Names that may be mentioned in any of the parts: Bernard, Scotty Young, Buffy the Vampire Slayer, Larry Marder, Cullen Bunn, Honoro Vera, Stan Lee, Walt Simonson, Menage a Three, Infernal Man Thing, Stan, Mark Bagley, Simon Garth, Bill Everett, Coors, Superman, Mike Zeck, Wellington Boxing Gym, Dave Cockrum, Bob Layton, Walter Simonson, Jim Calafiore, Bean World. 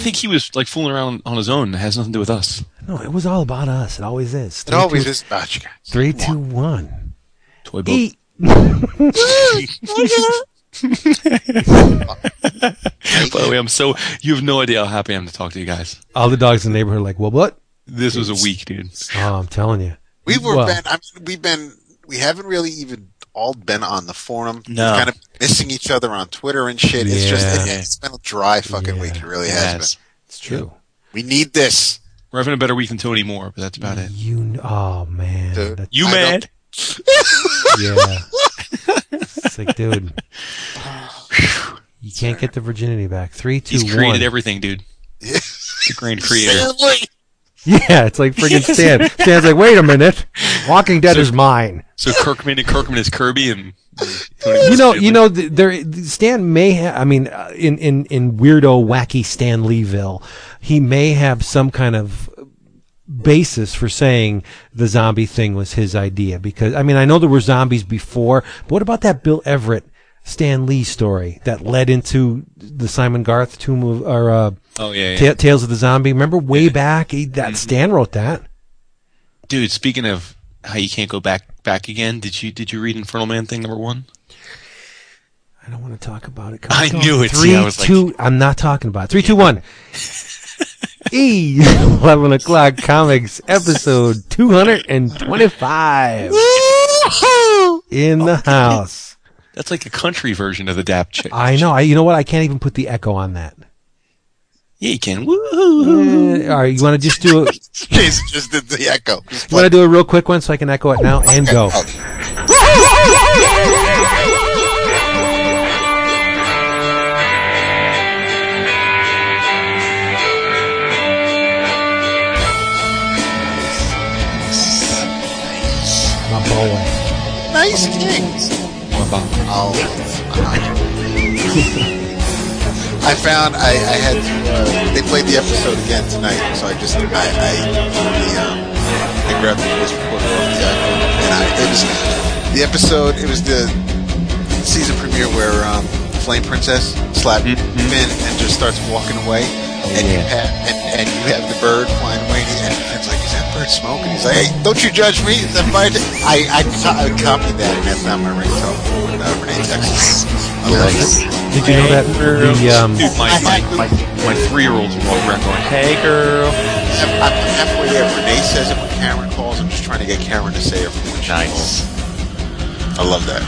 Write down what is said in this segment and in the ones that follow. think he was like fooling around on his own. It has nothing to do with us. No, it was all about us. It always is. It always is about you guys. 3, 2, 1. Toy boat. Eat. By the way, I'm so you have no idea how happy I am to talk to you guys. All the dogs in the neighborhood are like, well, what? This was a week, dude. Oh, I'm telling you. We haven't really even all been on the forum. No. We've kind of missing each other on Twitter and shit. Yeah. It's just it's been a dry fucking week. It really has been. It's true. We need this. We're having a better week than Tony Moore, but that's about it. Oh man, dude, you mad? Yeah. It's like, dude, you can't get the virginity back. 3, 2, 1. He's created everything, dude. The grand creator. Yeah, it's like friggin' Stan. Stan's like, wait a minute, Walking Dead is mine. So Kirkman is Kirby, and Stan may have. I mean, in weirdo, wacky Stan Leeville, he may have some kind of basis for saying the zombie thing was his idea. Because I mean, I know there were zombies before, but what about that Bill Everett Stan Lee story that led into the Simon Garth tomb of, or Tales of the Zombie? Remember way back Stan wrote that. Dude, speaking of how you can't go back again, did you read Infernal Man Thing #1? I don't want to talk about it. I knew it. 3, 2. I'm not talking about it. 3, 2, 1. 11 O'Clock Comics, episode 225. In the house. That's like a country version of the DAP Chicks. I know. You know what? I can't even put the echo on that. Yeah, you can. Woo! All right, you want to just do a... Jason just did the echo. You want to do a real quick one so I can echo it now and go. My boy. Nice kings. I found I had they played the episode again tonight, so I just I grabbed the voice recorder off the iPhone, and it was the season premiere where Flame Princess slapped Finn and just starts walking away, and you have the bird flying away, and Finn's like, is that bird smoking? He's like, hey, don't you judge me? Is that mine? I copied that, and that's not my ringtone. Renee Texas. Nice. Did you know that my 3-year-old's walking around going, hey girl. I'm halfway there. Renee says it when Cameron calls. I'm just trying to get Cameron to say it for when she calls. I love that.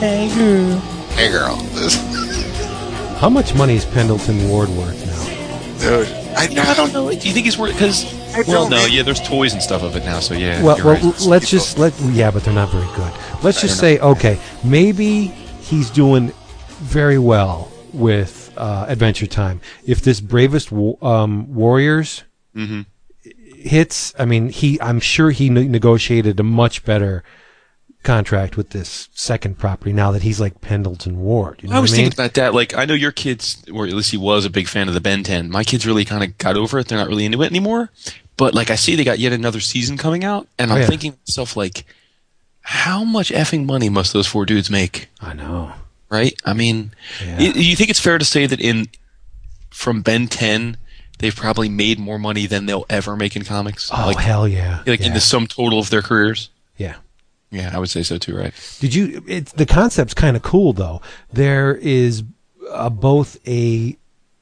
Yep. Hey girl. Hey girl. How much money is Pendleton Ward worth now? Dude, I don't know. Do you think he's worth? Because there's toys and stuff of it now. So yeah. But they're not very good. Let's just say, okay, maybe he's doing very well with Adventure Time. If this Bravest Warriors hits, I mean, I'm sure he negotiated a much better contract with this second property now that he's like Pendleton Ward. You know thinking about that. Like, I know your kids, or at least he was a big fan of the Ben 10. My kids really kind of got over it. They're not really into it anymore. But like, I see they got yet another season coming out, and I'm thinking to myself, like, how much effing money must those 4 dudes make? I know. Right? I mean, you think it's fair to say that from Ben 10, they've probably made more money than they'll ever make in comics? Oh, hell yeah. Like in the sum total of their careers? Yeah. Yeah, I would say so too, right? The concept's kind of cool, though. There is both a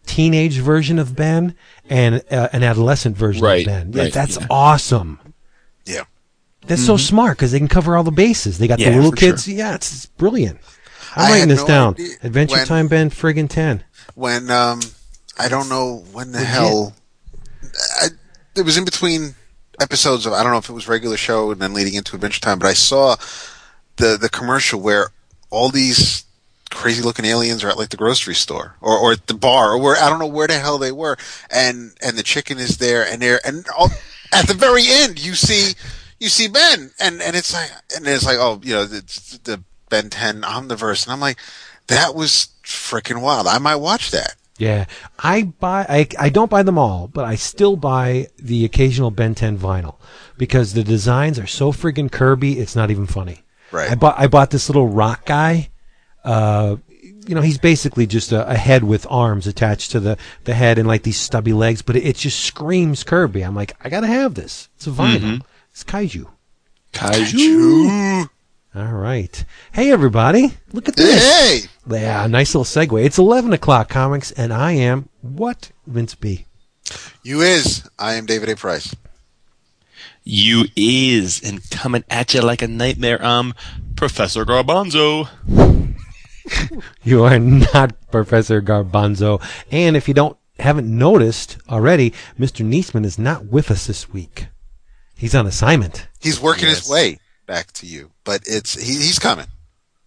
teenage version of Ben and an adolescent version of Ben. Right, that's awesome. Yeah. That's so smart because they can cover all the bases. They got the little kids. Sure. Yeah, it's brilliant. I'm writing this down. Adventure Time Ben friggin' 10. When, I don't know when the hell. It was in between episodes of, I don't know if it was regular show and then leading into Adventure Time, but I saw the commercial where all these crazy looking aliens are at like the grocery store or at the bar or where I don't know where the hell they were, and the chicken is there and at the very end you see Ben and it's like oh, you know, it's the Ben 10 Omniverse, and I'm like, that was freaking wild. I might watch that. Yeah, I don't buy them all, but I still buy the occasional Ben 10 vinyl because the designs are so friggin' Kirby, it's not even funny. Right. I bought this little rock guy. you know, he's basically just a head with arms attached to the head and like these stubby legs, but it just screams Kirby. I'm like, I gotta have this. It's a vinyl. Mm-hmm. It's kaiju. Kaiju. All right. Hey, everybody. Look at this. Hey. Yeah, nice little segue. It's 11 O'Clock Comics, and I am what, Vince B? You is. I am David A. Price. You is. And coming at you like a nightmare, Professor Garbanzo. You are not Professor Garbanzo. And if you haven't noticed already, Mr. Neesman is not with us this week. He's on assignment. He's working his way back to you, but he's coming.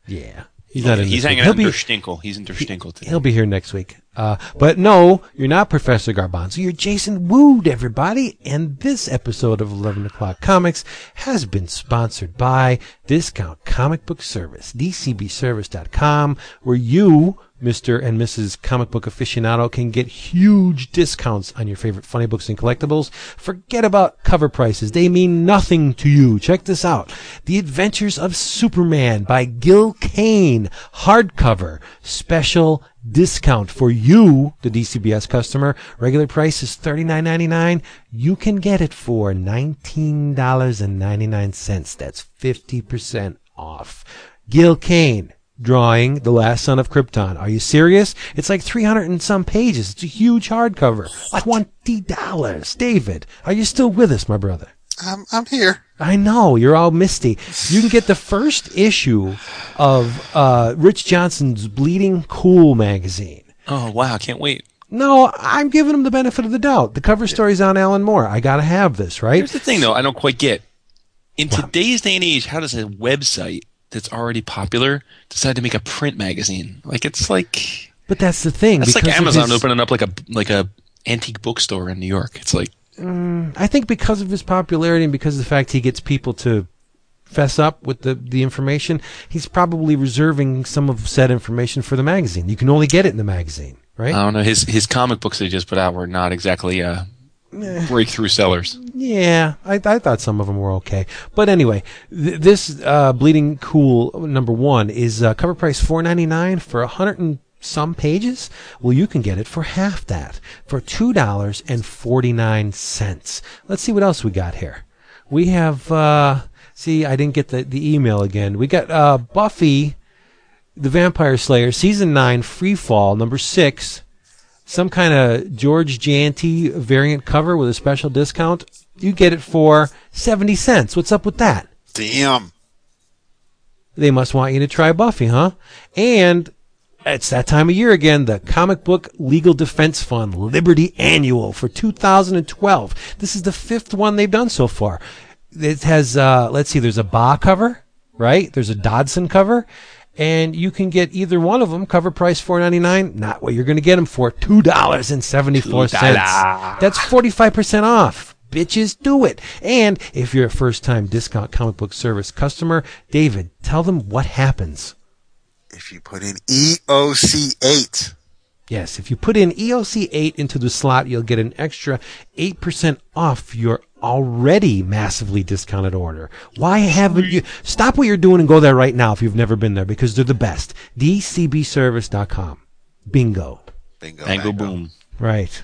Yeah, he's not. He's hanging out in Der Stinkle. He's in Der Stinkle today. He'll be here next week. But no, you're not Professor Garbanzo. You're Jason Wood, everybody. And this episode of 11 O'Clock Comics has been sponsored by Discount Comic Book Service, DCBService.com, where you, Mr. and Mrs. Comic Book Aficionado, can get huge discounts on your favorite funny books and collectibles. Forget about cover prices. They mean nothing to you. Check this out. The Adventures of Superman by Gil Kane. Hardcover. Special discount for you, the DCBS customer. Regular price is $39.99. You can get it for $19.99. That's 50% off. Gil Kane. Drawing The Last Son of Krypton. Are you serious? It's like 300 and some pages. It's a huge hardcover. What? $20. David, are you still with us, my brother? I'm here. I know. You're all misty. You can get the first issue of Rich Johnson's Bleeding Cool magazine. Oh, wow. I can't wait. No, I'm giving him the benefit of the doubt. The cover story's on Alan Moore. I got to have this, right? Here's the thing, though. I don't quite get. In today's day and age, how does a website that's already popular decided to make a print magazine? Like, it's like... But that's the thing. It's like Amazon opening up like a antique bookstore in New York. It's like... I think because of his popularity and because of the fact he gets people to fess up with the information, he's probably reserving some of said information for the magazine. You can only get it in the magazine, right? I don't know. His comic books that he just put out were not exactly... breakthrough sellers. Yeah, I thought some of them were okay. But anyway, this Bleeding Cool number 1 is cover price $4.99 for 100 and some pages. Well, you can get it for half that, for $2.49. Let's see what else we got here. We have, see, I didn't get the email again. We got Buffy the Vampire Slayer, Season 9, Freefall, number 6. Some kind of George Gianti variant cover with a special discount. You get it for 70 cents. What's up with that? Damn. They must want you to try Buffy, huh? And it's that time of year again, the Comic Book Legal Defense Fund Liberty Annual for 2012. This is the 5th one they've done so far. It has, let's see, there's a Ba cover, right? There's a Dodson cover. And you can get either one of them. Cover price $4.99. Not what you're going to get them for. $2.74. That's 45% off. Bitches, do it. And if you're a first-time Discount Comic Book Service customer, David, tell them what happens. If you put in EOC8. Yes, if you put in EOC8 into the slot, you'll get an extra 8% off your already massively discounted order. Why haven't you? Stop what you're doing and go there right now if you've never been there, because they're the best. DCBService.com. Bingo. Bingo. Bingo boom. Right.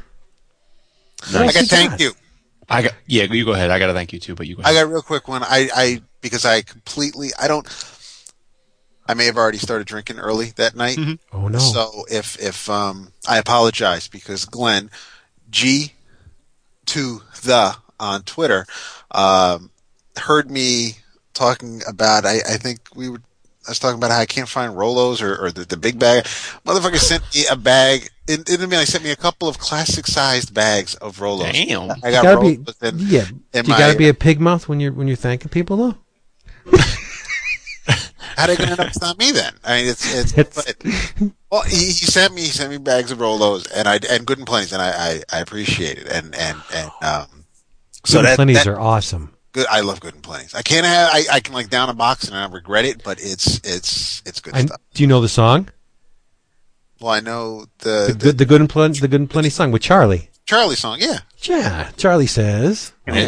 Nice. I got thank you. You go ahead. I got to thank you too, but you go ahead. I got a real quick one. I because I completely, I may have already started drinking early that night. Mm-hmm. Oh no. So if I apologize because Glenn G to the on Twitter, heard me talking about, I was talking about how I can't find Rolos or the big bag. Motherfucker sent me a bag. It sent me a couple of classic sized bags of Rolos. Damn. I got Rolos. You gotta be a pig mouth when you're thanking people though. How they gonna know it's not me then? I mean, well, he sent me bags of Rolos and Good and Plenty's, and I appreciate it. So Good and Plenty's are awesome. Good, I love Good and Plenty's. I can like down a box and I regret it, but it's good stuff. Do you know the song? Well, I know the Good and Plenty song with Charlie. Charlie's song, yeah. Yeah, Charlie says, "I love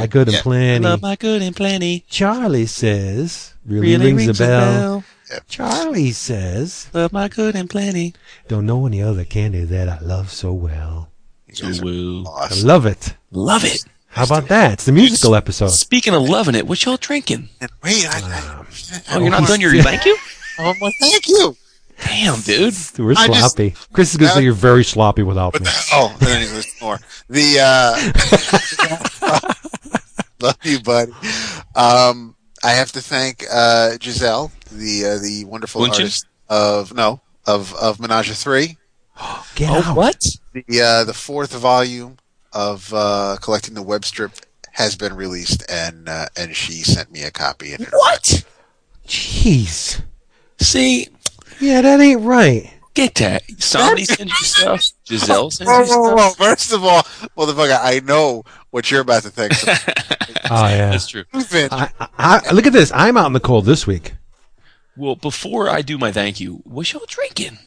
my Good and Plenty." Charlie says, "Really rings a bell." Charlie says, love my good and plenty. Don't know any other candy that I love so well. Awesome. I love it. Love it. How about that? It's the musical episode. Speaking of loving it, what y'all drinking? Wait, oh, you're not done your thank you? Oh, my thank you. Damn, dude. We're sloppy. Chris is going to say you're very sloppy without me. There's more. Love you, buddy. I have to thank Giselle, the wonderful artist of Menage a Three. Get out. What? The fourth volume of Collecting the Web Strip has been released, and she sent me a copy. What? Jeez. See? Yeah, that ain't right. Get that. Somebody sent you stuff. Giselle sent you stuff. First of all, motherfucker, I know what you're about to think. So oh, yeah. That's true. I look at this. I'm out in the cold this week. Well, before I do my thank you, what y'all drinking?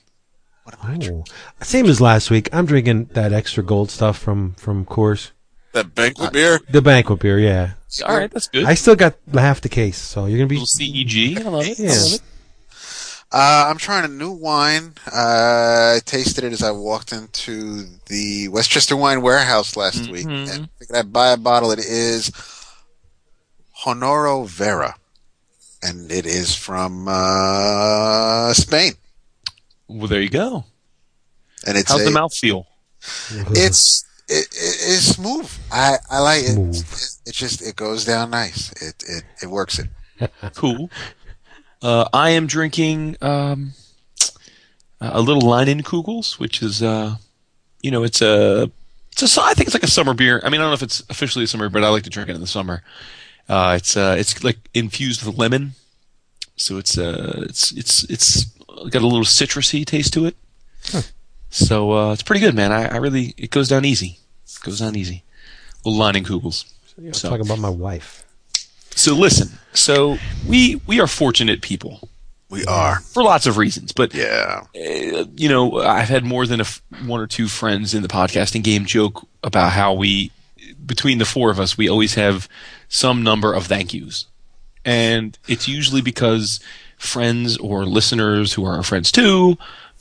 Same as last week. I'm drinking that extra gold stuff from Coors. That banquet beer? The banquet beer, yeah. All right, that's good. I still got half the case, so you're going to be... A little CEG. I love it. Yeah. I love it. I'm trying a new wine. I tasted it as I walked into the Westchester Wine Warehouse last week. And I'd buy a bottle. It is Honoro Vera, and it is from Spain. Well, there you go. And it's how's the mouth feel? It's smooth. I like it. It just goes down nice. It works it. Cool. I am drinking a little Leinenkugels, which is I think it's like a summer beer. I mean, I don't know if it's officially a summer, but I like to drink it in the summer. It's like infused with lemon, so it's got a little citrusy taste to it. Huh. So it's pretty good, man. It goes down easy. It goes down easy. Little Leinenkugels. So talking about my wife. So listen. So we are fortunate people. We are for lots of reasons, but yeah, I've had more than one or two friends in the podcasting game joke about how we, between the four of us, we always have some number of thank yous, and it's usually because friends or listeners who are our friends too,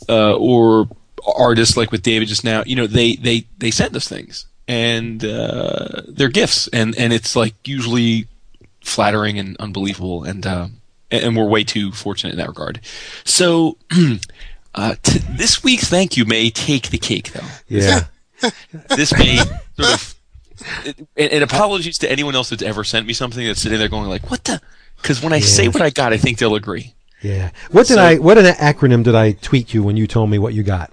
or artists like with David just now, they send us things and they're gifts, and it's like usually flattering and unbelievable, and we're way too fortunate in that regard. So this week's thank you may take the cake, though. Yeah, this may sort of. And apologies to anyone else that's ever sent me something that's sitting there going like, "What the?" Because when I say what I got, I think they'll agree. Yeah. What an acronym did I tweet you when you told me what you got?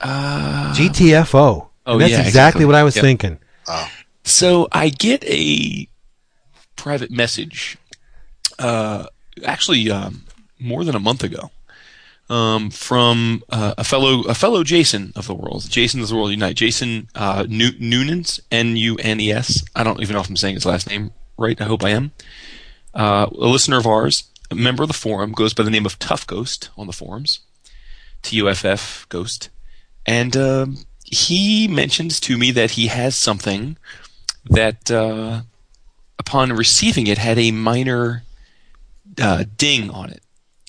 GTFO. Oh, that's exactly what I was thinking. Oh. So I get a private message more than a month ago from a fellow Jason of the world. Jason of the world unite. Jason Nunes, Nunes. I don't even know if I'm saying his last name right. I hope I am. A listener of ours, a member of the forum, goes by the name of Tough Ghost on the forums, Tuff Ghost, and he mentions to me that he has something that upon receiving it, had a minor ding on it,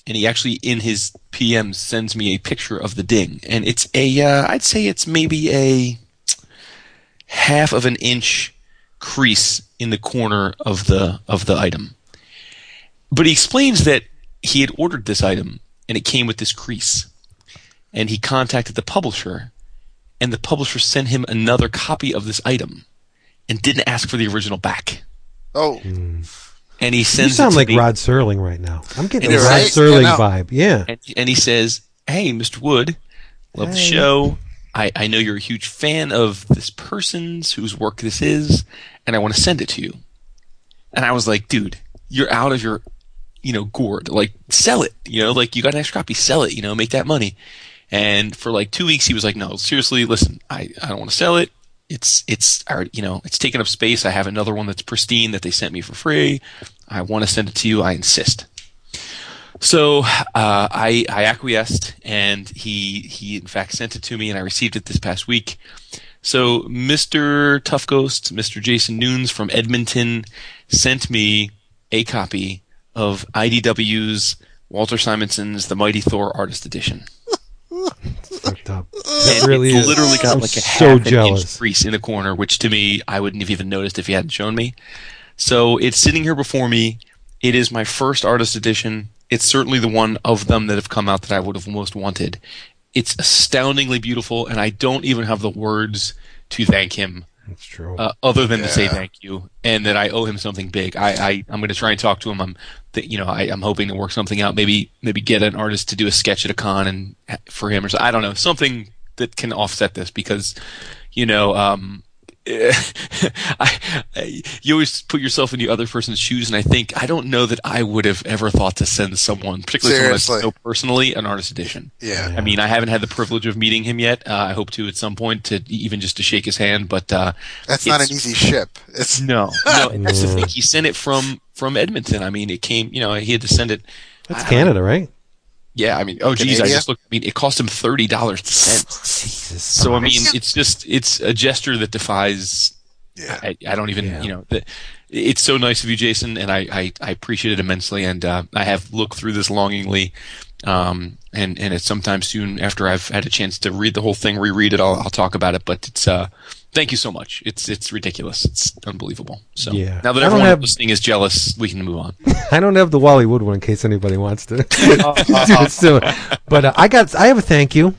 and he actually in his PM sends me a picture of the ding, and it's I'd say it's maybe a half of an inch crease in the corner of the item. But he explains that he had ordered this item, and it came with this crease, and he contacted the publisher, and the publisher sent him another copy of this item, and didn't ask for the original back. Oh, and he sends. You sound like Rod Serling right now. I'm getting a Rod Serling vibe. Yeah, and he says, "Hey, Mr. Wood, love the show. I know you're a huge fan of this person's whose work this is, and I want to send it to you." And I was like, "Dude, you're out of your, gourd. Like, sell it. Like you got an extra copy, sell it. Make that money." And for like 2 weeks, he was like, "No, seriously, listen, I don't want to sell it. It's taking up space. I have another one that's pristine that they sent me for free. I want to send it to you. I insist." So I acquiesced, and he in fact sent it to me, and I received it this past week. So Mr. Tough Ghost, Mr. Jason Nunes from Edmonton, sent me a copy of IDW's Walter Simonson's The Mighty Thor Artist Edition. Fucked up. It really is. Literally got like a half-inch crease in the corner, which to me, I wouldn't have even noticed if you hadn't shown me. So it's sitting here before me. It is my first Artist Edition. It's certainly the one of them that have come out that I would have most wanted. It's astoundingly beautiful, and I don't even have the words to thank him. That's true. Other than to say thank you, and that I owe him something big. I'm going to try and talk to him. I'm hoping to work something out. Maybe get an artist to do a sketch at a con and for him, or so, I don't know, something that can offset this, because you always put yourself in the other person's shoes, and I don't know that I would have ever thought to send someone, particularly someone I know personally, an Artist Edition. Yeah. I mean, I haven't had the privilege of meeting him yet. I hope to at some point, to even just to shake his hand, but that's not an easy ship. It's no. That's the thing. He sent it from Edmonton. I mean, it came. He had to send it. That's Canada, right? Yeah, I mean, I just looked. I mean, it cost him $30 to send. Jesus. So I mean, it's a gesture that defies. Yeah. I don't even. It's so nice of you, Jason, and I appreciate it immensely. And I have looked through this longingly, and it's sometime soon after I've had a chance to read the whole thing, reread it, I'll talk about it. But it's thank you so much. It's ridiculous. It's unbelievable. So now that everyone listening is jealous, we can move on. I don't have the Wally Wood one in case anybody wants to do it soon. But I have a thank you.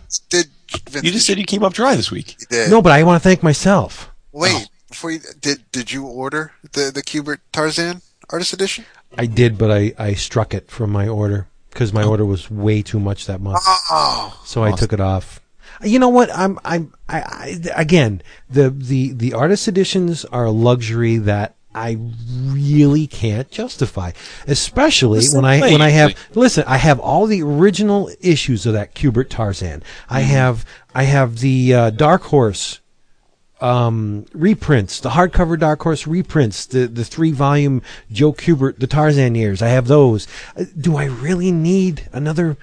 You just said you came up dry this week. No, but I want to thank myself. Wait, before you, did you order the Kubert Tarzan Artist Edition? I did, but I struck it from my order because my order was way too much that month. Oh, so awesome. I took it off. You know what? The artist editions are a luxury that I really can't justify, especially I have all the original issues of that Kubert Tarzan. I have the Dark Horse reprints, the hardcover Dark Horse reprints, the 3-volume Joe Kubert, the Tarzan years. I have those. Do I really need another?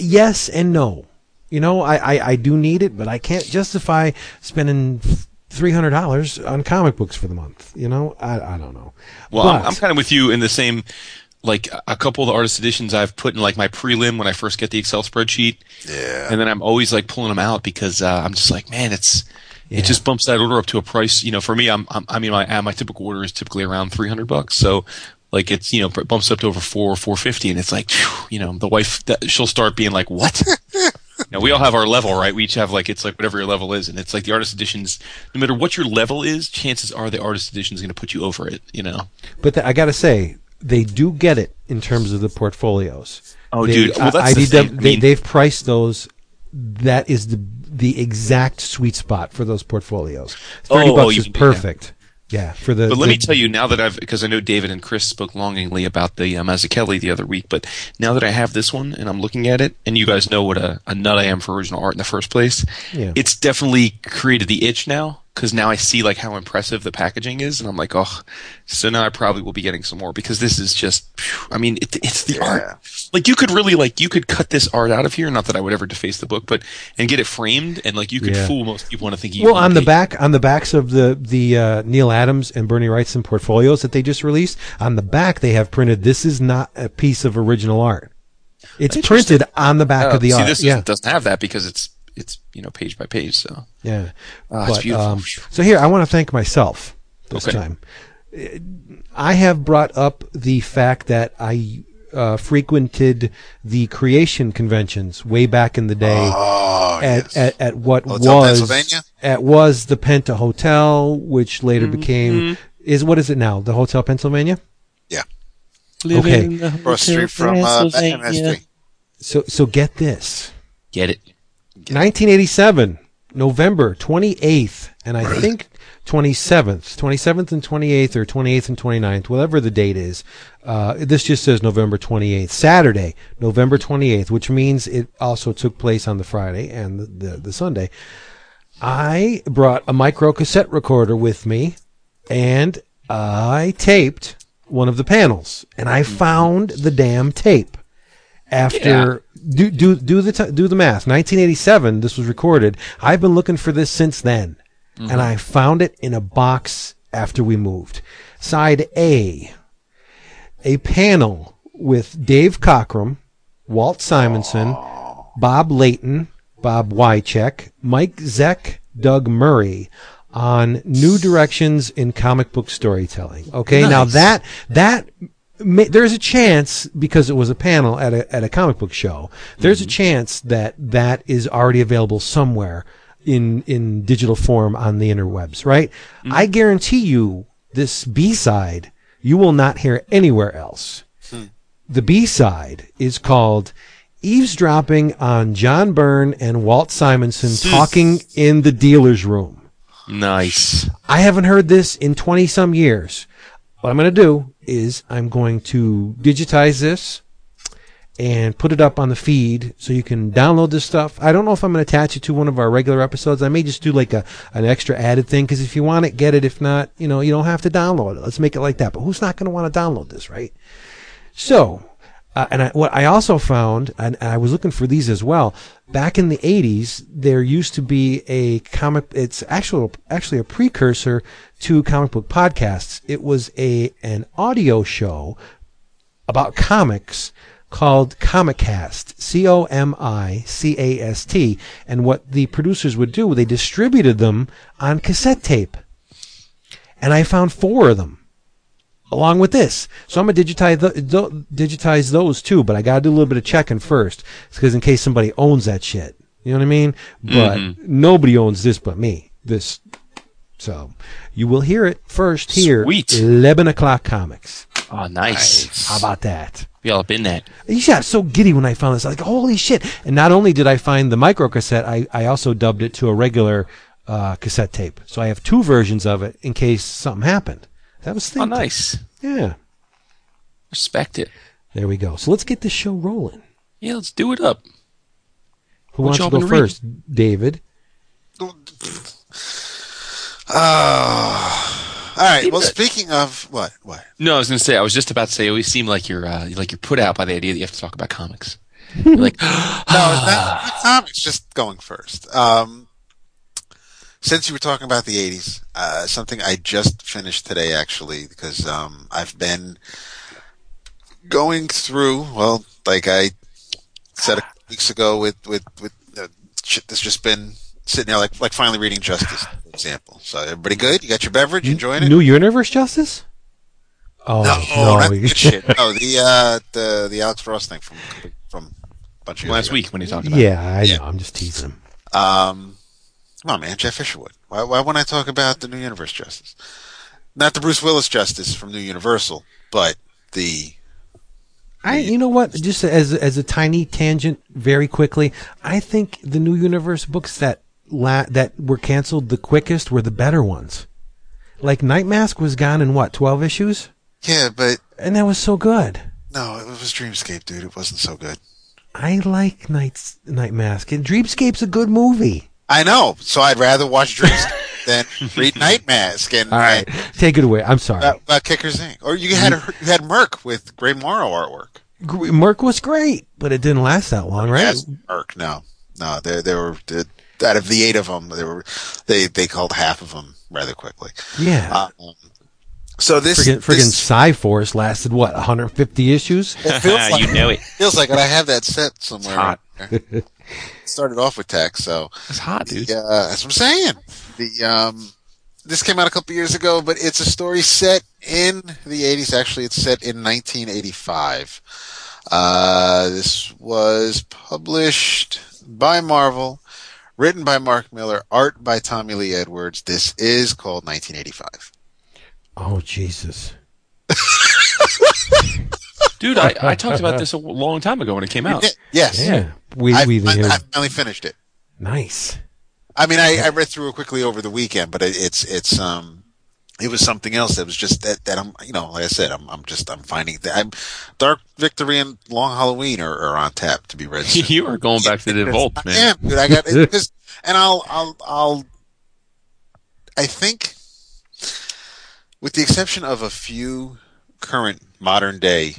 Yes and no. I do need it, but I can't justify spending $300 on comic books for the month. I don't know. Well, but I'm kind of with you in the same. Like a couple of the artist editions I've put in like my prelim when I first get the Excel spreadsheet. Yeah. And then I'm always like pulling them out because I'm just like, man, it just bumps that order up to a price. For me, my typical order is typically around $300. So. Like it's it bumps up to over $450, and it's like the wife, she'll start being like, what? We all have our level, right? We each have like, it's like whatever your level is, and it's like the artist editions. No matter what your level is, chances are the artist edition is going to put you over it. But I gotta say, they do get it in terms of the portfolios. Oh, dude, well that's IDW, the thing. They've priced those. That is the exact sweet spot for those portfolios. $30 is perfect. Yeah. Yeah, but let me tell you now that because I know David and Chris spoke longingly about the Mazzucchelli the other week, but now that I have this one and I'm looking at it, and you guys know what a nut I am for original art in the first place, it's definitely created the itch now, because now I see like how impressive the packaging is, and I'm like, oh, so now I probably will be getting some more, because this is just, it's the art. Like you could cut this art out of here, not that I would ever deface the book, but and get it framed, and like you could fool most people into thinking. Well, on the backs of the Neil Adams and Bernie Wrightson portfolios that they just released, on the back they have printed, this is not a piece of original art. It's printed on the back of the art. See, this doesn't have that because it's page by page, so it's beautiful. So here I want to thank myself this time. I have brought up the fact that I frequented the creation conventions way back in the day at what Hotel Pennsylvania? At was the Penta Hotel, which later became what is it now? The Hotel Pennsylvania? Yeah. Living across the street from MSG. So get this. Get it. 1987, November 28th, and I think 27th and 28th, or 28th and 29th, whatever the date is. This just says November 28th, Saturday, November 28th, which means it also took place on the Friday and the Sunday. I brought a micro cassette recorder with me, and I taped one of the panels, and I found the damn tape. After do the math, 1987 this was recorded. I've been looking for this since then, and I found it in a box after we moved. Side A panel with Dave Cockrum, Walt Simonson, Bob Layton, Bob Wycheck, Mike Zeck, Doug Murray on new directions in comic book storytelling. Okay, nice. Now there's a chance, because it was a panel at a comic book show, there's a chance that is already available somewhere in digital form on the interwebs, right? I guarantee you this B-side you will not hear anywhere else. The B-side is called Eavesdropping on John Byrne and Walt Simonson Talking in the Dealer's Room. Nice. I haven't heard this in 20-some years. What I'm going to do is I'm going to digitize this and put it up on the feed so you can download this stuff. I don't know if I'm going to attach it to one of our regular episodes. I may just do like an extra added thing, because if you want it, get it. If not, you don't have to download it. Let's make it like that. But who's not going to want to download this, right? So, what I also found, and I was looking for these as well, back in the 80s, there used to be a comic, it's actually a precursor to comic book podcasts. It was an audio show about comics called Comicast, Comicast. And what the producers would do, they distributed them on cassette tape. And I found 4 of them along with this. So I'm going to digitize those too, but I got to do a little bit of checking first, because in case somebody owns that shit. You know what I mean? But nobody owns this but me. This. So you will hear it first here. Sweet. 11 O'Clock Comics. Oh, nice. How about that? We all up in that. Yeah, I was so giddy when I found this. I was like, holy shit. And not only did I find the microcassette, I also dubbed it to a regular cassette tape. So I have 2 versions of it in case something happened. That was thinking. Oh, nice. Yeah. Respect it. There we go. So let's get this show rolling. Yeah, let's do it up. Who wants to go first? David? All right. Well, speaking of what? No, I was going to say, I was just about to say, you always seem like you're put out by the idea that you have to talk about comics. You're like, no, it's not comics. Just going first. Since you were talking about the 80s, something I just finished today, actually, because I've been going through, well, like I said a couple weeks ago with shit that's just been sitting there, like finally reading Justice, for example. So everybody good? You got your beverage? You enjoying it? New Universe Justice? Oh, no. Not good shit. No, the Alex Ross thing from a bunch of years last week when he talked about it. Yeah, I know. I'm just teasing him. Come on, man, Jeff Isherwood. Why won't I talk about the New Universe Justice? Not the Bruce Willis Justice from New Universal, but the... You know what? Just as a tiny tangent, very quickly, I think the New Universe books that were canceled the quickest were the better ones. Like, Night Mask was gone in, 12 issues? Yeah, but... And that was so good. No, it was Dreamscape, dude. It wasn't so good. I like Night Mask, and Dreamscape's a good movie. I know, so I'd rather watch Dreamscape than read Night Mask. And all right, take it away. I'm sorry. About Kickers Inc. Or you had Merc with Grey Morrow artwork. Merc was great, but it didn't last that long, right? Yes, Merc. No, they were out of the 8 of them. They called half of them rather quickly. Yeah. So this friggin' Psy-Force lasted 150 issues. It feels like, you know it. Feels like it. I have that set somewhere. It's hot. Right. Started off with tech, so it's hot, dude. Yeah, that's what I'm saying. The this came out a couple years ago, but it's a story set in the 80s. Actually, it's set in 1985. This was published by Marvel, written by Mark Miller, art by Tommy Lee Edwards. This is called 1985. Oh, Jesus. Dude, I talked about this a long time ago when it came out. Yes. Yeah. I finally finished it. Nice. I mean, I read through it quickly over the weekend, but it was something else that was just that I'm, like I said, I'm finding that Dark Victory and Long Halloween are on tap to be read. You are going back to the vault, man. I am, dude. I got it. And I think, with the exception of a few current modern day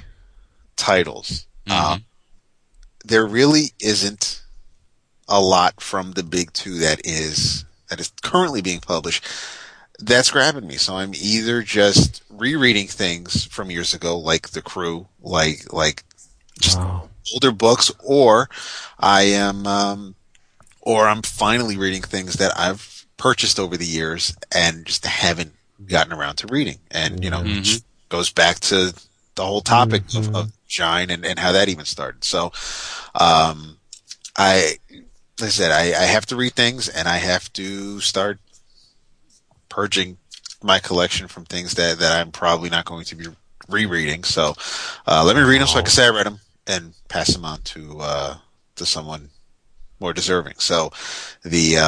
titles, there really isn't a lot from the big 2 that is currently being published that's grabbing me. So I'm either just rereading things from years ago, like The Crew, like just older books, or I'm finally reading things that I've purchased over the years and just haven't gotten around to reading. And, you know, it goes back to the whole topic of Shine and how that even started. So, I have to read things, and I have to start purging my collection from things that I'm probably not going to be rereading. So let me read them so I can say I read them and pass them on to someone more deserving. So the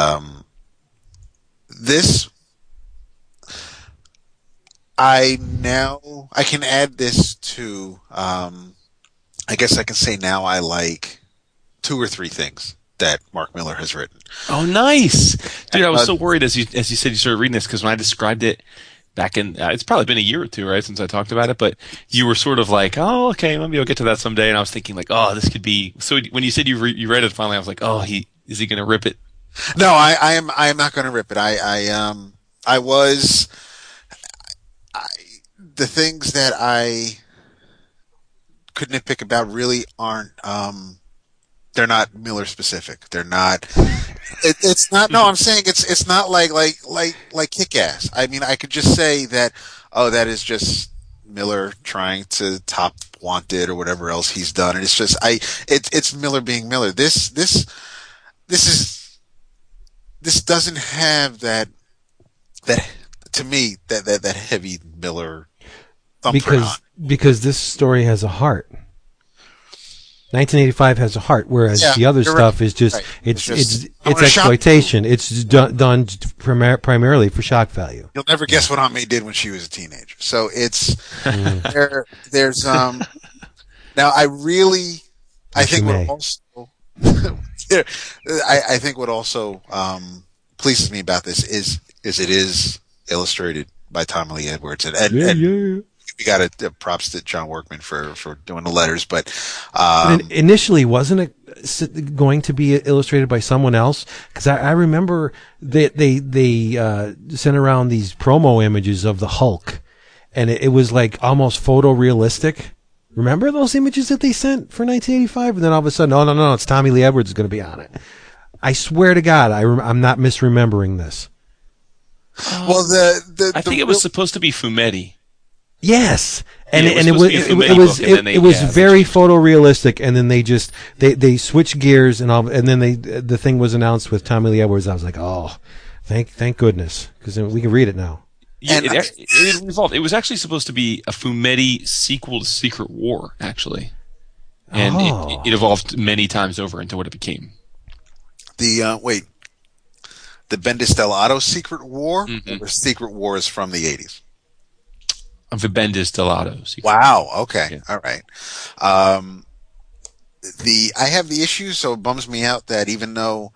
I can add this to I guess I can say now I like two or three things that Mark Miller has written. Oh, nice. Dude, I was so worried as you said you started reading this, because when I described it back in, it's probably been a year or two, right, since I talked about it, but you were sort of like, oh, okay, maybe I'll get to that someday, and I was thinking like, oh, this could be, so when you said you read it finally, I was like, oh, is he going to rip it? No, I am not going to rip it. The things that I could nitpick about really aren't, they're not Miller specific. They're not. It's not. No, I'm saying it's not like Kick-Ass. I mean, I could just say that. Oh, that is just Miller trying to top Wanted or whatever else he's done, and it's just It's Miller being Miller. This doesn't have that to me that heavy Miller thumbprint because this story has a heart. 1985 has a heart, whereas the other stuff is just it's exploitation. It's done primarily for shock value. You'll never guess what Aunt May did when she was a teenager. So it's there's now I think what also pleases me about this is it is illustrated by Tommy Lee Edwards and we got props to John Workman for doing the letters, but initially wasn't it going to be illustrated by someone else? Because I remember they sent around these promo images of the Hulk, and it was like almost photorealistic. Remember those images that they sent for 1985? And then all of a sudden, oh no, it's Tommy Lee Edwards is going to be on it. I swear to God, I'm not misremembering this. Well, it was supposed to be Fumetti. Yes, and it was very photorealistic, and then they switched gears and then the thing was announced with Tommy Lee Edwards. I was like, oh, thank goodness, because we can read it now. Yeah, it evolved. It was actually supposed to be a Fumetti sequel to Secret War, actually, and it evolved many times over into what it became. The Bendis Del Otto Secret War, or Secret War is from the 80s. The Bendis Del Otto. Wow. Okay. Yeah. All right. I have the issue, so it bums me out that even though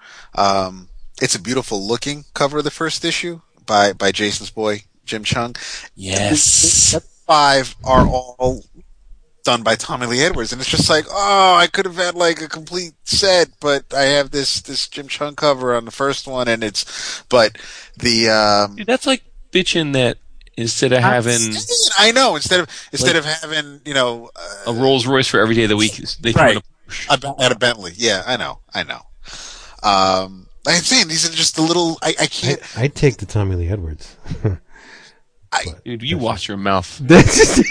it's a beautiful looking cover of the first issue by Jason's boy Jim Cheung. Yes. The 5 are all done by Tommy Lee Edwards, and it's just like, oh, I could have had like a complete set, but I have this Jim Cheung cover on the first one, and dude, that's like bitching that. Instead of having a Rolls Royce for every day of the week, they throw at a Bentley. Yeah, I know. I'm saying these are just the little. I can't. I'd take the Tommy Lee Edwards. Dude, you wash your mouth. Dirty.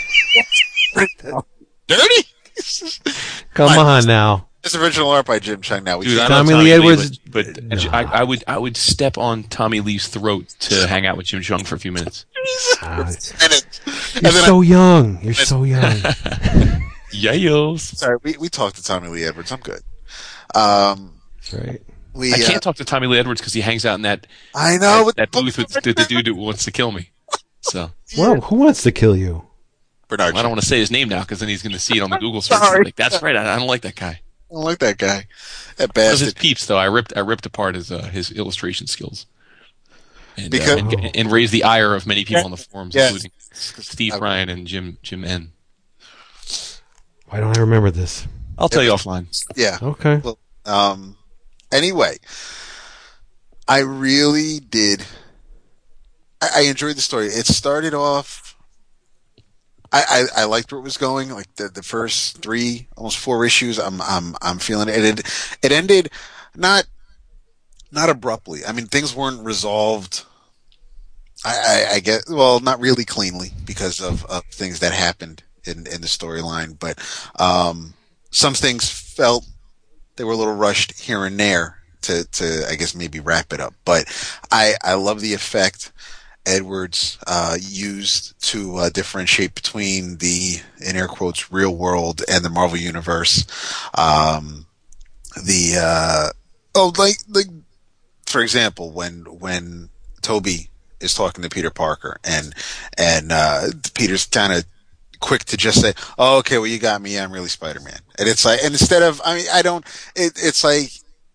Come on now. It's original art by Jim Cheung. Now, Tommy Lee Edwards. But I would step on Tommy Lee's throat to hang out with Jim Cheung for a few minutes. You're so young. Yeah, yo. Sorry, we talked to Tommy Lee Edwards. I'm good. That's right. I can't talk to Tommy Lee Edwards because he hangs out in that booth with the dude who wants to kill me. So, well, who wants to kill you? Bernard. Well, I don't want to say his name now because then he's going to see it on the Google search. Like, that's right. I don't like that guy. That bastard. His peeps, though, I ripped apart his illustration skills. And raise the ire of many people on the forums, including Steve Ryan and Jim N. Why don't I remember this? I'll tell you offline. Yeah. Okay. Well, anyway, I really did. I enjoyed the story. It started off. I liked where it was going. Like the first three, almost four issues, I'm feeling it. It ended not abruptly. I mean, things weren't resolved. I get, well, not really cleanly because of things that happened in the storyline, but some things felt they were a little rushed here and there to I guess maybe wrap it up. But I love the effect Edwards used to differentiate between the, in air quotes, real world and the Marvel Universe. Like for example, when Toby is talking to Peter Parker and Peter's kind of quick to just say, "Oh, okay, well, you got me. I'm really Spider-Man." And it's like, and instead of, I mean, I don't. It's like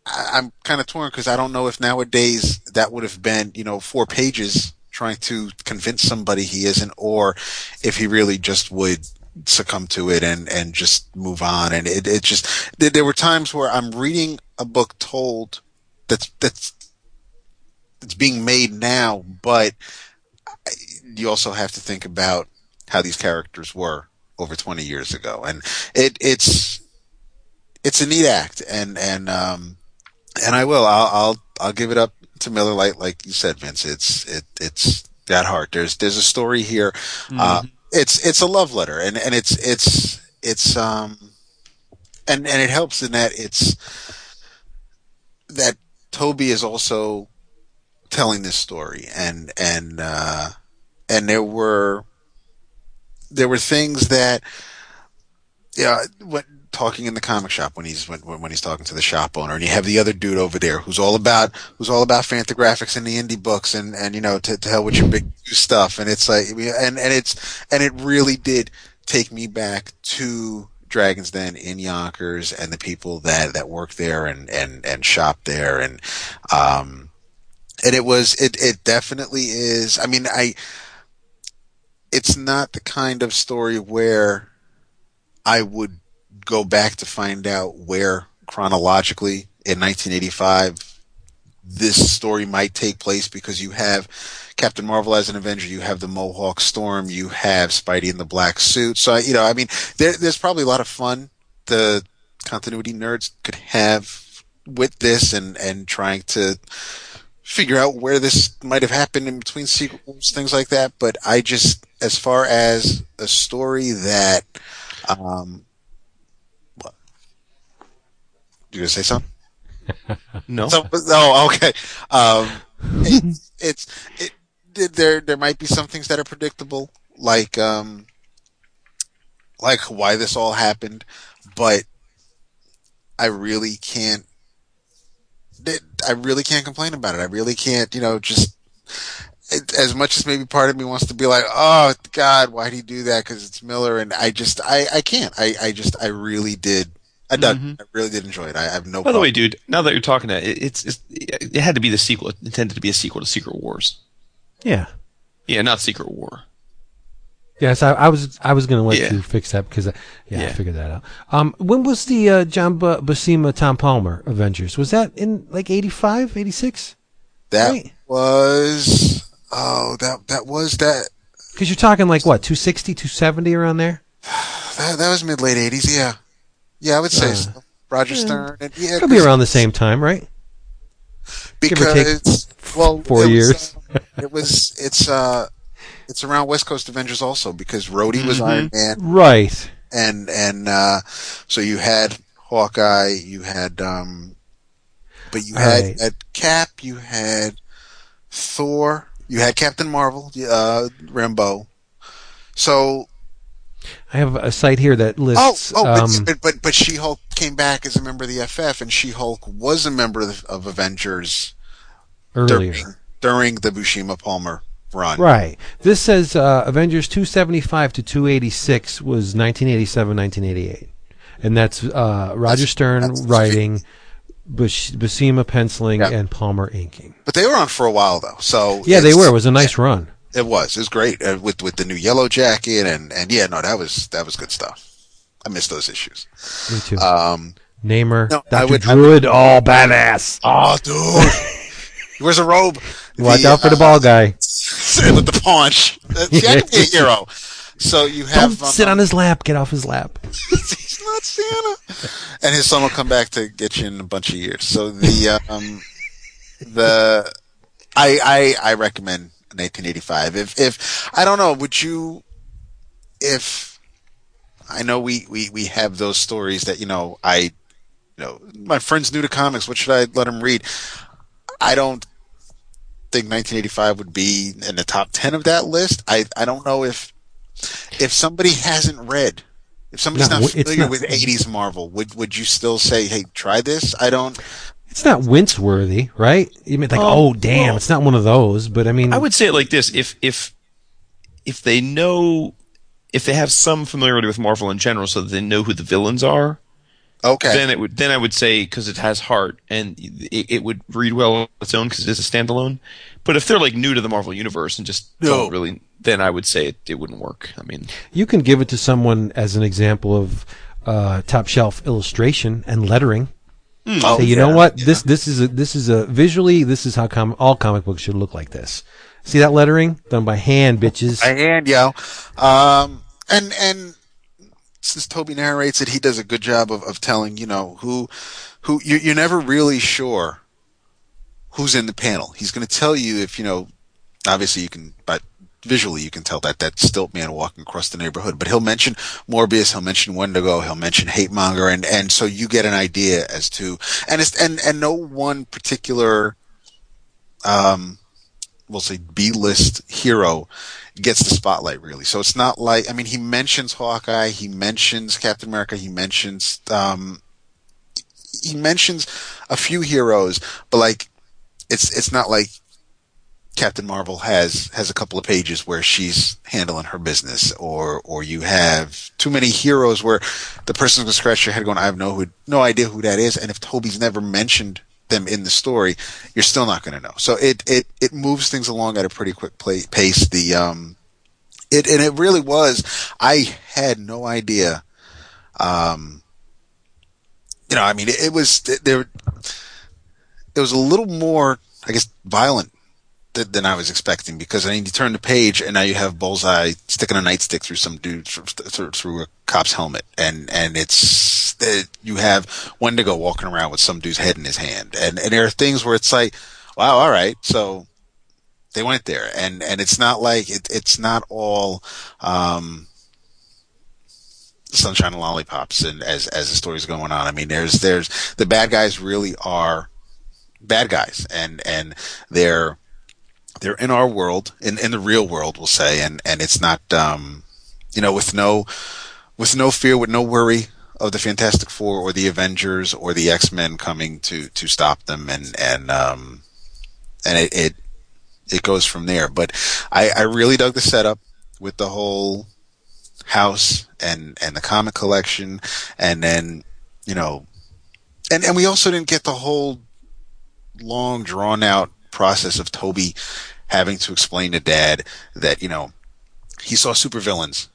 I'm kind of torn because I don't know if nowadays that would have been, you know, 4 pages trying to convince somebody he isn't, or if he really just would succumb to it and just move on. And it just, there were times where I'm reading a book told that's being made now, but you also have to think about how these characters were over 20 years ago. And it's a neat act. And I'll give it up to Miller Lite. Like you said, Vince, it's that hard. There's a story here. Mm-hmm. It's a love letter and it's, and it helps in that it's that Toby is also telling this story and there were things that, yeah, when talking in the comic shop when he's talking to the shop owner, and you have the other dude over there who's all about Fantagraphics and the indie books and you know, to hell with your big stuff, and it's like and it really did take me back to Dragon's Den in Yonkers and the people that work there and shop there and it definitely is. I mean, it's not the kind of story where I would go back to find out where chronologically in 1985 this story might take place, because you have Captain Marvel as an Avenger, you have the Mohawk Storm, you have Spidey in the black suit. So, you know, I mean, there's probably a lot of fun the continuity nerds could have with this and trying to figure out where this might have happened in between sequels, things like that. But I just, as far as a story that, you gonna say something? No. No. Okay. There might be some things that are predictable, like why this all happened, but I really can't complain about it. I really can't, you know, just as much as maybe part of me wants to be like, oh God, why'd he do that? Because it's Miller, and I can't. I really did. I dug. Mm-hmm. I really did enjoy it. I have no problem. By the way, dude, now that you're talking to it, it had to be the sequel. It intended to be a sequel to Secret Wars. Yeah. Yeah, not Secret War. Yes, I was going to let you fix that because I figured that out. When was the John Buscema, Tom Palmer Avengers? Was that in like 85, 86? That was... Oh, that was that... Because you're talking like what, 260, 270 around there? That was mid-late 80s, yeah. Yeah, I would say so. Roger Stern. And, yeah, it'll be around the same time, right? Because, well... 4 years. It's around West Coast Avengers also, because Rhodey was Iron Man. Right. And so you had Hawkeye, you had... but you had, Cap, you had Thor, you had Captain Marvel, Rambo. So... I have a site here that lists... But She-Hulk came back as a member of the FF, and She-Hulk was a member of Avengers earlier during the Buscema-Palmer run. Right. This says Avengers 275 to 286 was 1987, 1988. And that's Roger Stern writing, Buscema penciling, and Palmer inking. But they were on for a while, though. So yeah, they were. It was a nice run. It was great with the new Yellow Jacket and yeah, no, that was good stuff. I miss those issues. Me too. Namor, no, Dr. Druid, all badass. Oh, dude, where's a robe? Watch out for the ball guy with the paunch. See, I can be a hero. So you have... Don't sit on his lap. Get off his lap. He's not Santa. And his son will come back to get you in a bunch of years. So I recommend 1985. If I don't know, would you? If I know we have those stories that my friend's new to comics. What should I let him read? I don't think 1985 would be in the top 10 of that list. I don't know if somebody hasn't read. If somebody's not familiar with 80s Marvel, would you still say, hey, try this? I don't. It's not wince-worthy, right? You mean like, oh damn, it's not one of those. But I mean, I would say it like this: if they know, if they have some familiarity with Marvel in general, so that they know who the villains are, okay, then it would. Then I would say because it has heart and it would read well on its own because it is a standalone. But if they're like new to the Marvel universe and just don't really, then I would say it wouldn't work. I mean, you can give it to someone as an example of top shelf illustration and lettering. Oh, say, you know what? Yeah. This is a visually. This is how all comic books should look like this. See that lettering done by hand, bitches. By hand, yo. And since Toby narrates it, he does a good job of telling who you're never really sure who's in the panel. He's going to tell you if obviously you can, but visually you can tell that that stilt man walking across the neighborhood. But he'll mention Morbius, he'll mention Wendigo, he'll mention Hatemonger, and so you get an idea as to and no one particular we'll say B-list hero gets the spotlight really. So it's not like he mentions Hawkeye, he mentions Captain America, he mentions a few heroes, but like it's not like Captain Marvel has a couple of pages where she's handling her business, or you have too many heroes where the person's gonna scratch your head going, I have no idea who that is, and if Toby's never mentioned them in the story, you're still not gonna know. So it moves things along at a pretty quick pace. It really was. I had no idea. It was a little more, I guess, violent than I was expecting, because I need to turn the page and now you have Bullseye sticking a nightstick through some dude through a cop's helmet, and it's you have Wendigo walking around with some dude's head in his hand, and there are things where it's like, wow, all right, so they went there, and it's not like it's not all sunshine and lollipops, and as the story's going on, there's the bad guys really are bad guys, and they're in our world, in the real world, we'll say, and it's not, with no fear, with no worry of the Fantastic Four or the Avengers or the X-Men coming to stop them, and it goes from there. But I really dug the setup with the whole house and the comic collection, and then and we also didn't get the whole long drawn out process of Toby having to explain to Dad that he saw supervillains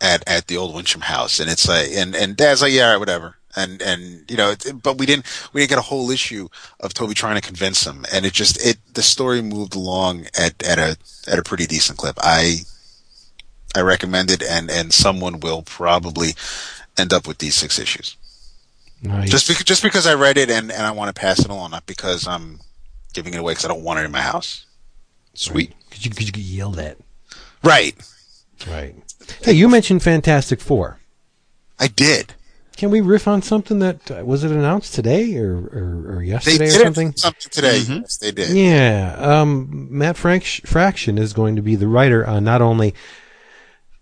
at the old Wincham house, and it's like, and Dad's like, yeah, all right, whatever, but we didn't get a whole issue of Toby trying to convince him, and the story moved along at a pretty decent clip. I recommend it, and someone will probably end up with these 6 issues. Nice. Just because I read it and I want to pass it along, not because I'm giving it away because I don't want it in my house. Sweet. Could you yell that? Right. Hey, you mentioned Fantastic Four. I did. Can we riff on something that was it announced today or yesterday or something? Something today. Mm-hmm. Yes, they did. Yeah. Matt Fraction is going to be the writer on not only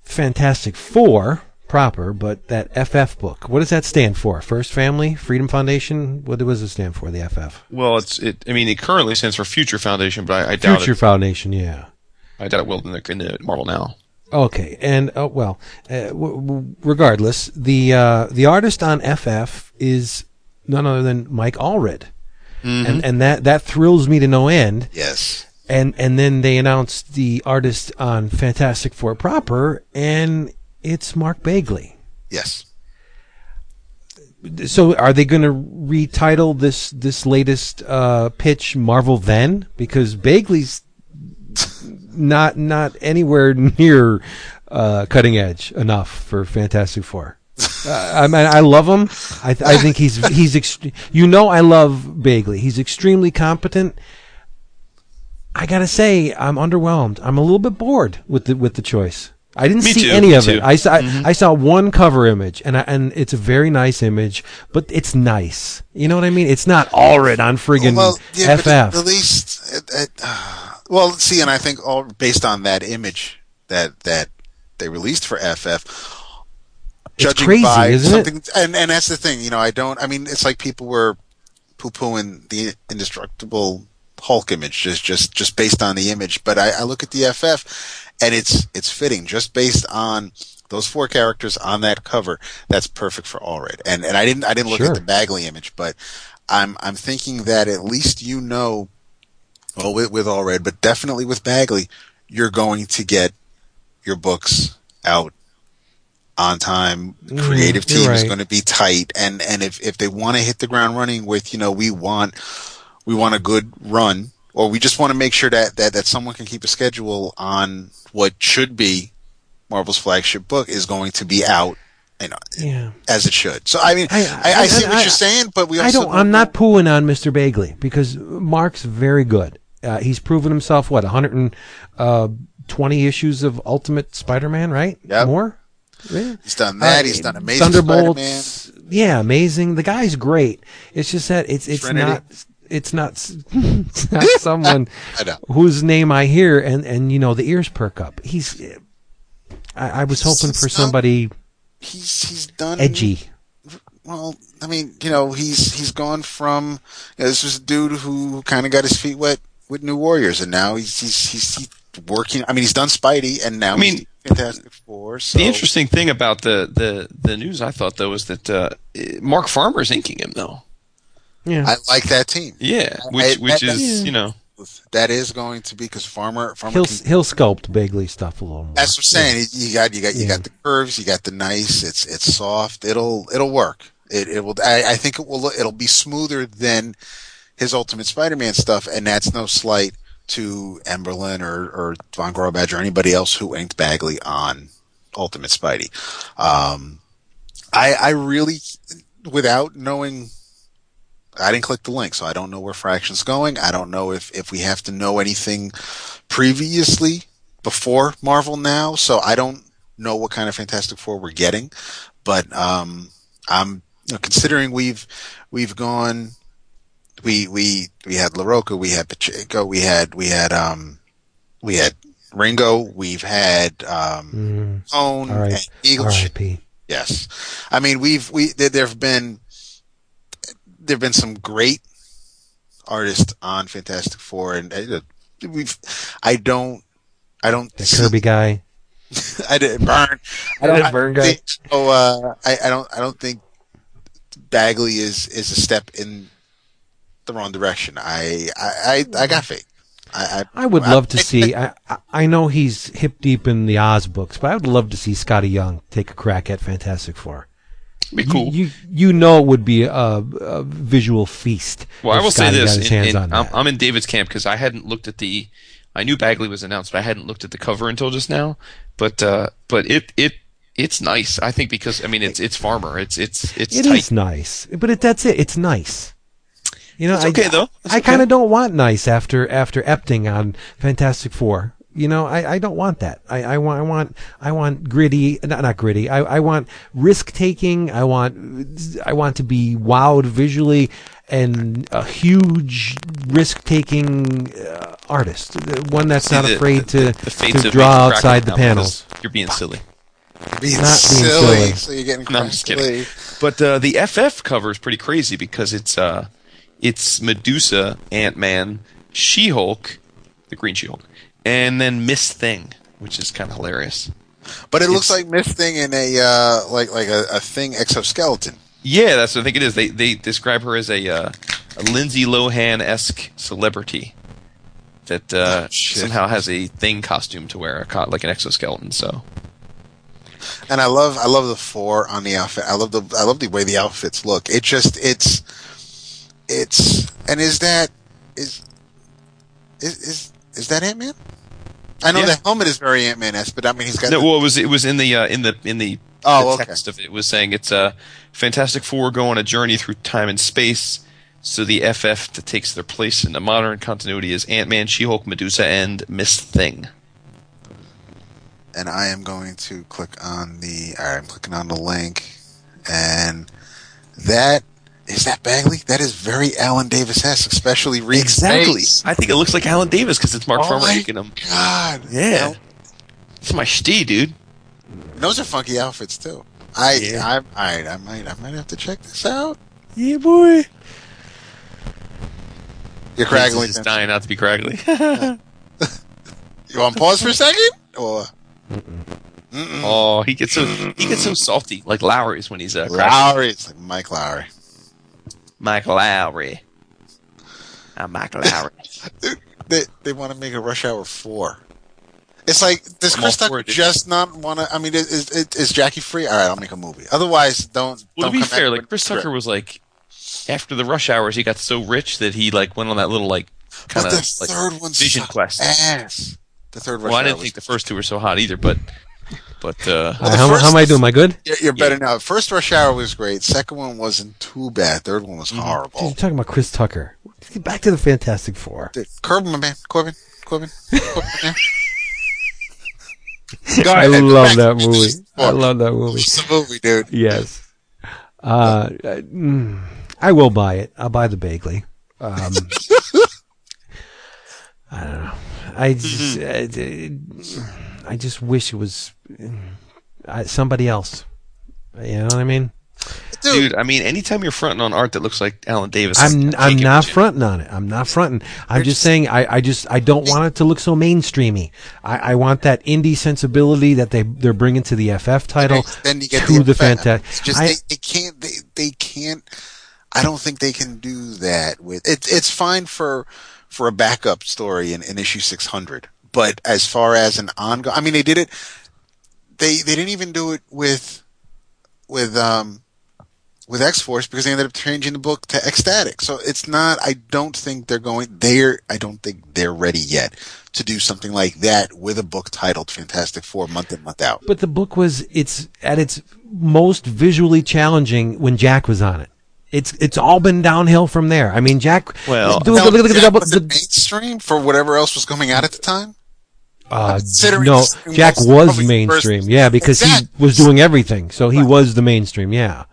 Fantastic Four proper, but that FF book. What does that stand for? First Family? Freedom Foundation? What does it stand for, the FF? Well, it currently stands for Future Foundation, but I doubt it. Future Foundation, yeah. I doubt it will in the Marvel Now. Okay, and, regardless, the artist on FF is none other than Mike Allred. Mm-hmm. And that thrills me to no end. Yes. And then they announced the artist on Fantastic Four proper, and it's Mark Bagley. Yes. So are they going to retitle this latest pitch Marvel Then? Because Bagley's not anywhere near cutting edge enough for Fantastic Four. I mean, I love him. I think he's I love Bagley. He's extremely competent. I gotta say, I'm underwhelmed. I'm a little bit bored with the choice. I didn't see any of it. I saw one cover image, and it's a very nice image, but it's nice. You know what I mean? It's not Allred on friggin' FF. At least, and I think all based on that image that they released for FF. Judging crazy, by something, it? And that's the thing, you know. It's like people were poo-pooing the indestructible Hulk image just based on the image. But I look at the FF, and it's fitting just based on those four characters on that cover. That's perfect for Allred. And I didn't look at the Bagley image, but I'm thinking that at least with Allred, but definitely with Bagley, you're going to get your books out on time. The creative team is going to be tight, and if they want to hit the ground running with, we want a good run, or we just want to make sure that someone can keep a schedule on what should be Marvel's flagship book is going to be out, as it should. So I see what you're saying, but we also I'm not pooing on Mr. Bagley because Mark's very good. He's proven himself 120 issues of Ultimate Spider-Man, right? Yeah, more. Yeah. He's done that. He's done amazing. Thunderbolts, Spider-Man. Yeah, amazing. The guy's great. It's just that it's not someone whose name I hear and the ears perk up. He's. I was hoping for somebody. He's done edgy. Well, he's gone from this was a dude who kind of got his feet wet with New Warriors, and now he's working. He's done Spidey, and now he's Fantastic Four. So. The interesting thing about the news, I thought, though, is that Mark Farmer's inking him, though. Yeah, I like that team. Yeah, which is. That is going to be because Farmer he'll sculpt Bagley stuff a little more. That's what I'm saying. Yeah. You got the curves. You got the nice. It's soft. It'll work. It will. I think it will. It'll be smoother than his Ultimate Spider-Man stuff, and that's no slight to Emberlin or Von Graubach or anybody else who inked Bagley on Ultimate Spidey. I really, without knowing, I didn't click the link, so I don't know where Fraction's going. I don't know if we have to know anything previously before Marvel now, so I don't know what kind of Fantastic Four we're getting. But I'm considering we've gone. We had LaRocca, we had Pacheco, we had Ringo, we've had Own and Eagle. Yes, there've been some great artists on Fantastic Four, and the Kirby guy. I didn't burn. I don't burn guy. So I don't think Bagley is a step in the wrong direction. I got faith. I would love to see. I know he's hip deep in the Oz books, but I would love to see Scotty Young take a crack at Fantastic Four. Be cool. It would be a visual feast. Well, I will say this: I'm in David's camp because I hadn't looked at the. I knew Bagley was announced, but I hadn't looked at the cover until just now. But it's nice. I think because it's Farmer. It's tight. Is nice, but that's it. It's nice. It's okay, though. I kind of don't want nice after Epting on Fantastic Four. I don't want that. I want gritty, not gritty. I want risk taking. I want to be wowed visually, and a huge risk taking artist, one that's not afraid to draw outside the panels. You're being silly. Being silly. So you're getting crushed. No, I'm just kidding. But the FF cover is pretty crazy because it's Medusa, Ant-Man, She-Hulk, the Green She-Hulk, and then Miss Thing, which is kind of hilarious. But it looks like Miss Thing in a like a Thing exoskeleton. Yeah, that's what I think it is. They describe her as a Lindsay Lohan-esque celebrity that somehow has a Thing costume to wear, like an exoskeleton. So. And I love the four on the outfit. I love the way the outfits look. Is that Ant-Man? I know the helmet is very Ant-Man-esque, but I mean he's got. No, well, it was in the text of it. It was saying it's a Fantastic Four go on a journey through time and space. So the FF that takes their place in the modern continuity is Ant-Man, She-Hulk, Medusa, and Miss Thing. And I am going to click on the. I'm clicking on the link, and that. Is that Bagley? That is very Alan Davis-esque, especially Reed. Exactly. I think it looks like Alan Davis because it's Mark Farmer making him. Oh, God. Yeah. It's my shti, dude. And those are funky outfits, too. I might have to check this out. Yeah, boy. You're craggly. He's dying not to be craggly. You want to pause for a second? Or... Mm-mm. Oh, he gets so salty, like Lowry's when he's craggly. Lowry, it's like Mike Lowry. Mike Lowry. they want to make a Rush Hour 4. It's like, does Chris Tucker just not want to... I mean, is Jackie free? All right, I'll make a movie. Otherwise, don't... Well, to be fair, like, Chris Tucker was like... After the Rush Hours, he got so rich that he like went on that little like kind of like, vision quest. Ass. The third Rush Hour. Well, I didn't think the first two were so hot either, but well, how am I doing? Am I good? You're better now. First Rush Hour was great. Second one wasn't too bad. Third one was horrible. You're talking about Chris Tucker. Back to the Fantastic Four. Kirby, my man. Corbin. I love that movie. It's a movie, dude. Yes. I will buy it. I'll buy the Bagley. I don't know. I just wish it was somebody else. You know what I mean? Dude, I mean, anytime you're fronting on art that looks like Alan Davis, I'm not fronting on it. I'm not fronting. I'm just saying I don't want it to look so mainstreamy. I want that indie sensibility that they're bringing to the FF title. Then you get to the Fantastic. Just they can't. They can't. I don't think they can do that with it. It's fine for a backup story in issue 600, but as far as an ongoing, I mean, they did it. They didn't even do it with X-Force because they ended up changing the book to Ecstatic. So it's not, I don't think they're ready yet to do something like that with a book titled Fantastic Four month in, month out. But the book it's at its most visually challenging when Jack was on it. It's all been downhill from there. I mean, Jack, well, the mainstream for whatever else was coming out at the time. No, Jack was mainstream. Yeah. Because he was doing everything. So he was the mainstream. Yeah.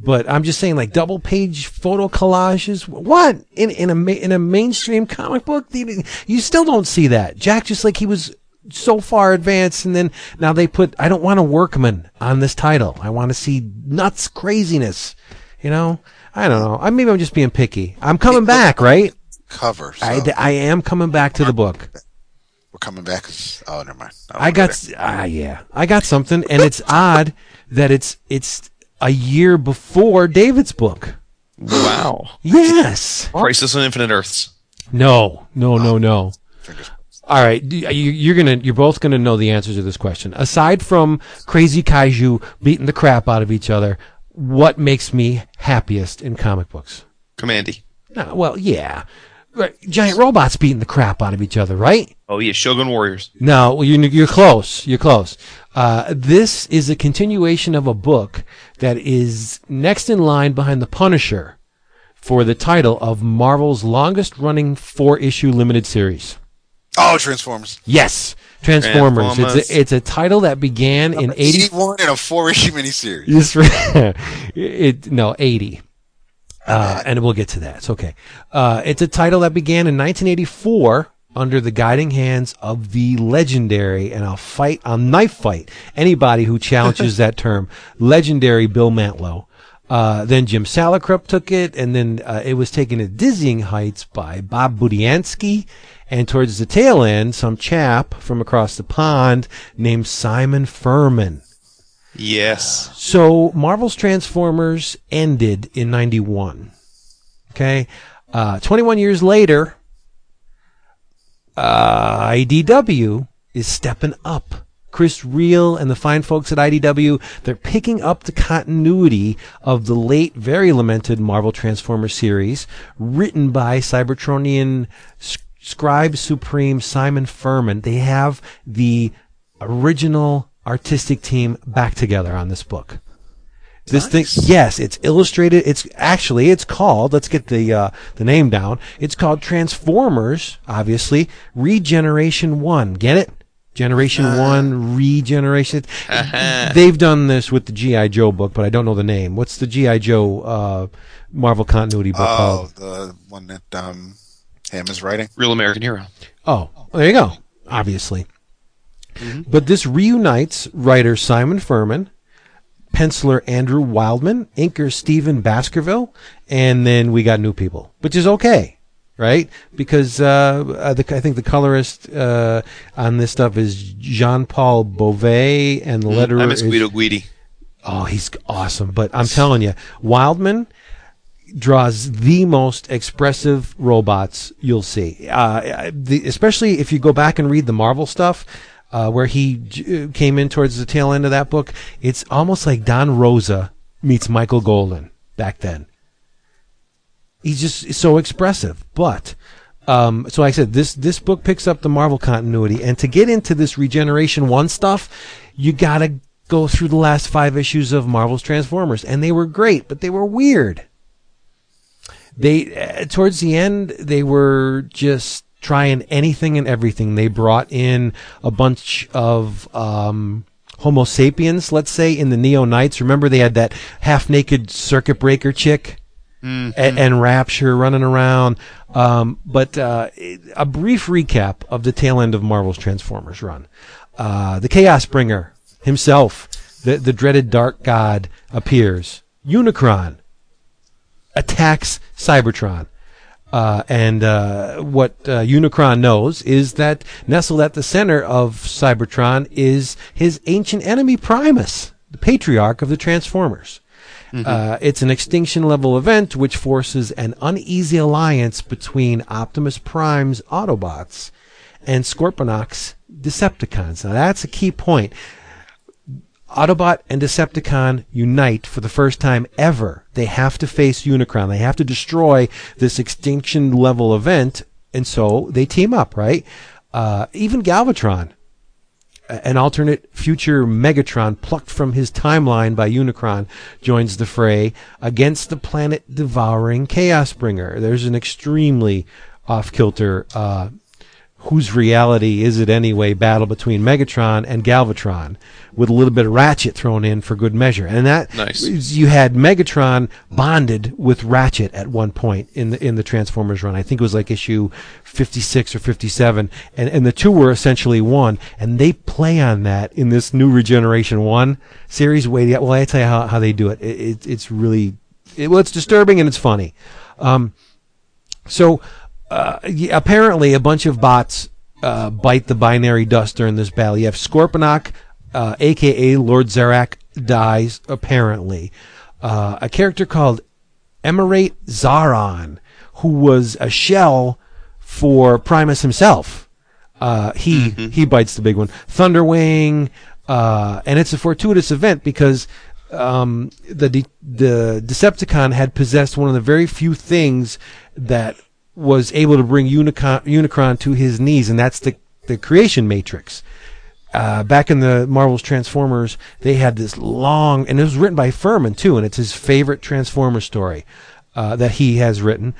But I'm just saying, like, double page photo collages. What in a mainstream comic book, you still don't see that. Jack, just like he was so far advanced, and then now they put. I don't want a workman on this title. I want to see nuts craziness. You know, I don't know. Maybe I'm just being picky. I'm coming back, right? Cover. So. I am coming back to the book. We're coming back. Oh, never mind. I got something, and it's odd that it's. A year before David's book. Wow. Yes. Crisis on Infinite Earths. No. All right, you're both gonna know the answers to this question. Aside from crazy kaiju beating the crap out of each other, what makes me happiest in comic books? Commandy. No, well, yeah. Right. Giant robots beating the crap out of each other, right? Oh yeah, Shogun Warriors. No, you're close. You're close. This is a continuation of a book that is next in line behind The Punisher for the title of Marvel's longest-running 4-issue limited series. Oh, Transformers. Yes, Transformers. It's a title that began in 81 and a 4-issue miniseries. That's right. 80. And we'll get to that. It's okay. It's a title that began in 1984 under the guiding hands of the legendary, and I'll knife fight anybody who challenges that term, legendary Bill Mantlo. Then Jim Salakrup took it, and then it was taken to dizzying heights by Bob Budiansky, and towards the tail end, some chap from across the pond named Simon Furman. Yes. So Marvel's Transformers ended in 91. Okay. 21 years later, IDW is stepping up. Chris Reel and the fine folks at IDW, they're picking up the continuity of the late, very lamented Marvel Transformers series, written by Cybertronian Scribe Supreme, Simon Furman, they have the original artistic team back together on this book. This thing, yes, it's illustrated. It's called, let's get the name down. It's called Transformers, obviously, Regeneration 1. Get it? Generation 1, Regeneration. They've done this with the G.I. Joe book, but I don't know the name. What's the G.I. Joe Marvel continuity book called? Oh, the one that Ham is writing. Real American Hero. Oh, there you go, obviously. Mm-hmm. But this reunites writer Simon Furman, penciler Andrew Wildman, inker Stephen Baskerville, and then we got new people, which is okay, right? Because I think the colorist on this stuff is Jean-Paul Beauvais, and the letterer I miss Guido Guidi. Oh, he's awesome. But I'm telling you, Wildman draws the most expressive robots you'll see, especially if you go back and read the Marvel stuff. Where he came in towards the tail end of that book, it's almost like Don Rosa meets Michael Golden back then. He's just so expressive. But, so like I said, this book picks up the Marvel continuity. And to get into this Regeneration 1 stuff, you got to go through the last 5 issues of Marvel's Transformers. And they were great, but they were weird. They towards the end, they were just trying anything and everything. They brought in a bunch of Homo sapiens, let's say, in the Neo Knights. Remember, they had that half-naked circuit breaker chick and Rapture running around. But a brief recap of the tail end of Marvel's Transformers run. The Chaos Bringer himself, the dreaded Dark God, appears. Unicron attacks Cybertron. And what Unicron knows is that nestled at the center of Cybertron is his ancient enemy Primus, the patriarch of the Transformers. Mm-hmm. It's an extinction-level event which forces an uneasy alliance between Optimus Prime's Autobots and Scorponok's Decepticons. Now, that's a key point. Autobot and Decepticon unite for the first time ever. They have to face Unicron. They have to destroy this extinction-level event, and so they team up, right? Even Galvatron, an alternate future Megatron plucked from his timeline by Unicron, joins the fray against the planet-devouring Chaosbringer. There's an extremely off-kilter whose reality is it anyway battle between Megatron and Galvatron with a little bit of Ratchet thrown in for good measure. And that nice. You had Megatron bonded with Ratchet at one point in the Transformers run. I think it was like issue 56 or 57. And the two were essentially one. And they play on that in this new Regeneration 1 series. Well, I tell you how they do it. It's really it's disturbing and it's funny. Apparently a bunch of bots bite the binary dust during this battle. You have Scorponok, a.k.a. Lord Zarak, dies, apparently. A character called Emirate Zaron, who was a shell for Primus himself. He bites the big one. Thunderwing, and it's a fortuitous event because the Decepticon had possessed one of the very few things that was able to bring Unicron to his knees, and that's the creation matrix. Back in the Marvel's Transformers, they had this long, and it was written by Furman too, and it's his favorite Transformer story that he has written.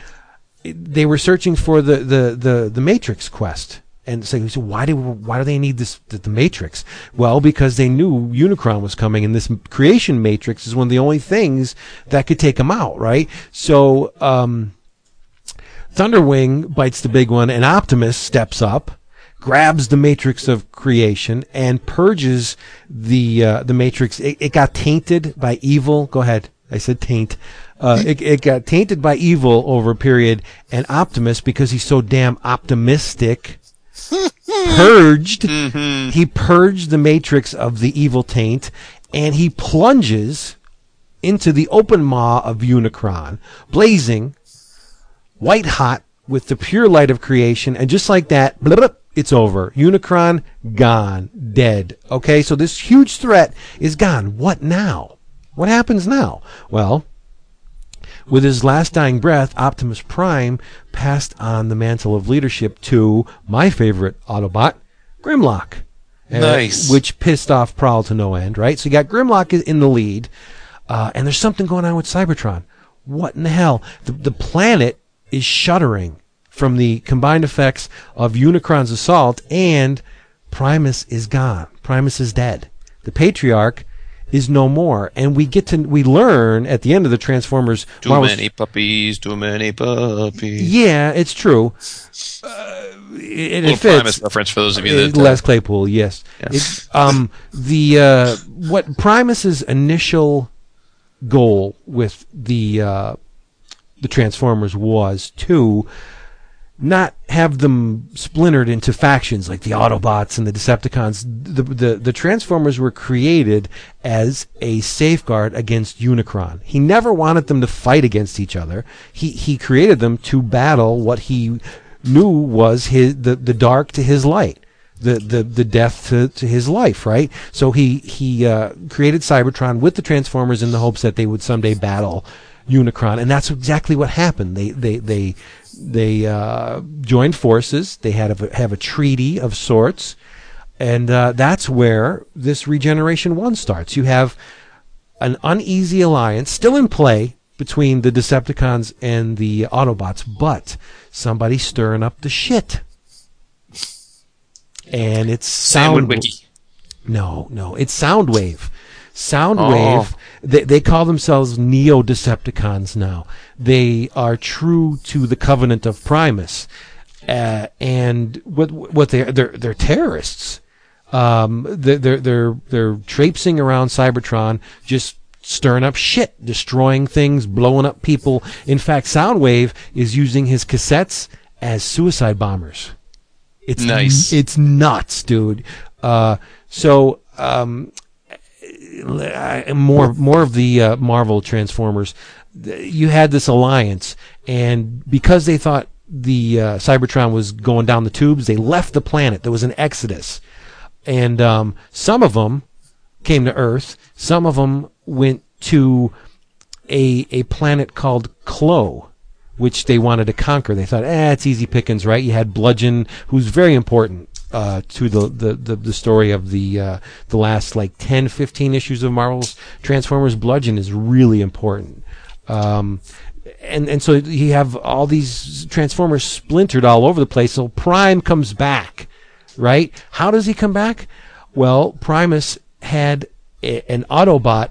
They were searching for the Matrix quest, and saying, so why do they need this the Matrix? Well, because they knew Unicron was coming, and this creation matrix is one of the only things that could take him out, right? So Thunderwing bites the big one, and Optimus steps up, grabs the Matrix of Creation, and purges the Matrix. It got tainted by evil. Go ahead. I said taint. It got tainted by evil over a period, and Optimus, because he's so damn optimistic, purged. Mm-hmm. He purged the Matrix of the evil taint, and he plunges into the open maw of Unicron, blazing, white hot with the pure light of creation, and just like that, blah, blah, it's over. Unicron gone, dead. Okay, so this huge threat is gone. What now? What happens now? Well, With his last dying breath, Optimus Prime passed on the mantle of leadership to my favorite Autobot, Grimlock. Nice. Which pissed off Prowl to no end, right? So you got Grimlock in the lead, and there's something going on with Cybertron. What in the hell? The planet is shuddering from the combined effects of Unicron's assault, and Primus is gone. Primus is dead. The Patriarch is no more, and we learn at the end of the Transformers. Too many puppies. Yeah, it's true. It fits. Primus reference for those of you that Les Claypool, yes. Yes. What Primus's initial goal with the Transformers was to not have them splintered into factions like the Autobots and the Decepticons. The Transformers were created as a safeguard against Unicron. He never wanted them to fight against each other. He created them to battle what he knew was the dark to his light, the death to his life, right? So he created Cybertron with the Transformers in the hopes that they would someday battle Unicron, and that's exactly what happened. They joined forces. They had have a treaty of sorts, and that's where this Regeneration 1 starts. You have an uneasy alliance still in play between the Decepticons and the Autobots, but somebody's stirring up the shit, and it's Soundwave. No, it's Soundwave. Soundwave, they call themselves Neo-Decepticons now. They are true to the Covenant of Primus. And what they're terrorists. They're traipsing around Cybertron, just stirring up shit, destroying things, blowing up people. In fact, Soundwave is using his cassettes as suicide bombers. It's nice. It's nuts, dude. More of the Marvel Transformers. You had this alliance, and because they thought the Cybertron was going down the tubes, they left the planet. There was an exodus, and some of them came to Earth. Some of them went to a planet called Klo, which they wanted to conquer. They thought, it's easy pickings, right? You had Bludgeon, who's very important to the story of the last 10-15 issues of Marvel's Transformers. Bludgeon is really important, and so you have all these Transformers splintered all over the place. So Prime comes back, right? How does he come back? Well, Primus had an Autobot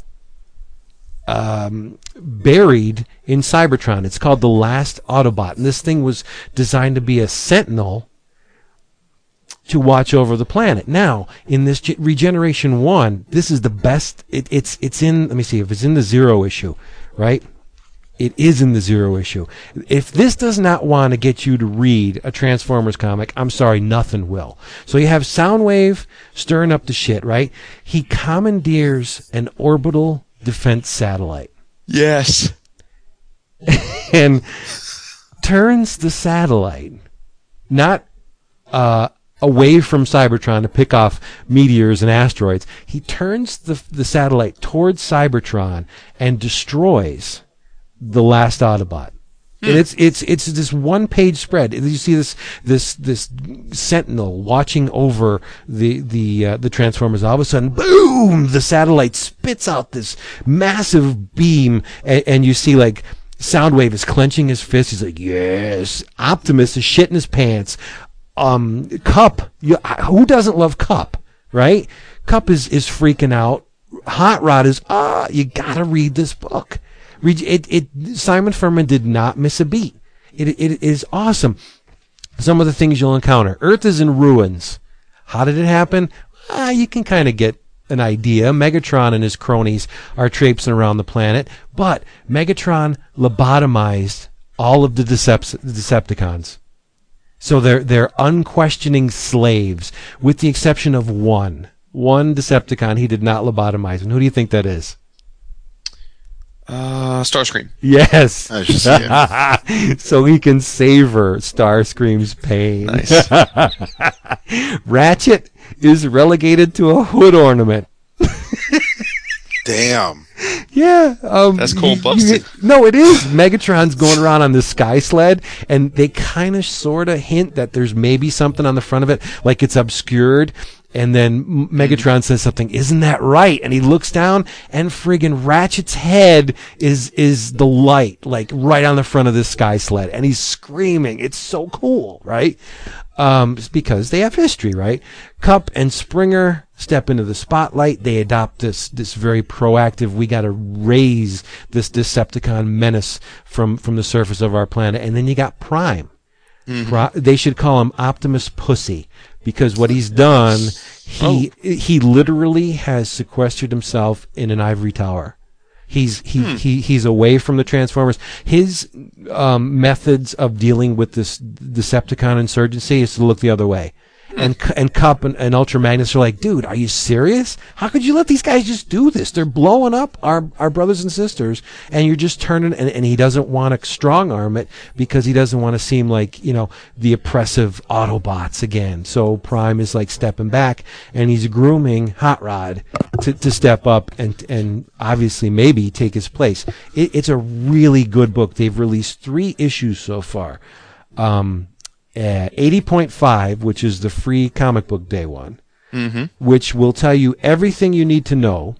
buried in Cybertron. It's called the Last Autobot, and this thing was designed to be a sentinel to watch over the planet. Now, in this Regeneration 1, this is the best. It's in, let me see if it's in the Zero issue, right? It is in the Zero issue. If this does not want to get you to read a Transformers comic, I'm sorry, nothing will. So you have Soundwave stirring up the shit, right? He commandeers an orbital defense satellite. Yes. And turns the satellite, not away from Cybertron to pick off meteors and asteroids. He turns the satellite towards Cybertron and destroys the Last Autobot. Hmm. And it's this one-page spread. You see this sentinel watching over the Transformers. All of a sudden, boom! The satellite spits out this massive beam, and you see Soundwave is clenching his fist. He's like, yes. Optimus is shitting his pants. Cup, who doesn't love Cup, right? Cup is freaking out. Hot Rod is, you gotta read this book. Simon Furman did not miss a beat. It is awesome. Some of the things you'll encounter. Earth is in ruins. How did it happen? You can kind of get an idea. Megatron and his cronies are traipsing around the planet, but Megatron lobotomized all of the Decepticons. So they're unquestioning slaves, with the exception of one Decepticon he did not lobotomize. And who do you think that is? Starscream. Yes. I should say, yeah. So he can savor Starscream's pain. Nice. Ratchet is relegated to a hood ornament. Damn. Yeah. That's Cole Buxton. No, it is. Megatron's going around on this sky sled, and they kind of sort of hint that there's maybe something on the front of it, like it's obscured. And then Megatron says something, isn't that right? And he looks down, and friggin' Ratchet's head is the light, like right on the front of this sky sled. And he's screaming. It's so cool, right? It's because they have history, right? Cup and Springer step into the spotlight. They adopt this very proactive, we gotta raise this Decepticon menace from the surface of our planet. And then you got Prime. Mm-hmm. They should call him Optimus Pussy. Because what he's done, he literally has sequestered himself in an ivory tower. He's away from the Transformers. His methods of dealing with this Decepticon insurgency is to look the other way. And Cup and Ultra Magnus are like, dude, are you serious? How could you let these guys just do this? They're blowing up our brothers and sisters, and you're just turning, and he doesn't want to strong arm it because he doesn't want to seem like, you know, the oppressive Autobots again. So Prime is like stepping back, and he's grooming Hot Rod to step up and obviously maybe take his place. It's a really good book. They've released 3 issues so far. 80.5, which is the free comic book day one, which will tell you everything you need to know,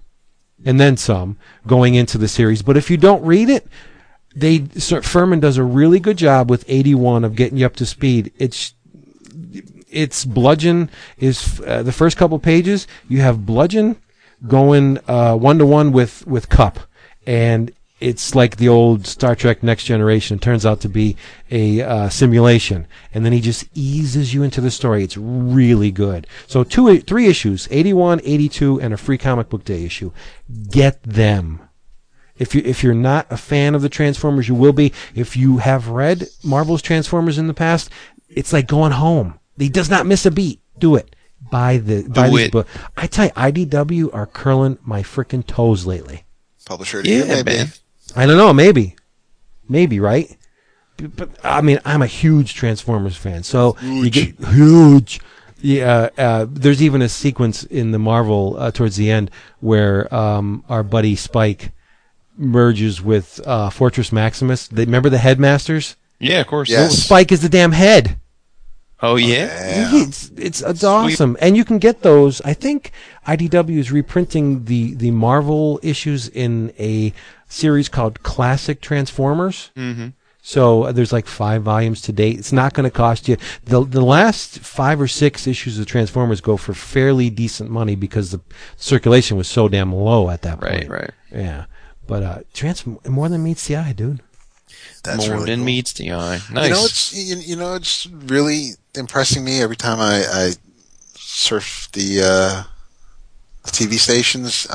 and then some, going into the series. But if you don't read it, Furman does a really good job with 81 of getting you up to speed. It's Bludgeon is the first couple pages. You have Bludgeon going one-to-one with Cup, and it's like the old Star Trek Next Generation. It turns out to be a simulation. And then he just eases you into the story. It's really good. So 3 issues, 81, 82, and a free comic book day issue. Get them. If you're not a fan of the Transformers, you will be. If you have read Marvel's Transformers in the past, it's like going home. He does not miss a beat. Do it. Buy this book. I tell you, IDW are curling my frickin' toes lately. Publisher of the year, maybe. Man. I don't know, maybe, right? But I mean, I'm a huge Transformers fan, so huge. Yeah, there's even a sequence in the Marvel towards the end where our buddy Spike merges with Fortress Maximus. Remember the Headmasters? Yeah, of course. Yes. Spike is the damn head. Oh yeah, it's awesome, and you can get those. I think IDW is reprinting the Marvel issues in a series called Classic Transformers. Mm-hmm. So there's like 5 volumes to date. It's not going to cost you. The last 5 or 6 issues of Transformers go for fairly decent money because the circulation was so damn low at that point. Right. Yeah, but more than meets the eye, dude. That's more really than cool. meets the eye. Nice. You know, it's really impressing me every time I surf the TV stations.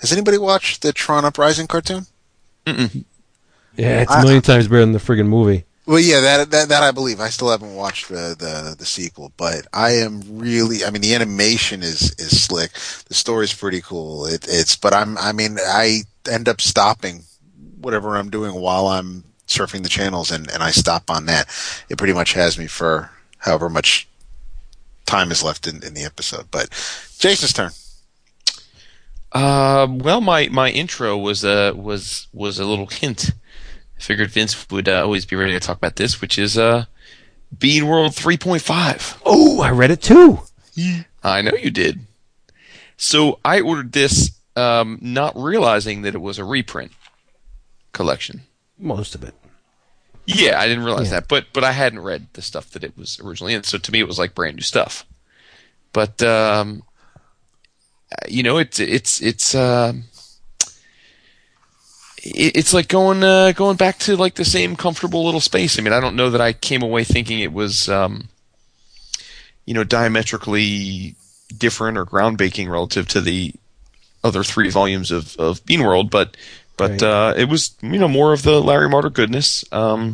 Has anybody watched the Tron Uprising cartoon? Mm-mm. Yeah, it's a million times better than the friggin' movie. Well, yeah, that I believe. I still haven't watched the sequel, but I am really. I mean, the animation is slick. The story's pretty cool. I end up stopping whatever I'm doing while I'm surfing the channels, and I stop on that. It pretty much has me for however much time is left in the episode. But Jason's turn. Well, my intro was a little hint. I figured Vince would always be ready to talk about this, which is Bean World 3.5. Oh, I read it too. Yeah. I know you did. So I ordered this not realizing that it was a reprint collection. Most of it. Yeah, I didn't realize that, but I hadn't read the stuff that it was originally in, so to me it was like brand new stuff. But you know, it's like going back to like the same comfortable little space. I mean, I don't know that I came away thinking it was you know, diametrically different or groundbreaking relative to the other 3 volumes of Beanworld, but it was, you know, more of the Larry Marder goodness. I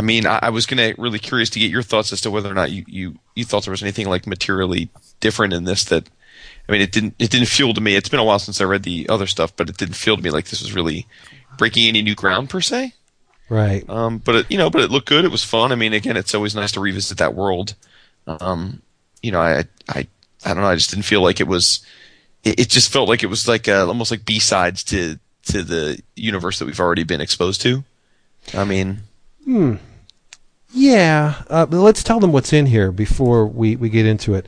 mean, I was really curious to get your thoughts as to whether or not you thought there was anything like materially different in this that, I mean, it didn't feel to me. It's been a while since I read the other stuff, but it didn't feel to me like this was really breaking any new ground per se. Right. But it looked good. It was fun. I mean, again, it's always nice to revisit that world. I don't know. I just didn't feel like it was it just felt like it was like almost like B-sides to the universe that we've already been exposed to. I mean, yeah. But let's tell them what's in here before we get into it.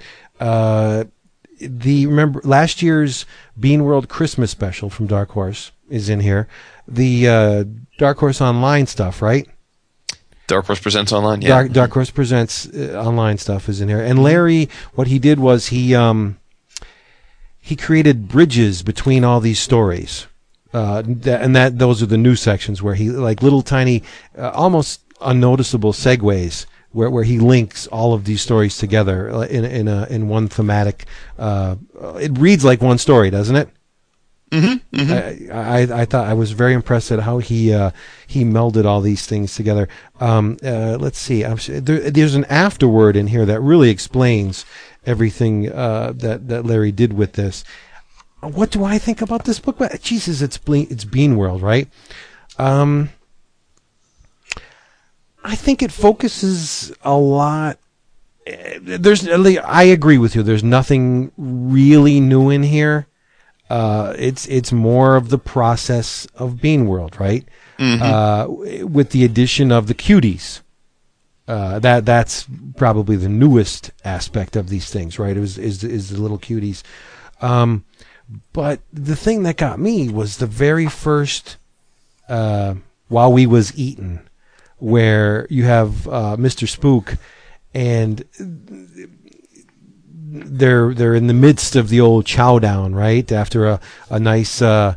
Remember last year's Bean World Christmas special from Dark Horse is in here. The Dark Horse Online stuff, right? Dark Horse Presents Online, yeah. Dark Horse Presents Online stuff is in here. And Larry, what he did was he created bridges between all these stories. Those are the new sections where he, like, little tiny, almost unnoticeable segues where he links all of these stories together in one thematic. It reads like one story, doesn't it? Mm-hmm, mm-hmm. I thought I was very impressed at how he melded all these things together. Let's see. There's an afterword in here that really explains everything that Larry did with this. What do I think about this book? Jesus, it's Bean World, right? I think it focuses a lot. I agree with you. There's nothing really new in here. It's more of the process of Bean World, right? Mm-hmm. With the addition of the cuties. That's probably the newest aspect of these things, right? Is the little cuties. But the thing that got me was the very first, While We Was Eaten, where you have, Mr. Spook and they're in the midst of the old chow down, right? After a nice, a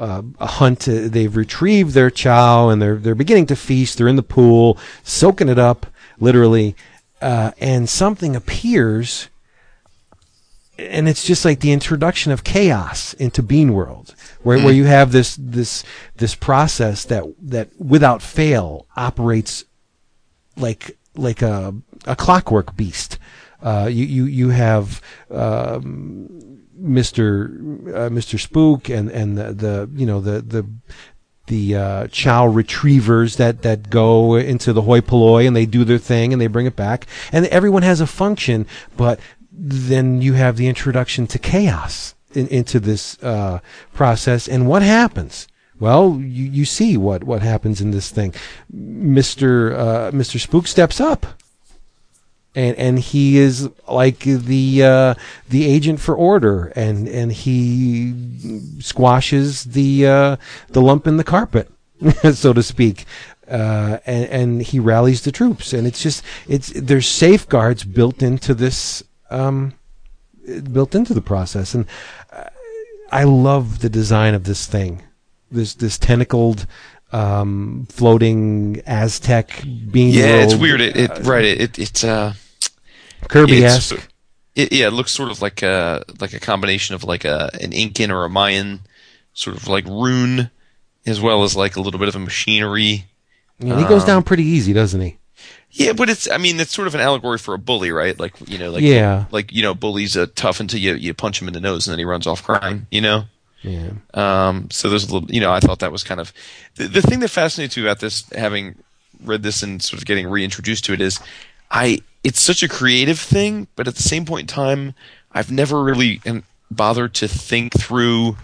hunt, they've retrieved their chow and they're beginning to feast. They're in the pool, soaking it up, literally. And something appears. And it's just like the introduction of chaos into Bean World, where you have this process that without fail operates like a clockwork beast. You have Mr. Spook and the chow retrievers that go into the hoi polloi and they do their thing and they bring it back, and everyone has a function, but then you have the introduction to chaos into this process. And what happens? Well, you see what happens in this thing. Mr. Spook steps up, and he is like the agent for order, and he squashes the lump in the carpet, so to speak. And he rallies the troops, and there's safeguards built into this. Built into the process, and I love the design of this thing, this tentacled, floating Aztec being. Yeah, rolled. It's weird. It's Kirby-esque. It looks sort of like a combination of an Incan or a Mayan sort of like rune, as well as like a little bit of a machinery. Yeah, he goes down pretty easy, doesn't he? Yeah, but it's sort of an allegory for a bully, right? Bullies are tough until you punch him in the nose and then he runs off crying, you know? Yeah. So there's a little, I thought that was kind of, the thing that fascinates me about this, having read this and sort of getting reintroduced to it is, it's such a creative thing, but at the same point in time, I've never really bothered to think through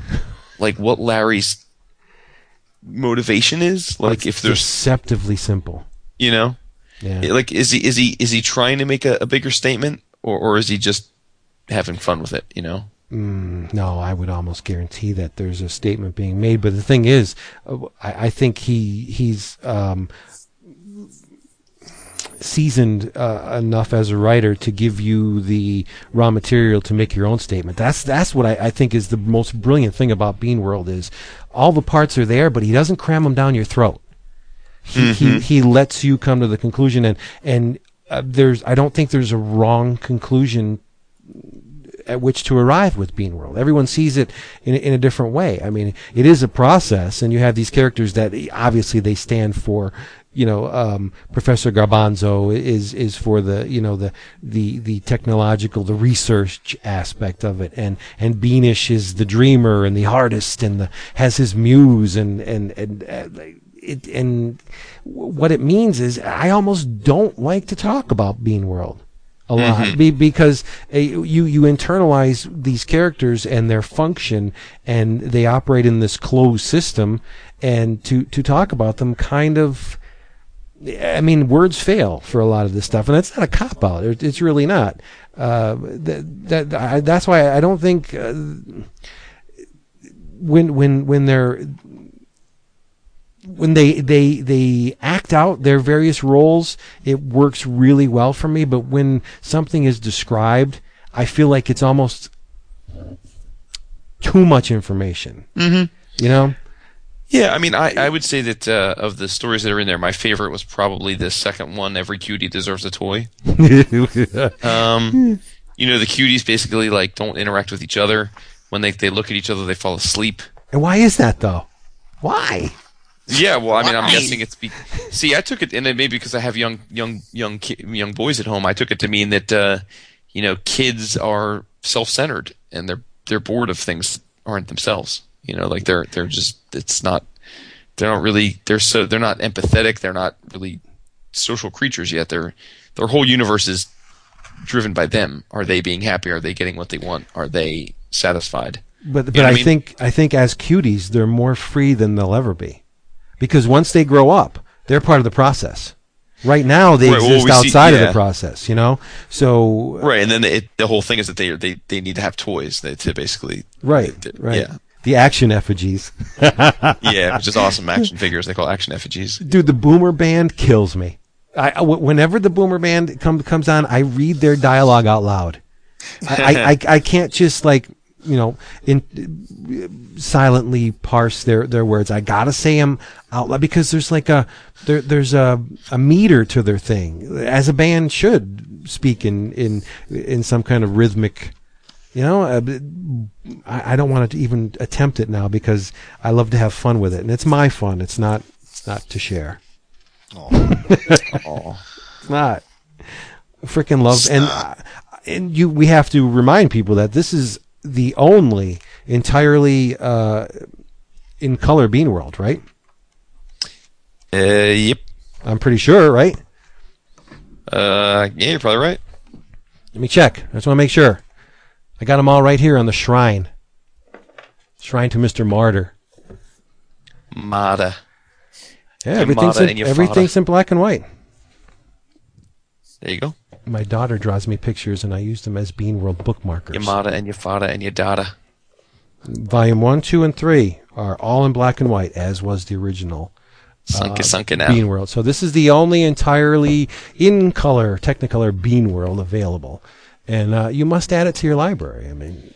like what Larry's motivation is. Like if there's deceptively simple, Yeah. Like, is he trying to make a bigger statement, or is he just having fun with it? No, I would almost guarantee that there's a statement being made. But the thing is, I think he's seasoned enough as a writer to give you the raw material to make your own statement. That's what I think is the most brilliant thing about Bean World is all the parts are there, but he doesn't cram them down your throat. He lets you come to the conclusion, and I don't think there's a wrong conclusion at which to arrive with Bean World. Everyone sees it in a different way. I mean, it is a process, and you have these characters that obviously they stand for. Professor Garbanzo is for the technological, the research aspect of it, and Beanish is the dreamer and the artist and has his muse and what it means is I almost don't like to talk about Bean World. a lot, because you internalize these characters and their function, and they operate in this closed system, and to talk about them kind of, I mean, words fail for a lot of this stuff, and that's not a cop-out. It's really not. That's why I don't think when they're... when they act out their various roles, it works really well for me. But when something is described, I feel like it's almost too much information. You know? Yeah, I mean, I would say that of the stories that are in there, my favorite was probably the second one, Every Cutie Deserves a Toy. You know, the cuties basically like don't interact with each other. When they look at each other, they fall asleep. And why is that, though? Why? Yeah, well, I mean, I'm guessing it's see, I took it, and maybe because I have young boys at home, I took it to mean that you know, kids are self-centered and they're bored of things that aren't themselves. You know, like they're just they're not empathetic, they're not really social creatures yet. Their whole universe is driven by them. Are they being happy? Are they getting what they want? Are they satisfied? But you know, I think as cuties, they're more free than they'll ever be. Because once they grow up, they're part of the process. Right now, they exist outside of the process, you know? So right, and then the whole thing is that they need to have toys to basically... Right. Yeah. The action effigies. Yeah, which is awesome. Action figures, they call action effigies. Dude, the Boomer Band kills me. Whenever the Boomer Band comes on, I read their dialogue out loud. I can't just, like... you know, silently parse their words. I gotta say them out loud because there's like a meter to their thing, as a band should speak in some kind of rhythmic, you know. I don't want to even attempt it now because I love to have fun with it, and it's my fun. It's not to share. Oh, it's not. Freaking love, and we have to remind people that this is the only entirely in color Bean World, right? Yep. I'm pretty sure, right? Yeah, you're probably right. Let me check. I just want to make sure. I got them all right here on the shrine. Shrine to Mr. Martyr. Martyr. Yeah, everything's in black and white. There you go. My daughter draws me pictures, and I use them as Bean World bookmarkers. Your mother and your father and your daughter. Volume 1, 2, and 3 are all in black and white, as was the original sunken Bean World. So this is the only entirely in-color, Technicolor Bean World available. And you must add it to your library. I mean,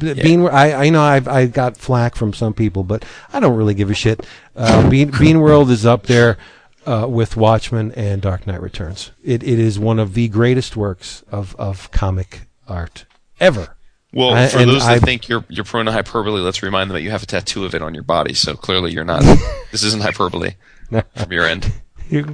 Bean World, I know I got flack from some people, but I don't really give a shit. Bean World is up there. With Watchmen and Dark Knight Returns. It is one of the greatest works of comic art ever. Well, for those that think you're prone to hyperbole, let's remind them that you have a tattoo of it on your body, so clearly you're not. This isn't hyperbole from your end. No,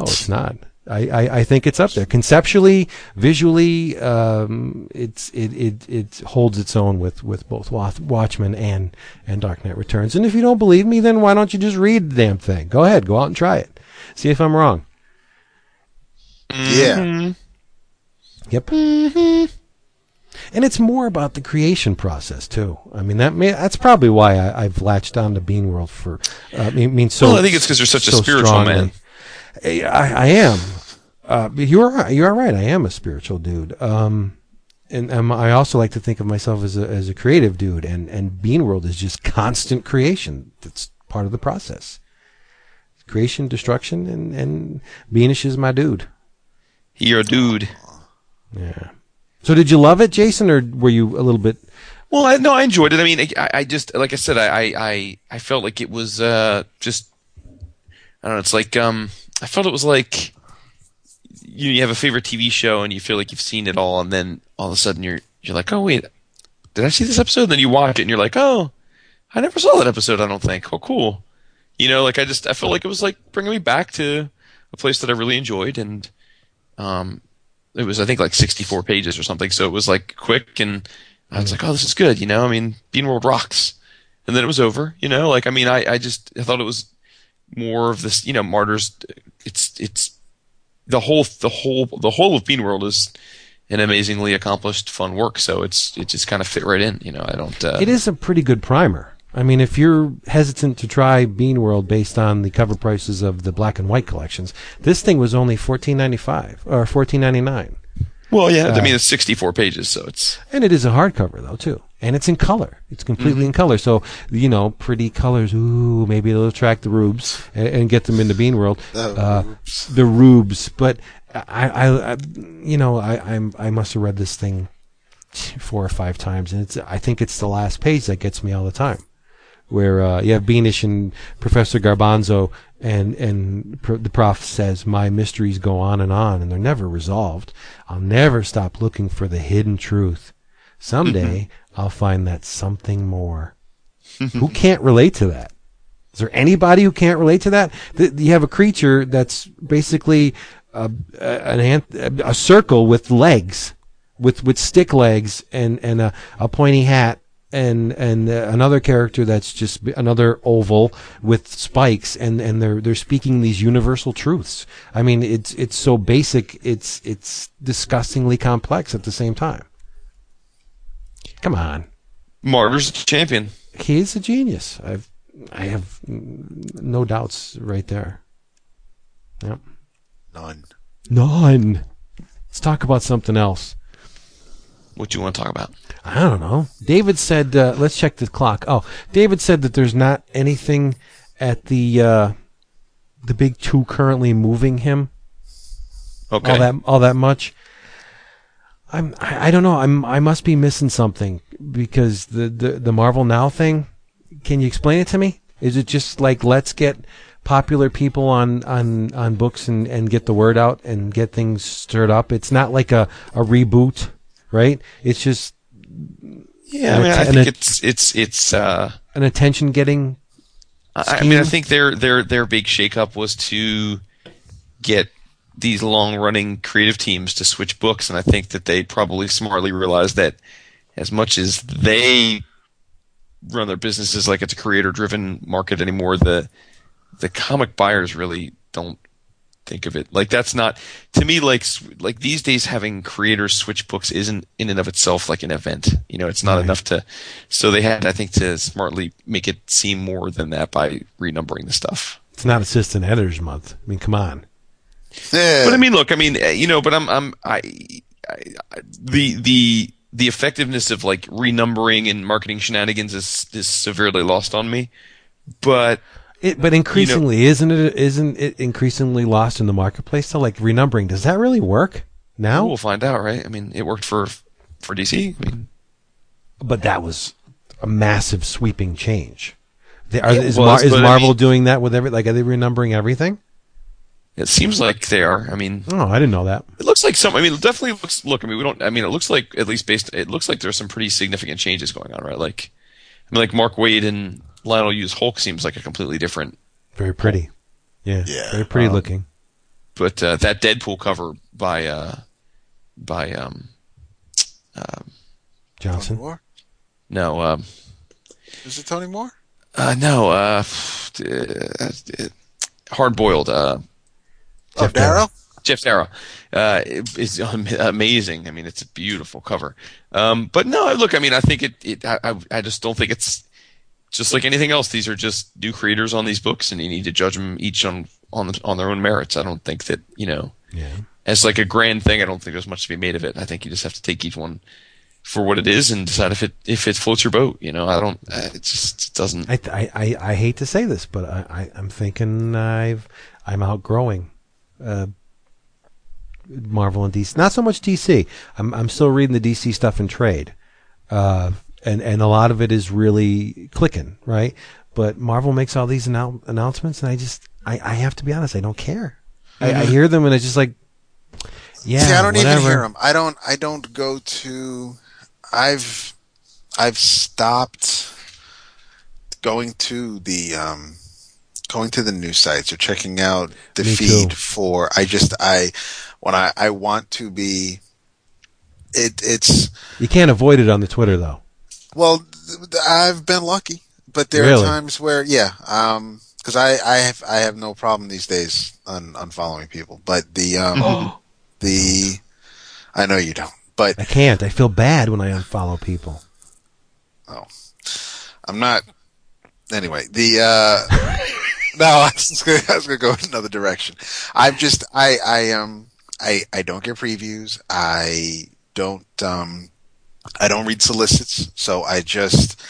it's not. I think it's up there. Conceptually, visually, it holds its own with both Watchmen and Dark Knight Returns. And if you don't believe me, then why don't you just read the damn thing? Go ahead, go out and try it. See if I'm wrong. Yeah. Mm-hmm. Yep. Mm-hmm. And it's more about the creation process too. I mean, that's probably why I've latched on to Bean World for. I think it's because you're such a spiritual man. I am. You're right. I am a spiritual dude. And I also like to think of myself as a creative dude. And Bean World is just constant creation. That's part of the process. Creation, destruction, and Beanish is my dude. You're a dude. Yeah. So did you love it, Jason, or were you a little bit? Well, I enjoyed it. I mean, I just, like I said, I felt like it was just, I don't know. It's like I felt it was like you have a favorite TV show and you feel like you've seen it all, and then all of a sudden you're like, oh wait, did I see this episode? And then you watch it and you're like, oh, I never saw that episode. I don't think. Oh, cool. You know, like I felt like it was like bringing me back to a place that I really enjoyed, and it was, I think, like 64 pages or something. So it was like quick, and I was like, oh, this is good. You know, I mean, Bean World rocks. And then it was over. You know, like I mean, I thought it was more of this, you know, Martyrs. It's the whole of Bean World is an amazingly accomplished, fun work. So it just kind of fit right in. You know, I don't. It is a pretty good primer. I mean, if you're hesitant to try Bean World based on the cover prices of the black and white collections, this thing was only $14.95 or $14.99. Well, yeah, I mean, it's 64 pages, so it's... And it is a hardcover, though, too. And it's in color. It's completely in color. So, you know, pretty colors, ooh, maybe they'll attract the rubes and get them into Bean World. The rubes. But, I must have read this thing 4 or 5 times, and I think it's the last page that gets me all the time. Where you have Beanish and Professor Garbanzo, and the prof says, "My mysteries go on, and they're never resolved. I'll never stop looking for the hidden truth. Someday I'll find that something more." Who can't relate to that? Is there anybody who can't relate to that? You have a creature that's basically a circle with legs, with stick legs, and a pointy hat. And another character that's just another oval with spikes, and they're speaking these universal truths. I mean, it's so basic, it's disgustingly complex at the same time. Come on, Martyr's a champion. He's a genius. I have no doubts right there. Yep. None. Let's talk about something else. What do you want to talk about? I don't know. David said, let's check the clock. Oh, David said that there's not anything at the big two currently moving him. Okay. All that much. I don't know. I must be missing something, because the Marvel Now thing, can you explain it to me? Is it just like, let's get popular people on books and get the word out and get things stirred up? It's not like a reboot. Right? It's just... Yeah, I mean, I think it's an attention-getting scheme. I mean, I think their big shakeup was to get these long-running creative teams to switch books, and I think that they probably smartly realized that as much as they run their businesses like it's a creator-driven market anymore, the comic buyers really don't think of it like that's not, to me, like these days having creators switch books isn't in and of itself like an event, you know. It's not enough to, so they had, I think, to smartly make it seem more than that by renumbering the stuff. It's not assistant editors month. I mean, come on. Yeah. But I mean, look, I mean, you know, but I the effectiveness of like renumbering and marketing shenanigans is severely lost on me, but. But increasingly, you know, isn't it increasingly lost in the marketplace? So, like, renumbering, does that really work now? We'll find out, right? I mean, it worked for DC. I mean, but that was a massive, sweeping change. Is Marvel doing that with every? Like, are they renumbering everything? It seems like they are. I mean, oh, I didn't know that. It looks like some. I mean, it definitely looks. Look, I mean, we don't. I mean, it looks like, at least based. It looks like there's some pretty significant changes going on, right? Like, I mean, like Mark Waid and Lionel Hughes Hulk seems like a completely different... Very pretty. Yeah. Very pretty looking. But that Deadpool cover by Johnson? Tony Moore? No. Is it Tony Moore? No. Hard-boiled. Jeff Darrow? Jeff Darrow. Is amazing. I mean, it's a beautiful cover. But no, look, I mean, I think I just don't think it's... Just like anything else, these are just new creators on these books, and you need to judge them each on their own merits. I don't think that, you know, as like a grand thing, I don't think there's much to be made of it. I think you just have to take each one for what it is and decide if it floats your boat. You know, I don't. It just doesn't. I hate to say this, but I'm thinking I'm outgrowing Marvel and DC. Not so much DC. I'm still reading the DC stuff in trade. And a lot of it is really clicking, right? But Marvel makes all these announcements, and I just, I have to be honest, I don't care. I hear them, and it's just like, yeah, see, I don't whatever. Even hear them. I don't go to. I've stopped going to the news sites or checking out the feed for. I want to be. It's you can't avoid it on the Twitter though. Well, I've been lucky, but there are times where, because I have no problem these days on following people. But I know you don't. But I can't. I feel bad when I unfollow people. Oh, I'm not. Anyway, no, I was gonna go in another direction. I'm just I don't get previews. I don't read solicits. So I just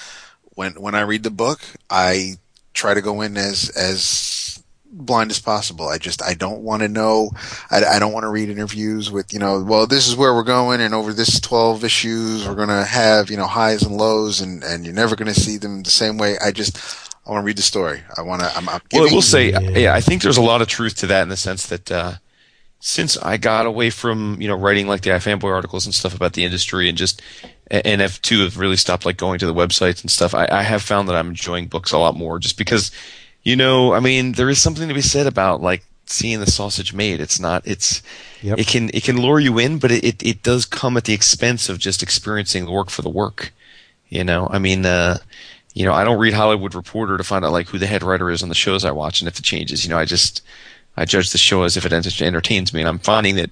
when I read the book, I try to go in as blind as possible. I don't want to know. I don't want to read interviews with, well, this is where we're going, and over this 12 issues, we're going to have, highs and lows, and you're never going to see them the same way. I want to read the story. I will say, yeah, I think there's a lot of truth to that in the sense that, since I got away from, writing like the iFanboy articles and stuff about the industry and just, and F2 have really stopped like going to the websites and stuff, I have found that I'm enjoying books a lot more just because, there is something to be said about like seeing the sausage made. It can lure you in, but it does come at the expense of just experiencing the work for the work. I don't read Hollywood Reporter to find out like who the head writer is on the shows I watch and if it changes. I judge the show as if it entertains me, and I'm finding that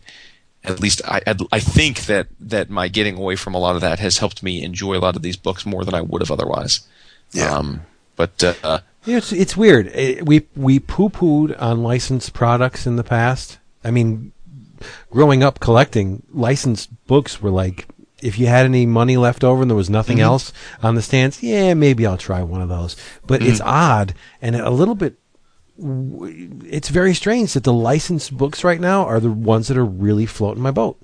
at least I think that my getting away from a lot of that has helped me enjoy a lot of these books more than I would have otherwise. Yeah. It's weird. We poo-pooed on licensed products in the past. I mean, growing up collecting licensed books were like, if you had any money left over and there was nothing mm-hmm. else on the stands, yeah, maybe I'll try one of those. But mm-hmm. it's odd and a little bit. It's very strange that the licensed books right now are the ones that are really floating my boat.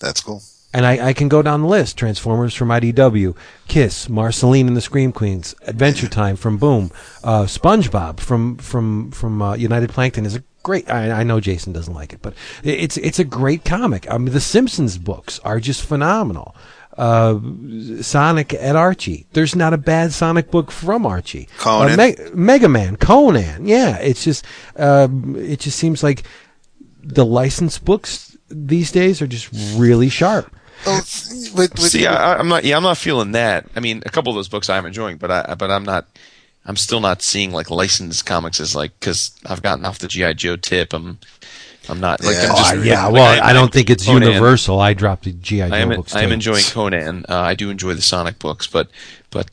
That's cool. And I can go down the list. Transformers from IDW, Kiss, Marceline and the Scream Queens, Adventure Time from Boom, SpongeBob from United Plankton is a great. I know Jason doesn't like it, but it's a great comic. I mean, the Simpsons books are just phenomenal. Sonic at Archie. There's not a bad Sonic book from Archie. Conan, Mega Man, Conan. Yeah, it's just it just seems like the licensed books these days are just really sharp. Oh, see, I'm not feeling that. I mean, a couple of those books I'm enjoying, but I'm not. I'm still not seeing like licensed comics as like because I've gotten off the GI Joe tip. I'm not like yeah. I'm just, yeah. Well, I don't think it's Conan. Universal. I dropped the GI Joe books. I am enjoying Conan. I do enjoy the Sonic books, but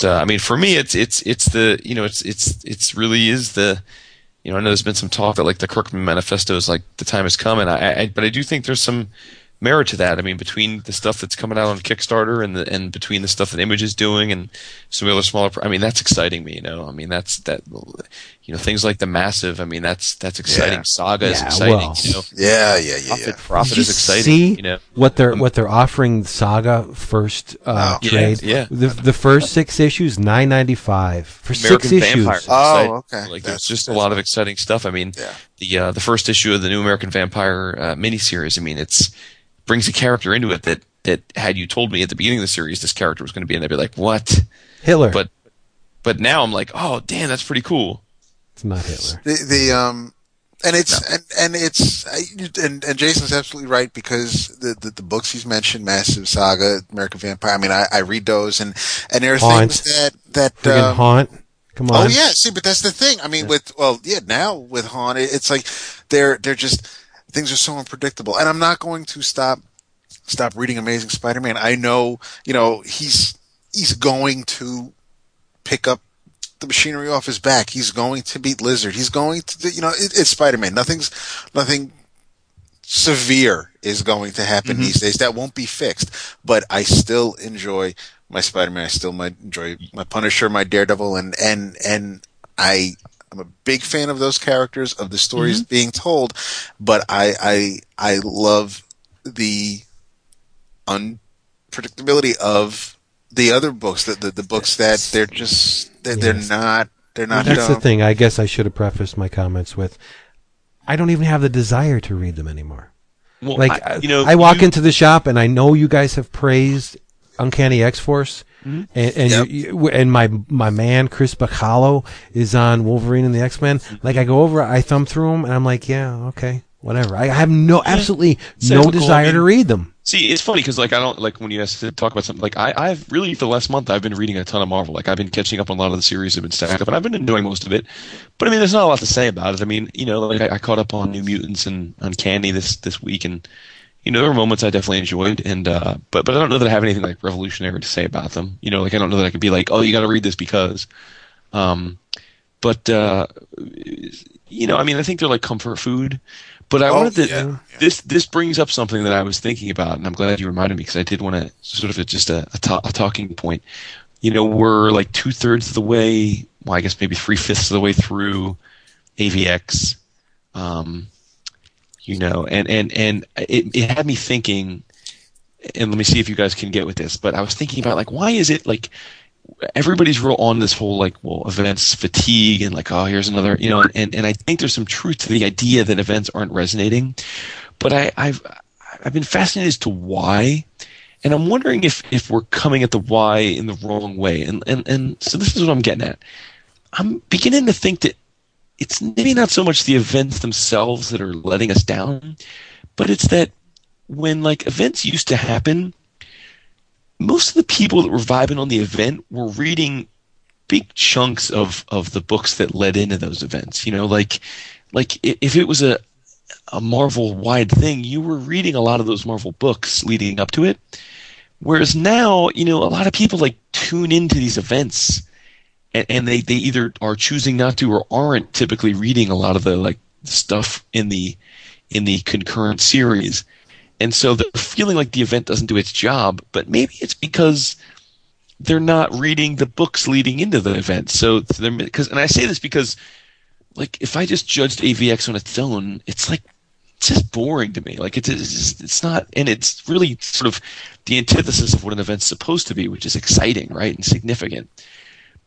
I mean, for me, it's the it's really is the I know there's been some talk that like the Kirkman manifesto is like the time has come, and but I do think there's some merit to that. I mean, between the stuff that's coming out on Kickstarter and between the stuff that Image is doing and some other smaller, I mean, that's exciting me. I mean, things like the Massive. I mean, that's exciting. Yeah. Saga is exciting. Well, Profit is exciting. See what they're offering Saga first trade. Yeah, the first 6 issues $9.95 for American 6 issues. Vampire. Oh, okay. Like there's just a lot of exciting stuff. I mean, the first issue of the new American Vampire miniseries. I mean, brings a character into it that had you told me at the beginning of the series this character was going to be in, I'd be like, what? Hitler. But now I'm like, oh damn, that's pretty cool. It's not Hitler. And Jason's absolutely right because the books he's mentioned, Massive, Saga, American Vampire. I mean, I read those and there are things that Haunt. Come on. Oh yeah, see, but that's the thing. I mean, now with Haunt, it's like they're just. Things are so unpredictable, and I'm not going to stop reading Amazing Spider-Man. I know, he's going to pick up the machinery off his back. He's going to beat Lizard. He's going to, it's Spider-Man. Nothing severe is going to happen mm-hmm. these days. That won't be fixed. But I still enjoy my Spider-Man. I still enjoy my Punisher, my Daredevil, and I'm a big fan of those characters, of the stories mm-hmm. being told, but I love the unpredictability of the other books, the books that they're just they're not. Well, that's the thing. I guess I should have prefaced my comments with, I don't even have the desire to read them anymore. Well, I walk into the shop and I know you guys have praised Uncanny X-Force. Mm-hmm. And my man Chris Bacalo is on Wolverine and the X-Men. Like I go over, I thumb through them, and I'm like, yeah, okay, whatever. I have absolutely no desire to read them. See, it's funny because, like, I don't like when you guys talk about something. Like, I've really for the last month I've been reading a ton of Marvel. Like, I've been catching up on a lot of the series that have been stacked up, and I've been enjoying most of it. But I mean, there's not a lot to say about it. I mean, you know, like I caught up on New Mutants and Uncanny this week, and you know, there were moments I definitely enjoyed, and but I don't know that I have anything like revolutionary to say about them. You know, like I don't know that I could be like, oh, you got to read this because. You know, I mean, I think they're like comfort food. But I wanted to. Yeah. This brings up something that I was thinking about, and I'm glad you reminded me because I did want to sort of just a talking point. You know, we're like 2/3 of the way. Well, I guess maybe 3/5 of the way through AVX. You know, and it had me thinking. And let me see if you guys can get with this. But I was thinking about like, why is it like everybody's real on this whole like, well, events fatigue and like, oh, here's another, you know, and I think there's some truth to the idea that events aren't resonating, but I've been fascinated as to why, and I'm wondering if we're coming at the why in the wrong way, and so this is what I'm getting at. I'm beginning to think that it's maybe not so much the events themselves that are letting us down, but it's that when like events used to happen, most of the people that were vibing on the event were reading big chunks of the books that led into those events. You know, like if it was a Marvel-wide thing, you were reading a lot of those Marvel books leading up to it. Whereas now, you know, a lot of people like tune into these events and they either are choosing not to or aren't typically reading a lot of the like stuff in the concurrent series. And so they're feeling like the event doesn't do its job, but maybe it's because they're not reading the books leading into the event. So they're and I say this because, like, if I just judged AVX on its own, it's like it's just boring to me. Like it's not, and it's really sort of the antithesis of what an event's supposed to be, which is exciting, right, and significant.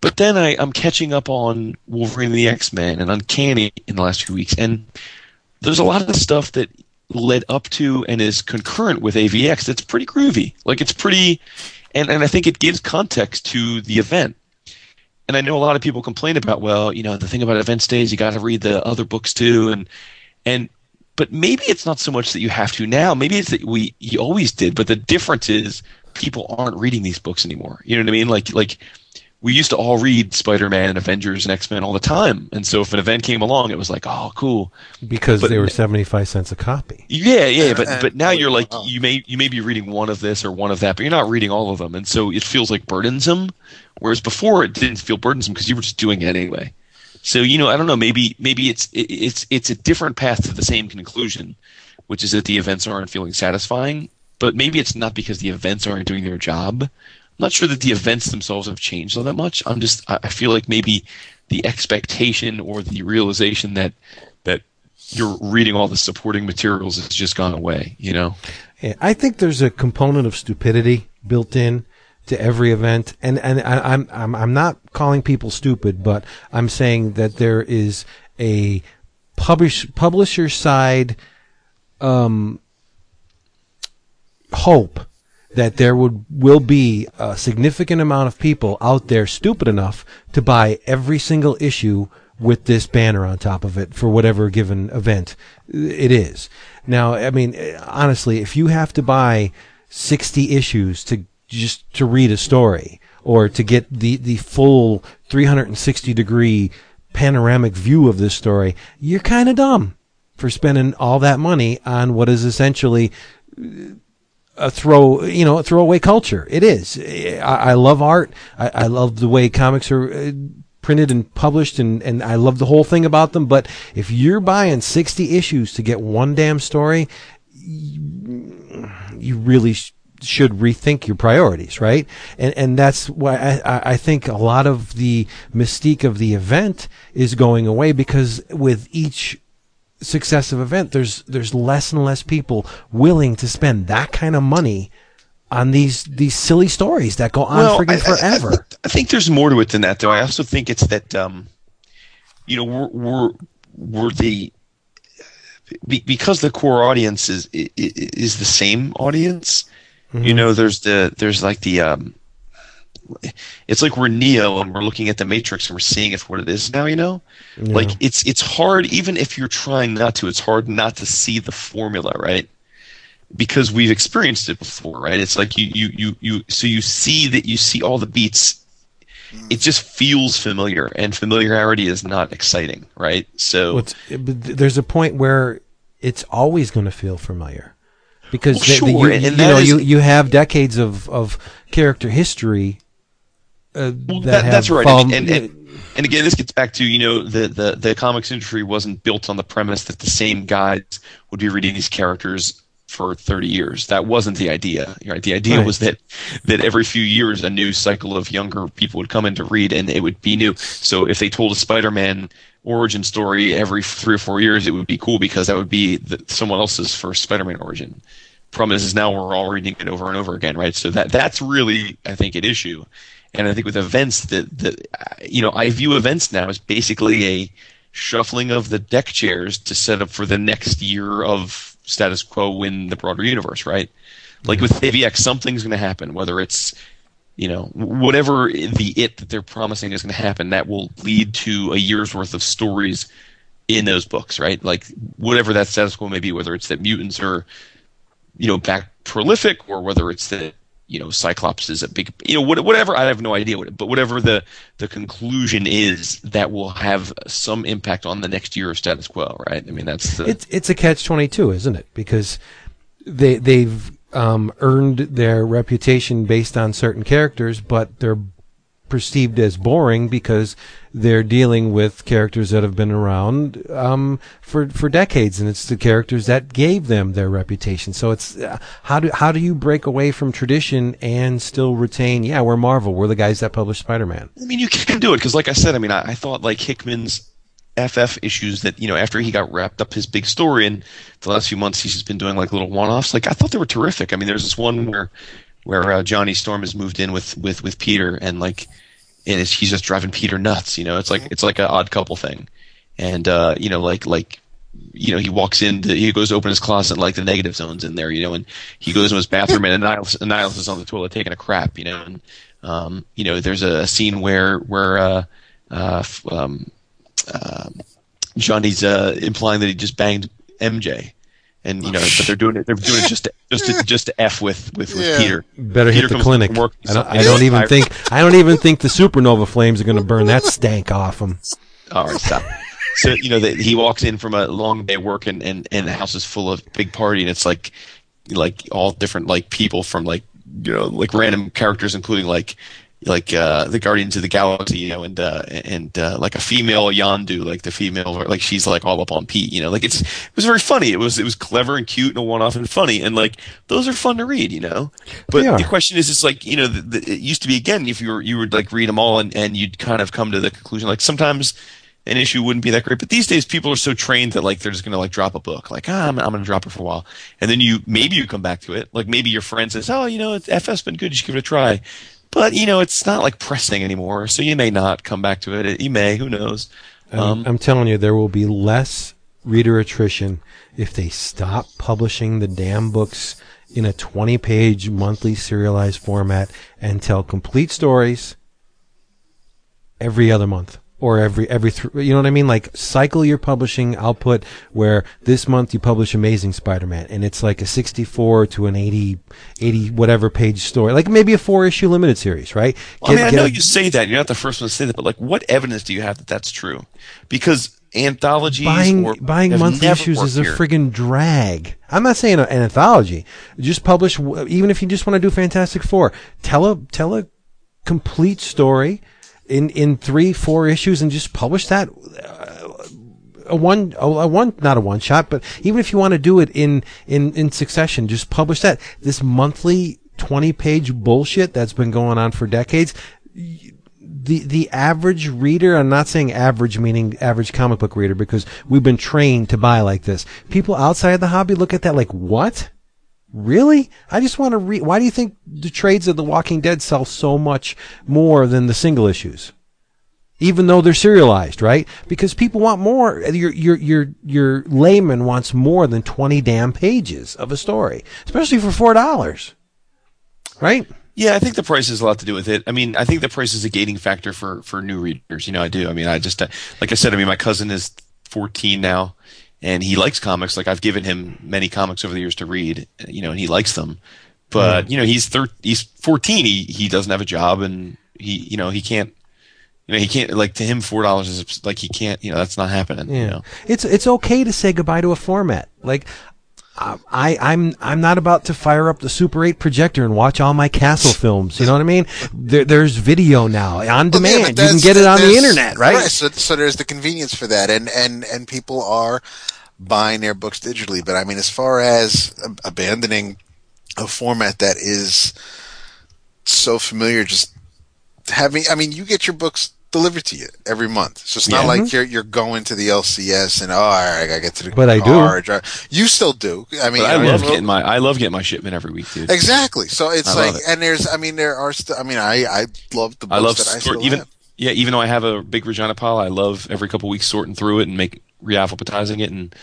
But then I'm catching up on Wolverine and the X-Men and Uncanny in the last few weeks, and there's a lot of stuff that led up to and is concurrent with AVX that's pretty groovy. Like it's pretty and I think it gives context to the event. And I know a lot of people complain about, well, you know, the thing about events days, you got to read the other books too, and but maybe it's not so much that you have to now. Maybe it's that you always did, but the difference is people aren't reading these books anymore. You know what I mean? Like we used to all read Spider-Man and Avengers and X-Men all the time. And so if an event came along, it was like, oh, cool. Because they were 75 cents a copy. Yeah. But now you're like, you may be reading one of this or one of that, but you're not reading all of them. And so it feels like burdensome. Whereas before it didn't feel burdensome because you were just doing it anyway. So, you know, I don't know. Maybe it's a different path to the same conclusion, which is that the events aren't feeling satisfying. But maybe it's not because the events aren't doing their job. I'm not sure that the events themselves have changed all that much. I feel like maybe the expectation or the realization that you're reading all the supporting materials has just gone away, you know? Yeah, I think there's a component of stupidity built in to every event. And I'm not calling people stupid, but I'm saying that there is a publisher side, hope that there will be a significant amount of people out there stupid enough to buy every single issue with this banner on top of it for whatever given event it is. Now, I mean, honestly, if you have to buy 60 issues to read a story or to get the full 360-degree panoramic view of this story, you're kind of dumb for spending all that money on what is essentially a throwaway culture. It is. I love art. I love the way comics are printed and published, and I love the whole thing about them. But if you're buying 60 issues to get one damn story, you really should rethink your priorities, right? And that's why I think a lot of the mystique of the event is going away, because with each successive event, there's less and less people willing to spend that kind of money on these silly stories that go on forever. I think there's more to it than that, though. I also think it's that you know, we're because the core audience is the same audience. Mm-hmm. You know, there's like the it's like we're Neo and we're looking at the Matrix and we're seeing it for what it is now, you know? Yeah. Like it's hard, even if you're trying not to, it's hard not to see the formula, right? because we've experienced it before, right? It's like you see all the beats. It just feels familiar, and familiarity is not exciting, right? So there's a point where it's always going to feel familiar, because you have decades of character history that's right. And again, this gets back to, the comics industry wasn't built on the premise that the same guys would be reading these characters for 30 years. That wasn't the idea, right? The idea was that every few years a new cycle of younger people would come in to read, and it would be new. So if they told a Spider-Man origin story every 3 or 4 years, it would be cool, because that would be someone else's first Spider-Man origin. Problem is now we're all reading it over and over again, right? So that's really, I think, an issue. And I think with events, I view events now as basically a shuffling of the deck chairs to set up for the next year of status quo in the broader universe, right? Like with AVX, something's going to happen, whether it's, whatever that they're promising is going to happen, that will lead to a year's worth of stories in those books, right? Like whatever that status quo may be, whether it's that mutants are, back prolific, or whether it's that, Cyclops is a big, whatever, I have no idea what it, but whatever the conclusion is, that will have some impact on the next year of status quo, right? I mean, it's a catch-22, isn't it? Because they've earned their reputation based on certain characters, but they're perceived as boring because they're dealing with characters that have been around for decades, and it's the characters that gave them their reputation. So it's how do you break away from tradition and still retain? Yeah, we're Marvel. We're the guys that published Spider-Man. I mean, you can do it, because, like I said, I mean, I thought like Hickman's FF issues that after he got wrapped up his big story, and the last few months he's just been doing like little one-offs. Like I thought they were terrific. I mean, there's this one where Johnny Storm has moved in with Peter, and he's just driving Peter nuts. It's like an Odd Couple thing, and he walks in, he goes to open his closet, like the Negative Zone's in there, and he goes in his bathroom, and Niles is on the toilet taking a crap, there's a scene where Johnny's implying that he just banged MJ. And but they're doing it just to f with Peter. Better Peter hit the clinic. I don't even think the supernova flames are going to burn that stank off him. All right, stop. So he walks in from a long day at work, and the house is full of big party, and it's like all different like people from like random characters, including like the Guardians of the Galaxy, and like a female Yondu, like the female, like she's like all up on Pete, like it was very funny. It was clever and cute and a one-off and funny. And like, those are fun to read, but the question is, it's like, it used to be, again, if you would like read them all and you'd kind of come to the conclusion, like sometimes an issue wouldn't be that great, but these days people are so trained that like, they're just going to like drop a book, like, I'm going to drop it for a while. And then maybe you come back to it. Like maybe your friend says, oh, FF's been good. You should give it a try. But, it's not like pressing anymore, so you may not come back to it. You may, who knows. I'm telling you, there will be less reader attrition if they stop publishing the damn books in a 20-page monthly serialized format and tell complete stories every other month. Or every you know what I mean? Like cycle your publishing output, where this month you publish Amazing Spider-Man, and it's like a 64 to an 80 whatever page story, like maybe a 4-issue limited series, right? You say that, you're not the first one to say that, but like, what evidence do you have that that's true? Because anthologies buying monthly issues is a friggin' drag. I'm not saying an anthology. Just publish, even if you just want to do Fantastic Four. Tell a complete story in 3-4 issues, and just publish that not a one shot, but even if you want to do it in succession, just publish that. This monthly 20-page bullshit that's been going on for decades, the average reader, I'm not saying average meaning average comic book reader, because we've been trained to buy like this. People outside the hobby look at that like, what? Really? I just want to read. Why do you think the trades of The Walking Dead sell so much more than the single issues, even though they're serialized, right? Because people want more. Your layman wants more than 20 damn pages of a story, especially for $4, right? Yeah, I think the price has a lot to do with it. I mean, I think the price is a gating factor for new readers. I do. I mean, I just, like I said, I mean, my cousin is 14 now. and he likes comics. Like, I've given him many comics over the years to read, you know, and he likes them. But, you know, he's 14. He doesn't have a job, and he can't, like, to him, $4 is, like, he can't, you know, that's not happening. Yeah. You know? It's okay to say goodbye to a format. Like, I'm not about to fire up the Super 8 projector and watch all my Castle films. You know what I mean? There's video now on demand. Yeah, you can get it on the internet, right? Right. So there's the convenience for that, and people are buying their books digitally. But I mean, as far as abandoning a format that is so familiar, just having, I mean, you get your books delivered to you every month, so it's not like you're going to the LCS and I gotta get to the car. But I do. You still do. I mean, I love getting my shipment every week, dude. Exactly. So it's I love the books I still have. Yeah, even though I have a big Regina pile, I love every couple of weeks sorting through it and re-alphabetizing it, and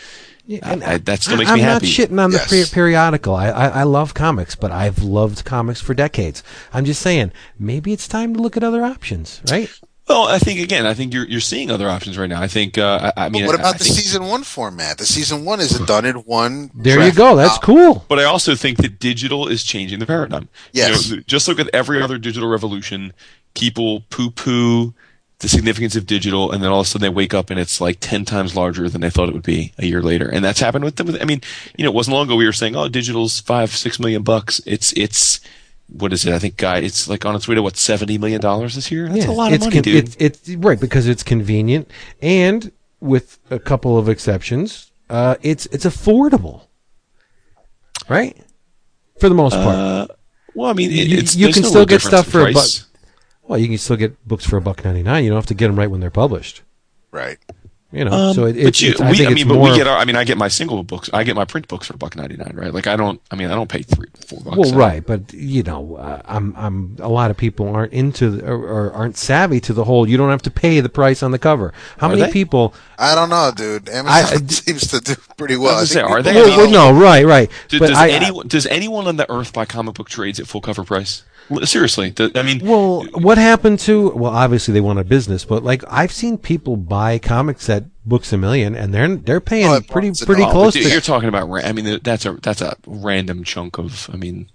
that still makes me happy. I'm not shitting on the periodical. I love comics, but I've loved comics for decades. I'm just saying, maybe it's time to look at other options, right? Well, I think you're seeing other options right now. I think But what about the season one format? The season one is done in one. There you go. That's cool. But I also think that digital is changing the paradigm. Yes. You know, just look at every other digital revolution. People poo-poo the significance of digital, and then all of a sudden they wake up and it's like 10 times larger than they thought it would be a year later. And that's happened with them. I mean, you know, it wasn't long ago we were saying, oh, digital's $5-6 million. It's what is it? I think, guy, it's like on its way to what, $70 million this year. That's a lot of money, dude. It's right, because it's convenient, and with a couple of exceptions, it's affordable, right? For the most part. Well, I mean, you can still get stuff for a buck. Well, you can still get books for $1.99. You don't have to get them right when they're published, right? You know, so I get my single books. I get my print books for $1.99, right? Like, I don't pay $3-4. Well, right, but you know, a lot of people aren't into or aren't savvy to the whole. You don't have to pay the price on the cover. How many people? I don't know, dude. Amazon seems to do pretty well. Are they? Well, no, right. Does anyone on the earth buy comic book trades at full cover price? Seriously, what happened to? Well, obviously they want a business, but like, I've seen people buy comics at Books a Million, and they're paying pretty close. Dude, you're talking about. I mean, that's a random chunk of. I mean,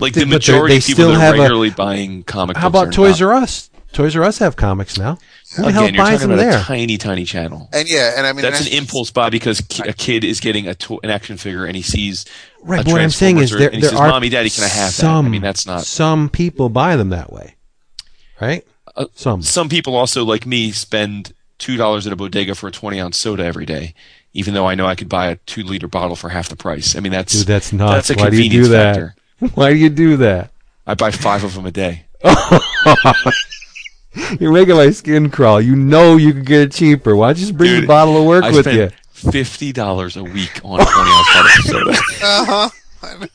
like the majority of people that are regularly buying comic books. How about Toys R Us? Toys R Us have comics now. Who the hell buys them there? A tiny, tiny channel. And I mean, that's an impulse buy, because a kid is getting an action figure and he sees. Right. What I'm saying is, there says, are "Mommy, Daddy, can I have that?" I mean, that's not. Some people buy them that way, right? Some people also, like me, spend $2 at a bodega for a 20-ounce soda every day, even though I know I could buy a 2-liter bottle for half the price. I mean, that's nuts. That's a convenience factor. Why do you do that? I buy 5 of them a day. You're making my skin crawl. You know you can get it cheaper. Why don't you just bring the bottle of work with you? $50 a week on a 20-ounce bottle of soda. Uh-huh.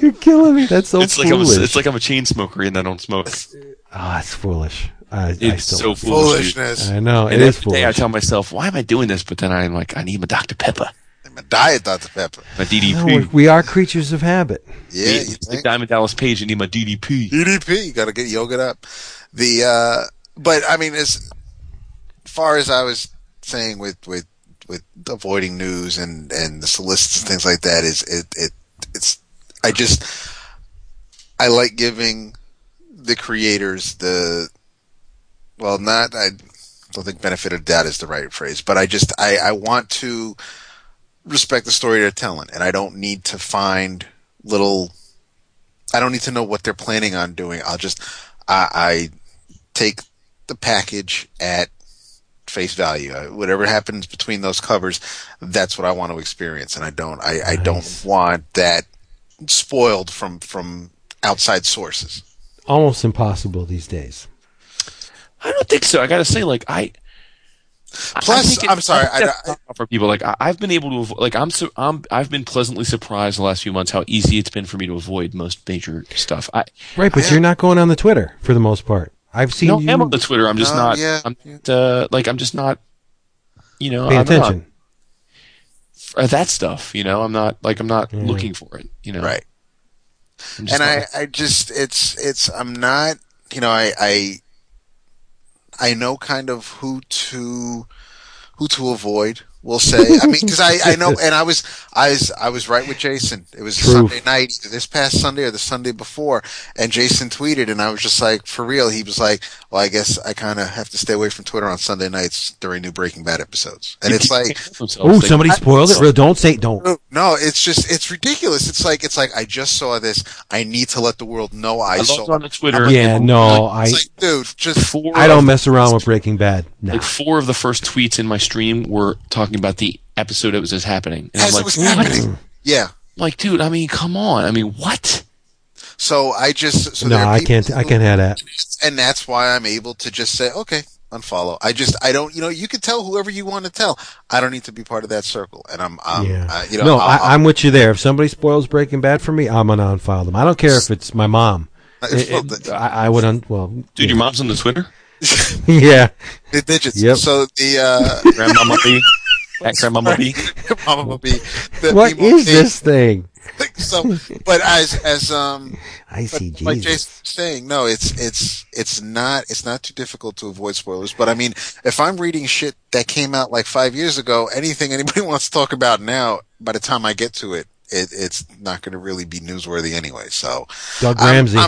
You're killing me. That's so foolish. It's like I'm a chain smoker and I don't smoke. Oh, it's foolish. It's so foolishness. I know. And every day I tell myself, why am I doing this? But then I'm like, I need my Dr. Pepper. My diet Dr. Pepper. My DDP. No, we are creatures of habit. Yeah. It's like Diamond Dallas Page. You need my DDP. DDP. You got to get yogurt up. But I mean, as far as I was saying with avoiding news and the solicits and things like that, I like giving the creators I don't think benefit of doubt is the right phrase, but I want to respect the story they're telling, and I don't need to find I don't need to know what they're planning on doing. I take the package at face value. Whatever happens between those covers, that's what I want to experience, and I don't want that spoiled from outside sources. Almost impossible these days. I don't think so. I gotta say, like, for people, like, I've been able to avoid, like, I've been pleasantly surprised the last few months how easy it's been for me to avoid most major stuff. You're not going on the Twitter for the most part. I've seen you. I am on the Twitter. I'm just not. Yeah. I'm just not. You know, pay attention. Not, that stuff. You know, I'm not. Like, I'm not looking for it. You know, right. I'm not. You know, I know kind of who to avoid we'll say. I mean, because I know, and I was right with Jason. It was Sunday night, either this past Sunday or the Sunday before, and Jason tweeted, and I was just like, for real. He was like, well, I guess I kind of have to stay away from Twitter on Sunday nights during new Breaking Bad episodes. And it's like, oh, somebody spoiled it. Real, don't. No, it's just, it's ridiculous. It's like I just saw this. I need to let the world know I saw it on the Twitter. Yeah, no, it's like, dude, just I don't mess around with Breaking Bad. No. Like 4 of the first tweets in my stream were talking about the episode that was just happening. And I'm like, what? Yeah. Like, dude, I mean, come on. I mean, what? So I just so no, there are I can't have that. And that's why I'm able to just say, okay, unfollow. I don't, you can tell whoever you want to tell. I don't need to be part of that circle. And I'm with you there. If somebody spoils Breaking Bad for me, I'm gonna unfollow them. I don't care if it's my mom. I would dude, your mom's on the Twitter? Yeah. The digits. Yep. So the Grandmama B. At Grandmama B. Grandmama B. What is this thing? So, but as I see, like Jason's saying, no, it's not too difficult to avoid spoilers. But I mean, if I'm reading shit that came out like 5 years ago, anything anybody wants to talk about now, by the time I get to it, it's not going to really be newsworthy anyway. So, Doug Ramsey.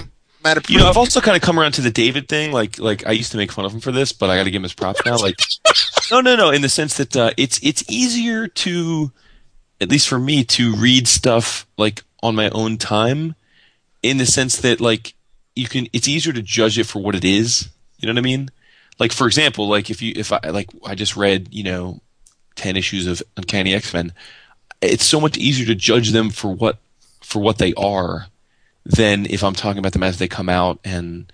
I've also kind of come around to the David thing. Like I used to make fun of him for this, but I got to give him his props now. Like, no, in the sense that it's easier to, at least for me, to read stuff like on my own time, in the sense that like it's easier to judge it for what it is. You know what I mean? Like, for example, like I just read 10 issues of Uncanny X-Men. It's so much easier to judge them for what they are than if I'm talking about them as they come out and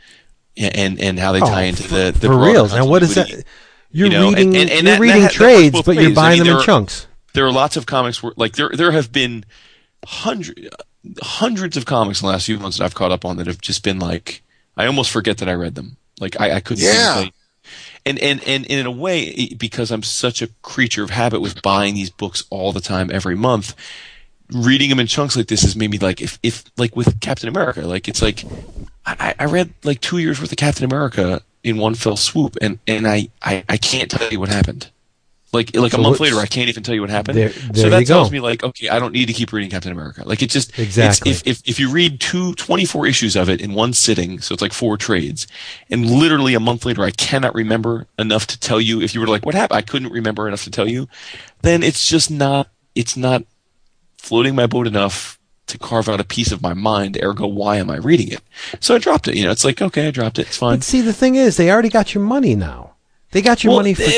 how they tie into the for real. Now, what is that? You're reading trades, but you're buying them in chunks. There are lots of comics where, like, there have been hundreds of comics in the last few months that I've caught up on that have just been like, I almost forget that I read them. Like, I couldn't. Yeah. And in a way, because I'm such a creature of habit with buying these books all the time, every month, reading them in chunks like this has made me like, if like with Captain America, like it's like I read like 2 years worth of Captain America in one fell swoop, and I can't tell you what happened. Like so a month later, I can't even tell you what happened. There so that tells me, like, okay, I don't need to keep reading Captain America. Like, it's just exactly. It's, if you read 24 issues of it in one sitting, so it's like 4 trades, and literally a month later, I cannot remember enough to tell you. If you were like, what happened? I couldn't remember enough to tell you. Then it's just not. It's not floating my boat enough to carve out a piece of my mind. Ergo, why am I reading it? So I dropped it. It's like, okay, I dropped it. It's fine. But see, the thing is, they already got your money now. They got your money for 2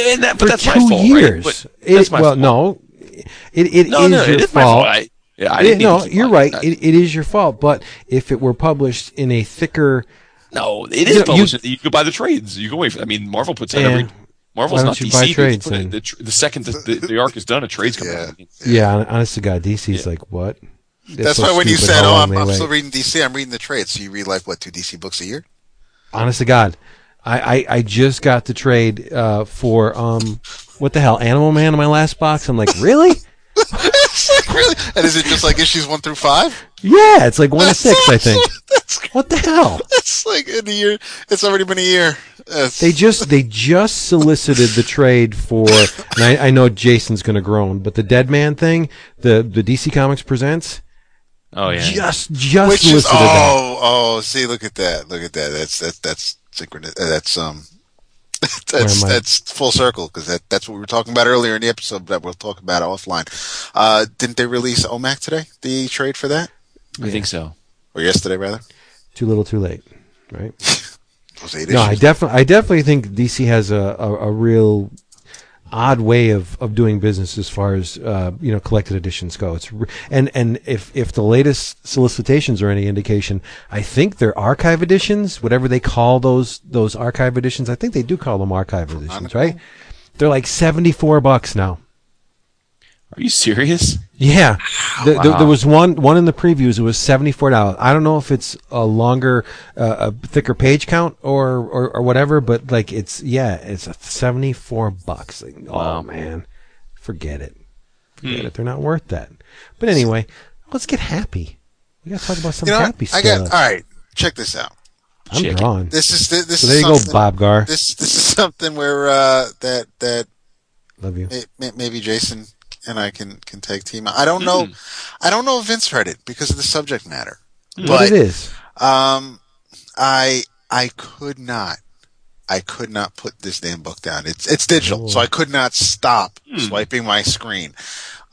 years. Right? That's my fault. No, it is your fault. You're right. It is your fault. But if it were published in a thicker, no, it is published. You go buy the trades. You go away. I mean, Marvel puts out every. Marvel's not DC. Trades, the second the arc is done, a trade's coming out. Yeah, honest to God, DC's like what? That's why when you said, "Oh, I'm still reading DC," I'm reading the trades. So you read like what, 2 DC books a year? Honest to God. I just got the trade for Animal Man in my last box. I'm like, really? Really? And is it just like issues 1 through 5? Yeah, it's like 1 to 6, I think. What the hell? It's like in a year. It's already been a year. They just solicited the trade for, and I know Jason's gonna groan, but the Dead Man thing, the DC Comics Presents. Oh yeah. Just which solicited is, that. Oh, see, look at that. That's. That's full circle, because that's what we were talking about earlier in the episode that we'll talk about offline. Didn't they release OMAC today? The trade for that? I think so. Or yesterday, rather. Too little, too late, right? Those 8 issues. No, I definitely think DC has a real odd way of doing business as far as collected editions go. It's and if the latest solicitations are any indication, I think their archive editions, whatever they call those archive editions, I think they do call them archive editions, right? They're like $74 now. Are you serious? Yeah, there was one in the previews. It was $74. I don't know if it's a longer, a thicker page count or whatever, but like it's $74. Like, wow. Oh man, forget it. They're not worth that. But anyway, let's get happy. We gotta talk about some happy stuff. All right, check this out. I'm drawn. This is so there you go, Bob Gar. This is something where that Love you. Maybe Jason and I can tag team. I don't know if Vince heard it because of the subject matter. Mm. But it is. I could not put this damn book down. It's digital, so I could not stop swiping my screen.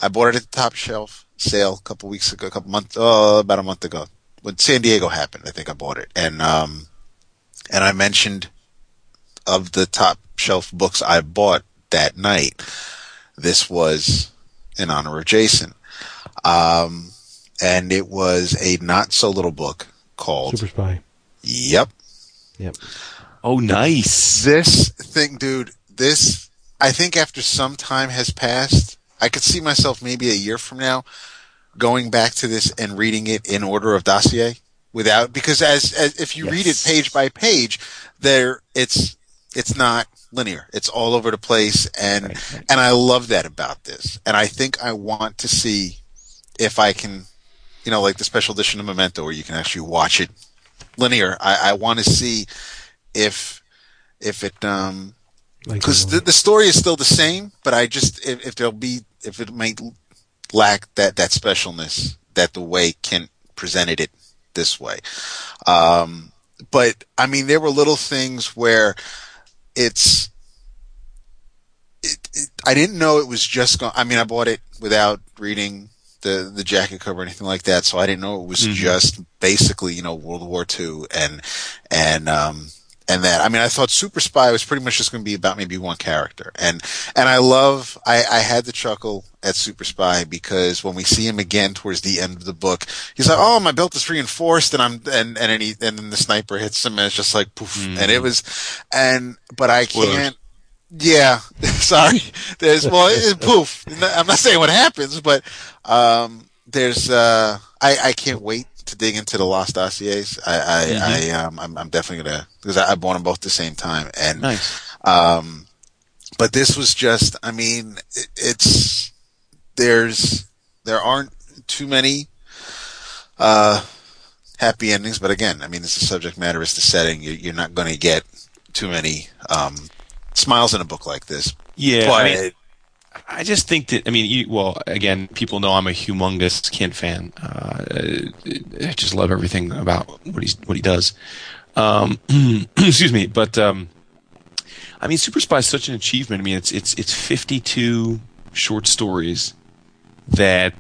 I bought it at the top shelf sale about a month ago when San Diego happened. I think I bought it, and I mentioned of the top shelf books I bought that night, this was in honor of Jason, and it was a not so little book called Super Spy. Yep. Oh, nice. This thing, dude, I think after some time has passed, I could see myself maybe a year from now going back to this and reading it in order of dossier because as if you read it page by page, it's not linear. It's all over the place. And, and I love that about this. And I think I want to see if I can, like the special edition of Memento where you can actually watch it linear. I want to see if it because the story is still the same, but I just if it might lack that specialness that the way Kent presented it this way. But I mean, there were little things where I didn't know it was just going. I mean, I bought it without reading the jacket cover or anything like that, so I didn't know it was just basically World War II and that. I mean, I thought Super Spy was pretty much just going to be about maybe one character, and I had to chuckle at Super Spy because when we see him again towards the end of the book, he's like, "Oh, my belt is reinforced," and then the sniper hits him, and it's just like poof, and it was, but I can't. Yeah, sorry. Poof. I'm not saying what happens, but I can't wait to dig into the lost dossiers. I'm definitely gonna, because I bought them both at the same time. And nice. But this was just, I mean, there aren't too many happy endings, but again, I mean, it's the subject matter, it's the setting. You're not going to get too many smiles in a book like this. Yeah, but I just think that, again, people know I'm a humongous Kent fan. I just love everything about what he does. Excuse me, but I mean, Super Spy is such an achievement. I mean, it's 52 short stories that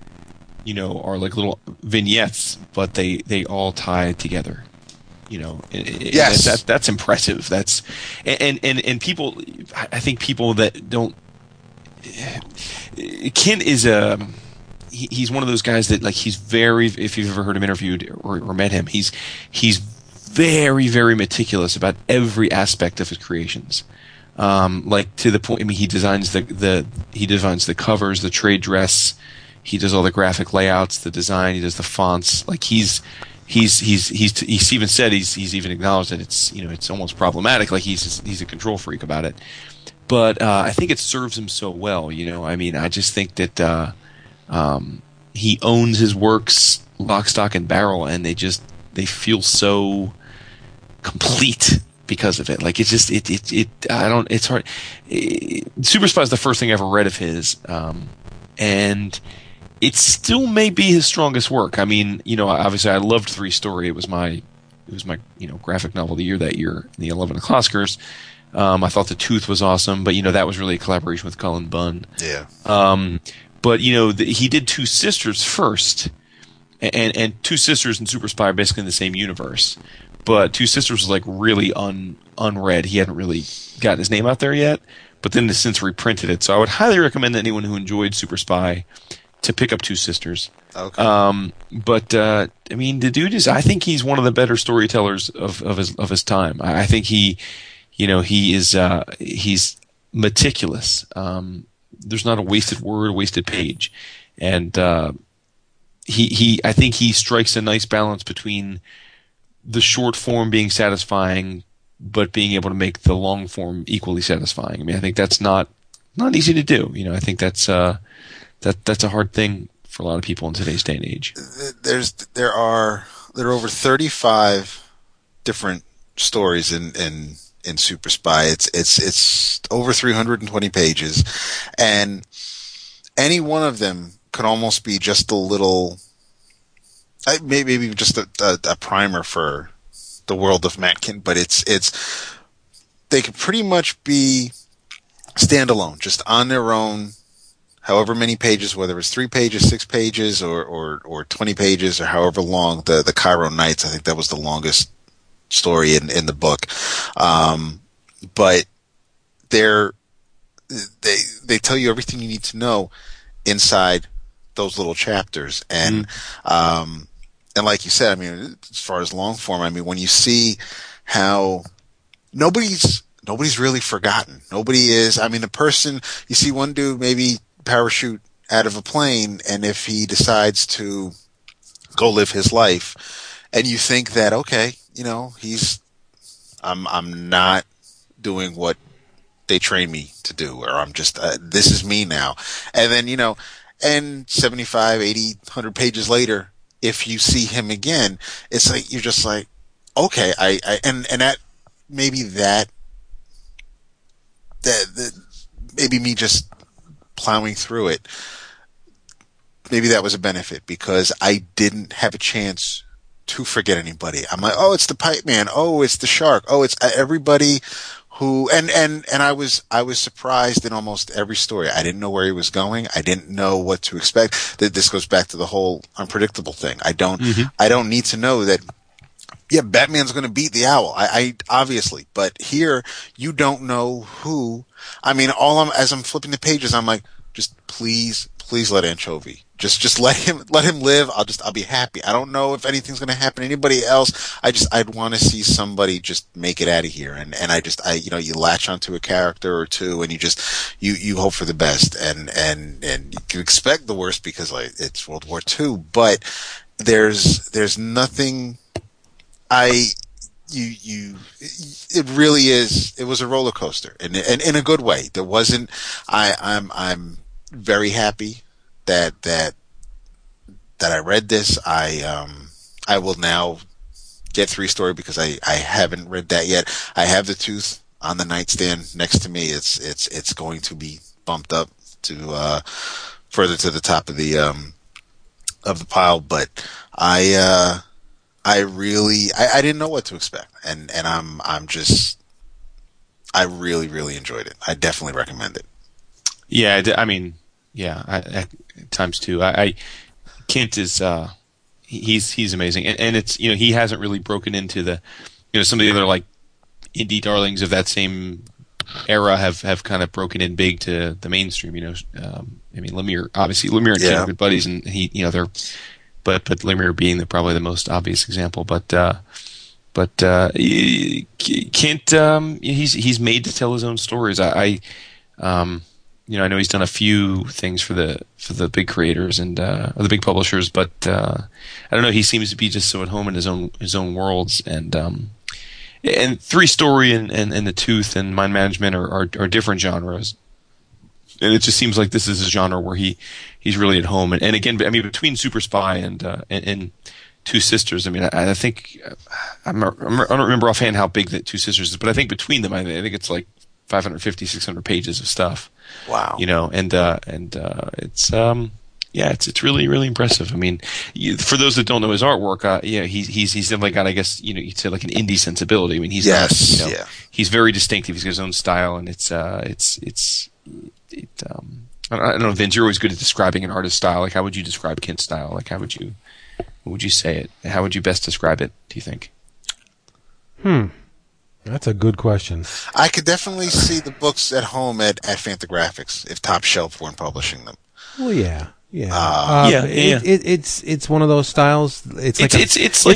are like little vignettes, but they all tie together. Yes. That's impressive. That's and people. I think people that don't. Ken is he's one of those guys that, like, he's very. If you've ever heard him interviewed or met him, he's very, very meticulous about every aspect of his creations. Like, to the point. I mean, he designs the covers, the trade dress. He does all the graphic layouts, the design. He does the fonts. Like, he's even said he's even acknowledged that it's almost problematic. Like, he's a control freak about it, but I think it serves him so well. I mean, I just think that he owns his works lock, stock, and barrel, and they feel so complete because of it. Like, it's just it's hard. Super Spy is the first thing I ever read of his, and it still may be his strongest work. I mean, obviously I loved Three Story. It was my graphic novel of the year that year, the 11 O'Clock Oscars. I thought The Tooth was awesome, but that was really a collaboration with Cullen Bunn. Yeah. But he did Two Sisters first, and Two Sisters and Super Spy are basically in the same universe. But Two Sisters was like really unread. He hadn't really gotten his name out there yet. But then has since reprinted it. So I would highly recommend that anyone who enjoyed Super Spy to pick up Two Sisters. Okay. I mean, the dude is, I think he's one of the better storytellers of his time. I think he's meticulous. There's not a wasted word, a wasted page. And, I think he strikes a nice balance between the short form being satisfying, but being able to make the long form equally satisfying. I mean, I think that's not easy to do. I think that's a hard thing for a lot of people in today's day and age. There are over 35 different stories in in Super Spy. It's over 320 pages, and any one of them could almost be just a little, maybe just a primer for the world of Matkin. But it's they could pretty much be standalone, just on their own. However many pages, whether it's 3 pages, 6 pages, or 20 pages, or however long, the Cairo Nights, I think that was the longest story in the book. But they tell you everything you need to know inside those little chapters. And, and like you said, I mean, as far as long form, I mean, when you see how nobody's really forgotten. Nobody is. I mean, the person, you see one dude maybe parachute out of a plane, and if he decides to go live his life, and you think that, okay, you know, I'm not doing what they trained me to do, or I'm just, this is me now. And then, you know, and 75, 80, 100 pages later, if you see him again, it's like, you're just like, okay, and that, maybe maybe me just plowing through it, maybe that was a benefit, because I didn't have a chance to forget anybody. I'm like, oh, it's the Pipe Man. Oh, it's the Shark. Oh, it's everybody who, and I was surprised in almost every story. I didn't know where he was going. I didn't know what to expect. This goes back to the whole unpredictable thing. I don't need to know that. Yeah, Batman's going to beat the Owl. I obviously, but here you don't know who. I mean, as I'm flipping the pages, I'm like, just please let Anchovy just let him live. I'll be happy. I don't know if anything's going to happen to anybody else. I'd want to see somebody just make it out of here. And I you latch onto a character or two, and you hope for the best, and you can expect the worst because it's World War II. But there's nothing. It really is. It was a roller coaster, and in a good way. There wasn't. I'm very happy that I read this. I will now get 3-story because I haven't read that yet. I have The Tooth on the nightstand next to me. It's going to be bumped up to further to the top of the pile, but I really didn't know what to expect, and I really, really enjoyed it. I definitely recommend it. Yeah, at times too. Kent is he's amazing, and it's, you know, he hasn't really broken into the, you know, some of the other like indie darlings of that same era have kind of broken in big to the mainstream. You know, I mean, Lemire and Kent are good buddies, and he, you know, they're. But Lemire being probably the most obvious example, but Kent, he's made to tell his own stories. I know he's done a few things for the big creators and or the big publishers, but I don't know. He seems to be just so at home in his own worlds, and 3-story and The Tooth and Mind Management are different genres. And it just seems like this is a genre where he's really at home. And again, I mean, between Super Spy and Two Sisters, I mean, I think I don't remember offhand how big that Two Sisters is, but I think between them, I think it's like 550, 600 pages of stuff. Wow. You know, and it's it's really, really impressive. I mean, for those that don't know his artwork, he's definitely got, I guess, you know, you'd say like an indie sensibility. I mean, he's he's very distinctive. He's got his own style, and I don't know, Vince, you're always good at describing an artist's style. Like, how would you describe Kent's style? Like, what would you say it? How would you best describe it, do you think? That's a good question. I could definitely see the books at home at Fantagraphics if Top Shelf weren't publishing them. Well, yeah. Yeah. It's one of those styles. It's like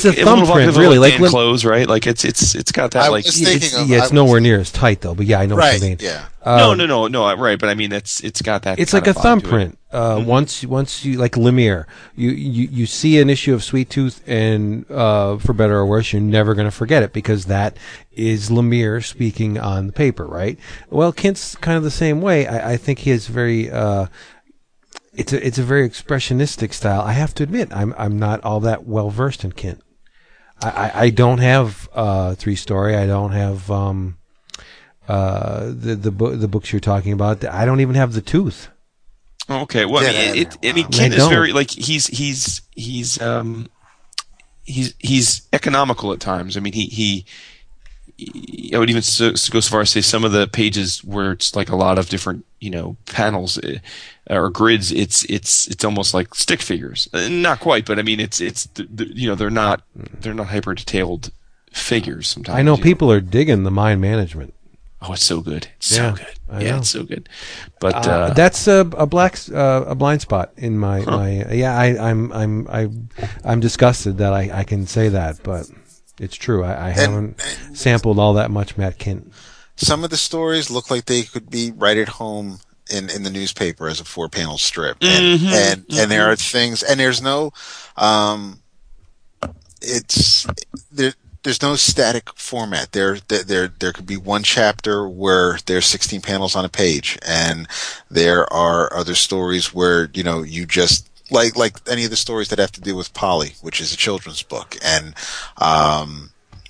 a thumbprint, really, like clothes, right? Like it's got that. It's nowhere near as tight though. But yeah, I know what you mean. Yeah. No, right. But I mean, it's got that. It's kind like of a thumbprint. Once you like Lemire, you see an issue of Sweet Tooth, and for better or worse, you're never going to forget it because that is Lemire speaking on the paper, right? Well, Kent's kind of the same way. I think he is very. It's a very expressionistic style. I have to admit, I'm not all that well versed in Kent. I don't have 3-story. I don't have the books you're talking about. I don't even have the tooth. Okay, well, yeah, I mean, Ken is very like he's economical at times. I mean, I would even go so far as to say some of the pages where it's like a lot of different, you know, panels or grids. It's almost like stick figures, not quite, but I mean, you know, they're not hyper detailed figures. Sometimes I know people are digging the mind management. Oh, it's so good! It's so good. But that's a blind spot in my I'm disgusted that I can say that, but it's true. I haven't sampled all that much Matt Kent. Some of the stories look like they could be right at home in the newspaper as a 4-panel strip, and there are things, and there's no there's no static format. There could be one chapter where there's 16 panels on a page, and there are other stories where, you know, you just like any of the stories that have to do with Polly, which is a children's book, and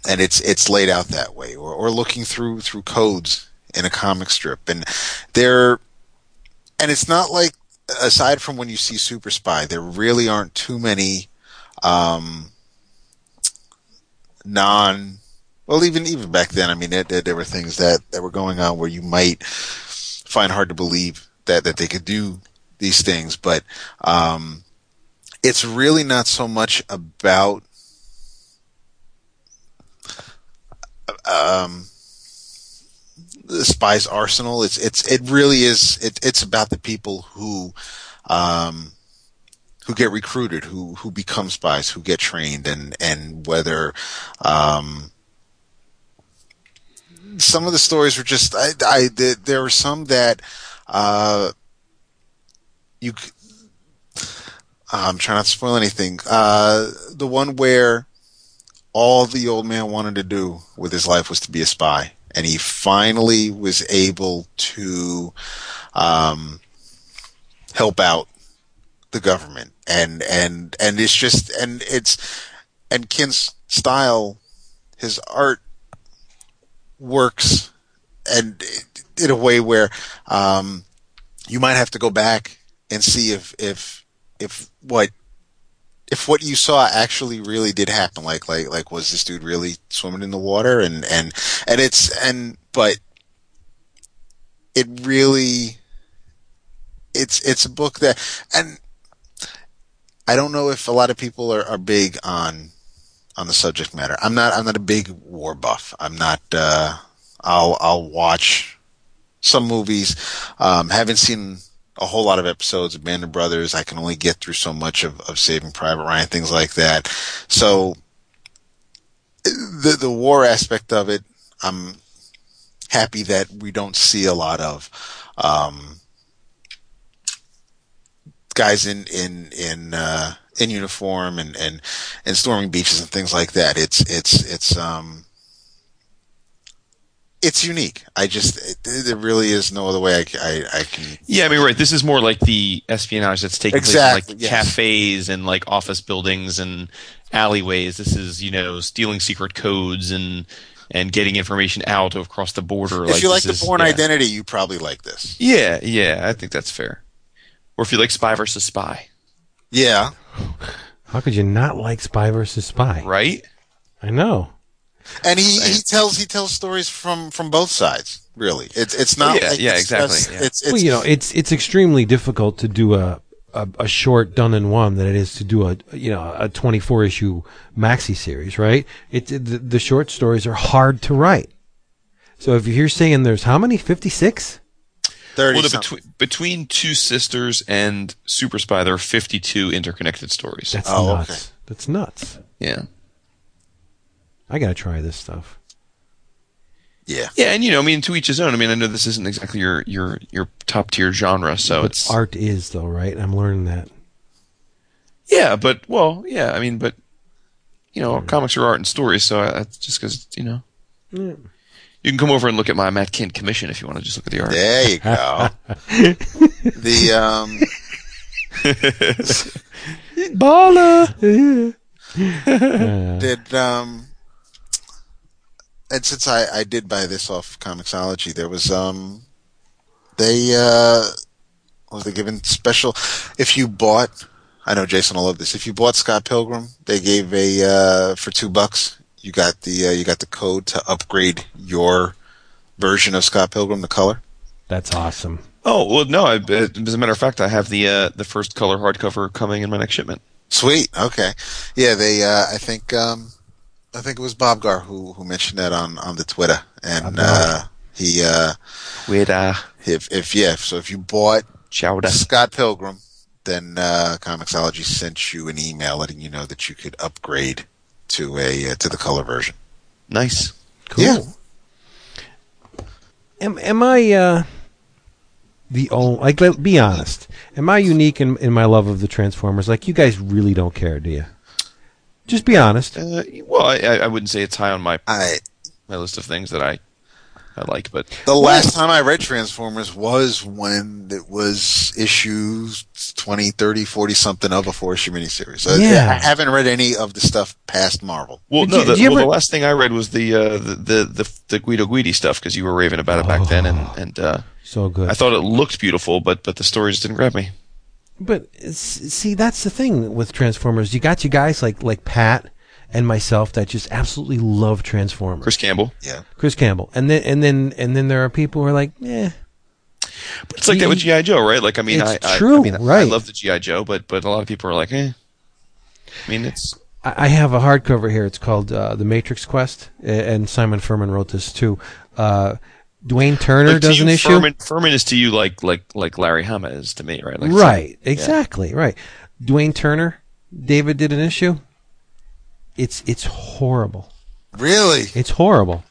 it's laid out that way, or looking through codes in a comic strip, and it's not like, aside from when you see Super Spy, there really aren't too many. Even back then, I mean, there were things that were going on where you might find hard to believe that they could do these things, but it's really not so much about the spy's arsenal. It really is about the people who get recruited, who become spies, who get trained, and whether some of the stories were just there were some that I'm trying not to spoil anything. The one where all the old man wanted to do with his life was to be a spy, and he finally was able to help out the government, and it's just, and it's, and Ken's style, his art works, and in a way where you might have to go back and see if what you saw actually really did happen. Like was this dude really swimming in the water? But it really, it's a book that, and I don't know if a lot of people are big on the subject matter. I'm not a big war buff. I'm not. I'll watch some movies. Haven't seen a whole lot of episodes of Band of Brothers. I can only get through so much of Saving Private Ryan, things like that. So the war aspect of it, I'm happy that we don't see a lot of. Guys in uniform and storming beaches and things like that. It's unique. There really is no other way I can. Yeah, I mean, right. This is more like the espionage that's taking place in cafes and like office buildings and alleyways. This is, you know, stealing secret codes and getting information out across the border. If you like The Bourne Identity, you probably like this. Yeah, I think that's fair. Or if you like Spy versus Spy. Yeah. How could you not like Spy versus Spy? Right? I know. And he tells stories from both sides, really. It's not exactly. Yeah. Well, you know, it's extremely difficult to do a short done-in-one than it is to do a 24-issue maxi series, right? The short stories are hard to write. So if you're saying there's how many? 56? Well, between Two Sisters and Super Spy, there are 52 interconnected stories. That's nuts. Okay. That's nuts. Yeah. I got to try this stuff. Yeah. Yeah, and, you know, I mean, to each his own. I mean, I know this isn't exactly your top-tier genre, so but it's... Art is, though, right? I'm learning that. Yeah, but, well, yeah, I mean, but, you know, comics are art and stories, so just because, you know... Yeah. You can come over and look at my Matt Kent commission if you want to just look at the art. There you go. Baller. Did and since I did buy this off Comixology, there was they given special if you bought. I know Jason will love this. If you bought Scott Pilgrim, they gave a for $2. You got the code to upgrade your version of Scott Pilgrim, the color. That's awesome. Oh well, no. As a matter of fact, I have the first color hardcover coming in my next shipment. Sweet. Okay. Yeah. They. I think it was Bob Gar who mentioned that on the Twitter, and he. Twitter. If you bought Chowder. Scott Pilgrim, then Comixology sent you an email letting you know that you could upgrade to a to the color version. Nice. Cool. Yeah. Am I the only? Like, be honest. Am I unique in my love of the Transformers? Like, you guys really don't care, do you? Just be honest. Well, I wouldn't say it's high on my list of things that I like, but the last time I read Transformers was when it was issues 20, 30, 40 something of a four issue miniseries. So yeah. I haven't read any of the stuff past Marvel. Well, no, the last thing I read was the Guido Guidi stuff because you were raving about it back then, and so good. I thought it looked beautiful, but the story just didn't grab me. But see, that's the thing with Transformers. You got you guys like Pat and myself that just absolutely love Transformers. Chris Campbell. And then there are people who are like, eh. But it's like that with G.I. Joe, right? Like, I mean, I love the G.I. Joe, but a lot of people are like, eh. I mean, it's. I have a hardcover here. It's called The Matrix Quest, and Simon Furman wrote this too. Dwayne Turner does an issue. Furman is to you like Larry Hama is to me, right? Like, right, so, exactly, yeah. Right. Dwayne Turner, David did an issue. It's horrible. Really? It's horrible.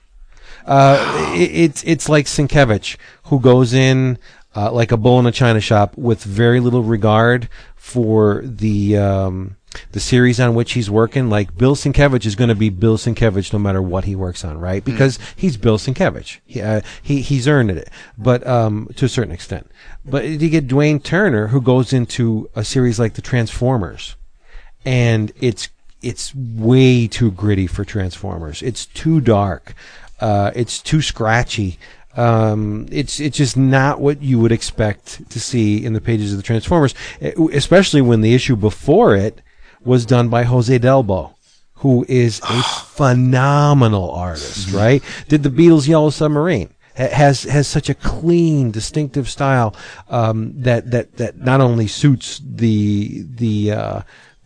Wow. It's like Sienkiewicz, who goes in like a bull in a china shop with very little regard for the series on which he's working. Like, Bill Sienkiewicz is going to be Bill Sienkiewicz no matter what he works on, right? Because he's Bill Sienkiewicz. He's earned it, but to a certain extent. But you get Dwayne Turner, who goes into a series like the Transformers, and it's way too gritty for Transformers. It's too dark. It's too scratchy. It's just not what you would expect to see in the pages of the Transformers, especially when the issue before it was done by Jose Delbo, who is a phenomenal artist, right? Did the Beatles' Yellow Submarine. Has such a clean, distinctive style that not only suits the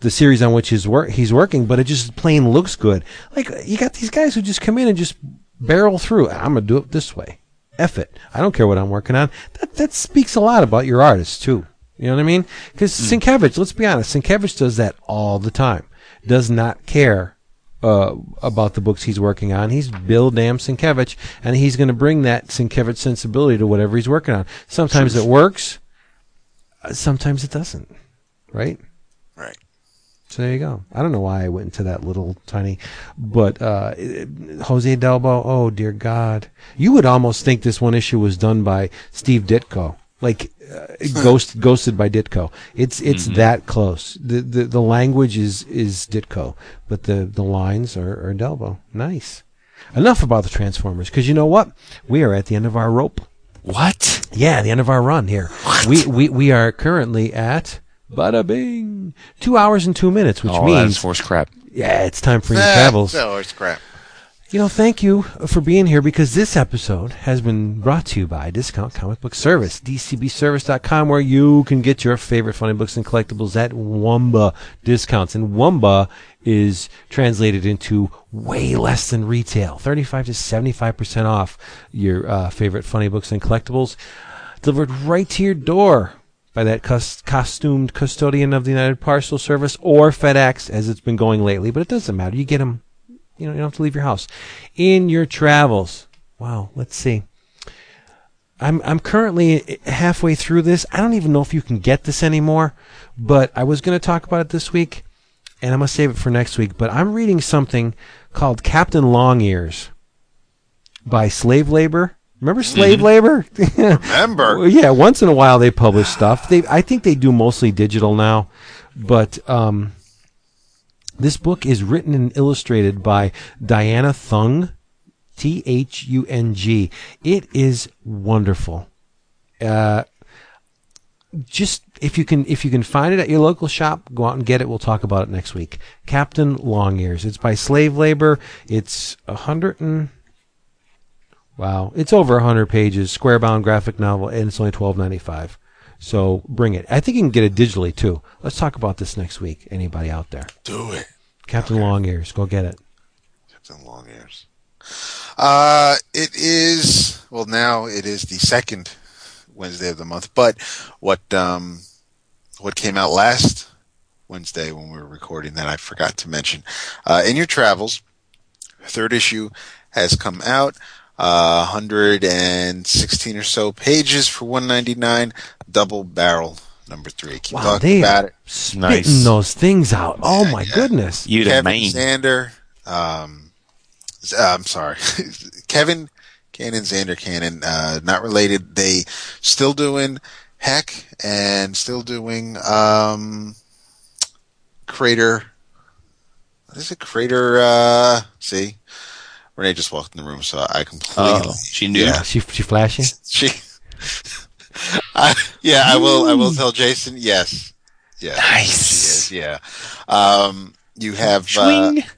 series on which he's working, but it just plain looks good. Like, you got these guys who just come in and just barrel through. I'm going to do it this way. F it. I don't care what I'm working on. That speaks a lot about your artist, too. You know what I mean? Because Sienkiewicz, let's be honest, Sienkiewicz does that all the time. Does not care about the books he's working on. He's Bill damn Sienkiewicz, and he's going to bring that Sienkiewicz sensibility to whatever he's working on. Sometimes it works. Sometimes it doesn't. Right? Right. So there you go. I don't know why I went into that little tiny, but Jose Delbo, oh dear God. You would almost think this one issue was done by Steve Ditko, like ghosted by Ditko. It's that close. The language is Ditko, but the lines are Delbo. Nice. Enough about the Transformers, because you know what? We are at the end of our rope. What? Yeah, the end of our run here. What? We are currently at... Bada bing! 2 hours and 2 minutes, which means... Oh, that's horse crap. Yeah, it's time for your travels. That's horse crap. You know, thank you for being here, because this episode has been brought to you by Discount Comic Book Service, DCBService.com, where you can get your favorite funny books and collectibles at Wamba discounts. And Wamba is translated into way less than retail, 35 to 75% off your favorite funny books and collectibles, delivered right to your door by that costumed custodian of the United Parcel Service, or FedEx, as it's been going lately. But it doesn't matter. You get them. You know, you don't have to leave your house. In your travels. Wow. Let's see. I'm currently halfway through this. I don't even know if you can get this anymore, but I was going to talk about it this week, and I'm going to save it for next week. But I'm reading something called Captain Longears by Slave Labor. Remember Slave Labor? Remember. Yeah, once in a while they publish stuff. I think they do mostly digital now. But this book is written and illustrated by Diana Thung, THUNG. It is wonderful. Just if you can find it at your local shop, go out and get it. We'll talk about it next week. Captain Longears. It's by Slave Labor. It's it's over 100 pages, square bound graphic novel, and it's only $12.95. So bring it. I think you can get it digitally too. Let's talk about this next week. Anybody out there? Do it. Captain Longears. Go get it. Captain Longears. It is the second Wednesday of the month, but what came out last Wednesday when we were recording that I forgot to mention. In Your Travels, third issue has come out, 116 or so pages for $199, Double Barrel number 3. Keep talking about it. Spitting those things out. Oh yeah, my goodness. You the main. Xander, I'm sorry, Kevin Cannon, Xander Cannon, not related. They still doing Heck and still doing Crater. What is it? Crater. See, Renee just walked in the room, so I completely. Oh, she knew. Yeah. She flashing. I will tell Jason. Yes. Nice. She is, yeah. You have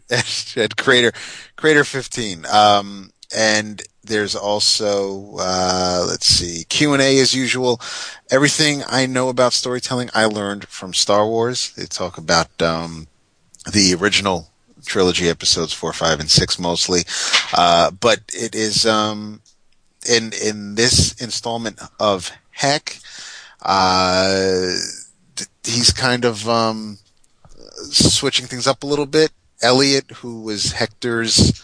at Crater 15. And there's also, Q&A as usual. Everything I know about storytelling I learned from Star Wars. They talk about the original trilogy, episodes 4, 5, and 6 mostly. But it is in this installment of Heck, he's kind of switching things up a little bit. Elliot, who was Hector's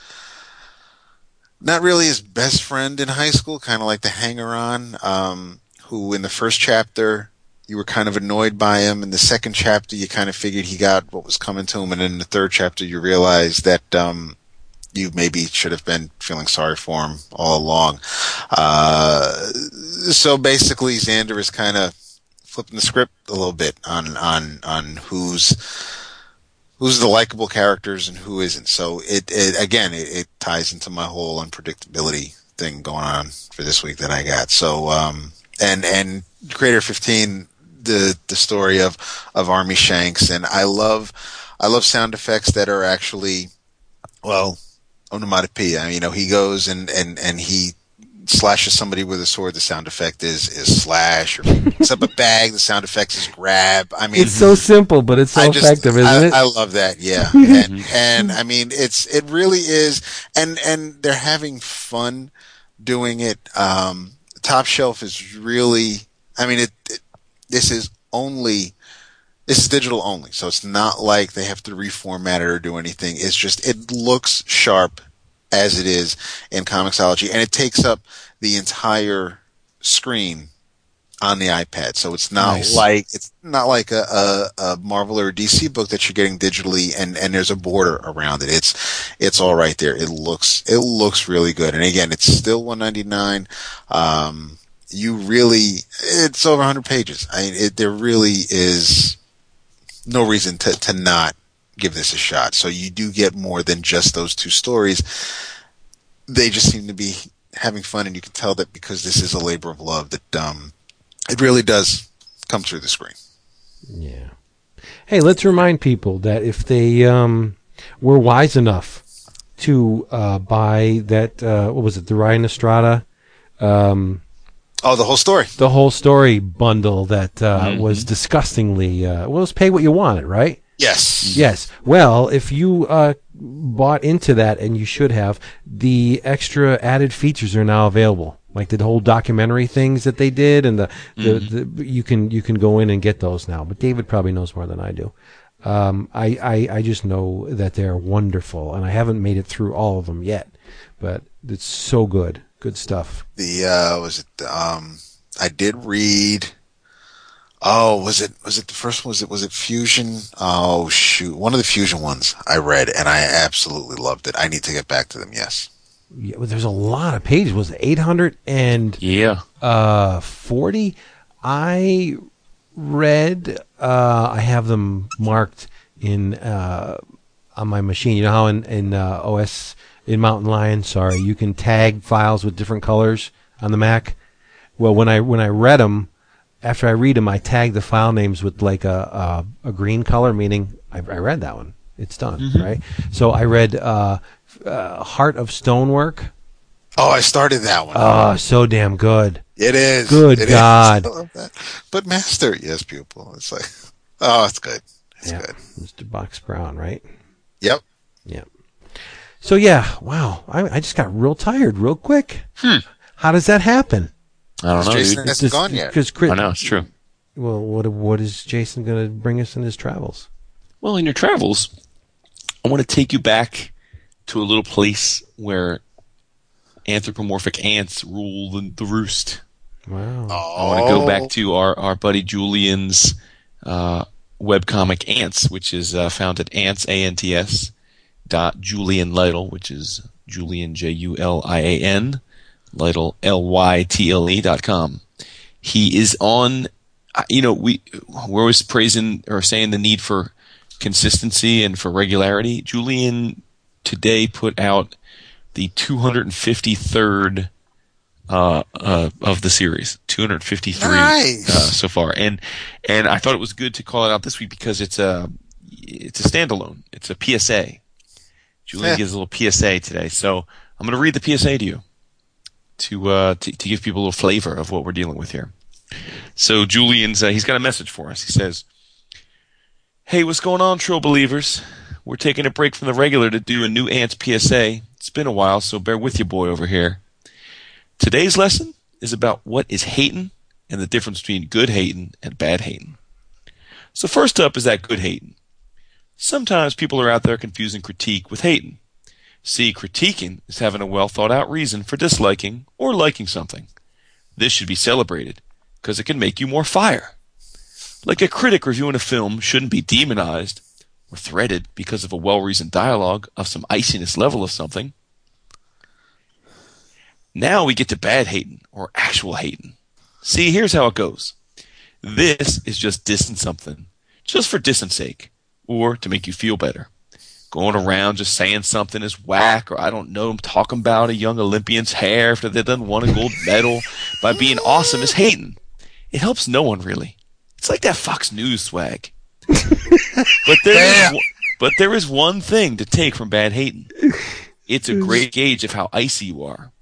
not really his best friend in high school, kind of like the hanger-on, who in the first chapter you were kind of annoyed by him. In the second chapter you kind of figured he got what was coming to him, and in the third chapter you realized that you maybe should have been feeling sorry for him all along. So basically Xander is kind of flipping the script a little bit on who's the likable characters and who isn't. So it again ties into my whole unpredictability thing going on for this week that I got. So and Creator 15, the story of Army Shanks, and I love sound effects that are actually onomatopoeia. I mean, he goes and he slashes somebody with a sword, the sound effect is slash, or picks up a bag, the sound effect is grab. I mean, it's so simple, but it's so effective, isn't it? I love that, yeah. and I mean, it really is, and they're having fun doing it. Top Shelf is really, I mean, this is digital only, so it's not like they have to reformat it or do anything. It's just, it looks sharp as it is in Comixology, and it takes up the entire screen on the iPad, so it's not like a Marvel or a DC book that you're getting digitally, and there's a border around it. It's all right there. It looks really good, and again, it's still $199. It's over 100 pages. I mean, there really is no reason to not give this a shot. So you do get more than just those two stories. They just seem to be having fun, and you can tell that because this is a labor of love that it really does come through the screen. Yeah. Hey, let's remind people that if they were wise enough to buy that, the Ryan Estrada the whole story bundle that was disgustingly it's pay what you wanted, right? Yes. Well, if you bought into that, and you should have, the extra added features are now available, like the whole documentary things that they did, and the you can go in and get those now. But David probably knows more than I do. I just know that they're wonderful, and I haven't made it through all of them yet, but it's so good stuff. The I did read. Oh, was it the first one? Was it Fusion? Oh, shoot. One of the Fusion ones I read, and I absolutely loved it. I need to get back to them, yes. Yeah, well, there's a lot of pages. Was it 840? I read, I have them marked in on my machine. You know how in OS in Mountain Lion, sorry, you can tag files with different colors on the Mac. Well, when I read them, after I read them, I tag the file names with like a green color, meaning I read that one. It's done, right? So I read Heart of Stonework. Oh, I started that one. Oh, so damn good. It is. Good it God. Is. I love that. But Master, yes, pupil. It's like, oh, it's good. It's good. Mr. Box Brown, right? Yep. Yep. So, yeah, wow. I just got real tired real quick. How does that happen? I don't know. Jason hasn't gone yet. I know, it's true. Well, what is Jason going to bring us in his travels? Well, in your travels, I want to take you back to a little place where anthropomorphic ants rule the roost. Wow. Oh. I want to go back to our buddy Julian's webcomic Ants, which is found at ants.julianlytle, which is Julian, Julian, Lytle, lytle.com. He is on, you know, we're always praising or saying the need for consistency and for regularity. Julian today put out the 253rd of the series, 253 so far, and I thought it was good to call it out this week because it's a standalone. It's a PSA. Julian gives a little PSA today, so I'm going to read the PSA to you to give people a little flavor of what we're dealing with here. So Julian's he's got a message for us. He says, "Hey, what's going on, Trill Believers? We're taking a break from the regular to do a new Ants PSA. It's been a while, so bear with your boy over here. Today's lesson is about what is hatin' and the difference between good hatin' and bad hatin'. So first up is that good hatin'. Sometimes people are out there confusing critique with hatin'. See, critiquing is having a well-thought-out reason for disliking or liking something. This should be celebrated because it can make you more fire. Like a critic reviewing a film shouldn't be demonized or threaded because of a well-reasoned dialogue of some iciness level of something. Now we get to bad hating or actual hating. See, here's how it goes. This is just dissing something, just for dissing sake, or to make you feel better. Going around just saying something is whack, or I don't know, I'm talking about a young Olympian's hair after they done won a gold medal by being awesome is hating. It helps no one really. It's like that Fox News swag. But there is one thing to take from bad hating. It's a great gauge of how icy you are.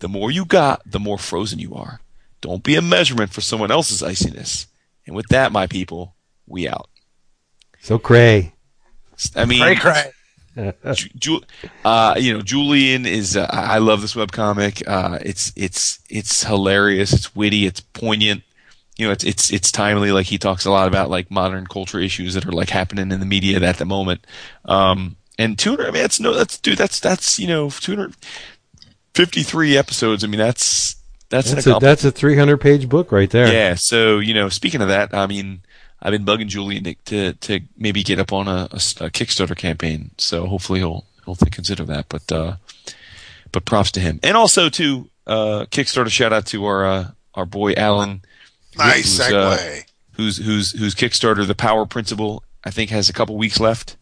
The more you got, the more frozen you are. Don't be a measurement for someone else's iciness. And with that, my people, we out." So cray. I mean, cray. Julian is. I love this webcomic. It's hilarious. It's witty. It's poignant. You know, it's timely. Like, he talks a lot about like modern culture issues that are like happening in the media at the moment. And 200. I mean, that's 253 episodes. I mean, that's a 300-page book right there. Yeah. So, you know, speaking of that, I mean, I've been bugging Julian to maybe get up on a Kickstarter campaign. So hopefully he'll consider that. But props to him. And also to Kickstarter shout out to our boy Alan. Nice segue. Who's Kickstarter, The Power Principle, I think has a couple weeks left.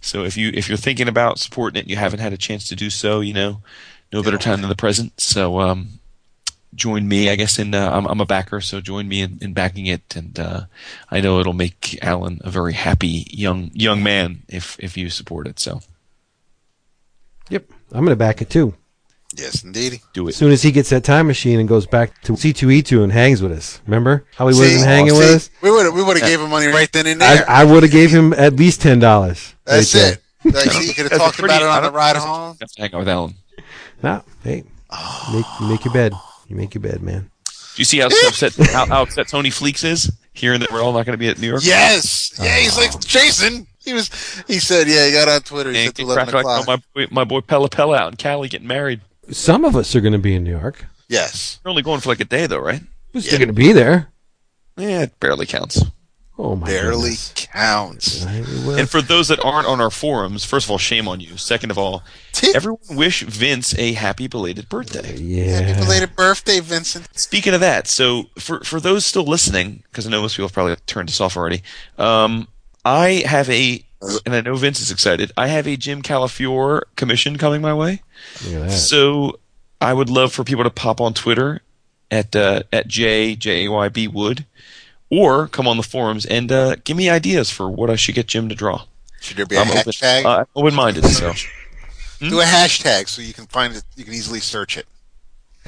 So if you're thinking about supporting it and you haven't had a chance to do so, you know, no better time than the present. So join me, I guess, in I'm a backer, so join me in backing it, and I know it'll make Alan a very happy young man if you support it. So, yep, I'm going to back it too. Yes, indeedy. Do it. As soon as he gets that time machine and goes back to C2E2 and hangs with us. Remember how he wasn't hanging with us? We would have gave him money right then and there. I would have gave him at least $10. That's right it. Like, he could have talked about it on the ride home. Have to hang out with Alan. No, hey, make your bed. You make your bed, man. Do you see how upset how upset Tony Fleeks is hearing that we're all not going to be at New York? Yes. Yeah, he's like Jason. He said, yeah, he got on Twitter. He said to 11 o'clock. My boy Pella Pella out in Cali getting married. Some of us are going to be in New York. Yes. We're only going for like a day, though, right? We're still going to be there. Yeah, it barely counts. Oh, my barely goodness. Counts. And for those that aren't on our forums, first of all, shame on you. Second of all, everyone wish Vince a happy belated birthday. Yeah. Happy belated birthday, Vincent. Speaking of that, so for those still listening, because I know most people have probably turned this off already, I have a and I know Vince is excited. I have a Jim Calafiore commission coming my way. Look at that. So I would love for people to pop on Twitter at J-A-Y-B Wood, or come on the forums and give me ideas for what I should get Jim to draw. Should there be a hashtag? I'm open-minded, so. Do a hashtag so you can find it. You can easily search it.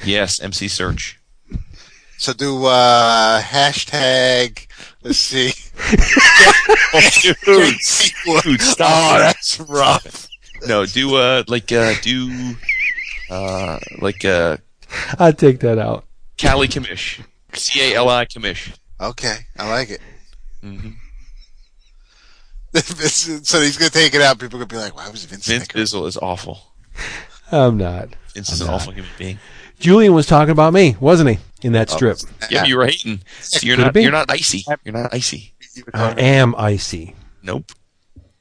Yes, MC Search. So do hashtag. Let's see. Dude, stop. Oh, that's rough. No, do I'll take that out. Cali Commish. C-A-L-I Commish. Okay, I like it. Mm-hmm. So he's going to take it out. People are going to be like, why was Vince Bizzle is awful. I'm not. Vince is an awful human being. Julian was talking about me, wasn't he? In that strip. Yeah, you were hating. So you're not icy. I am icy. Nope.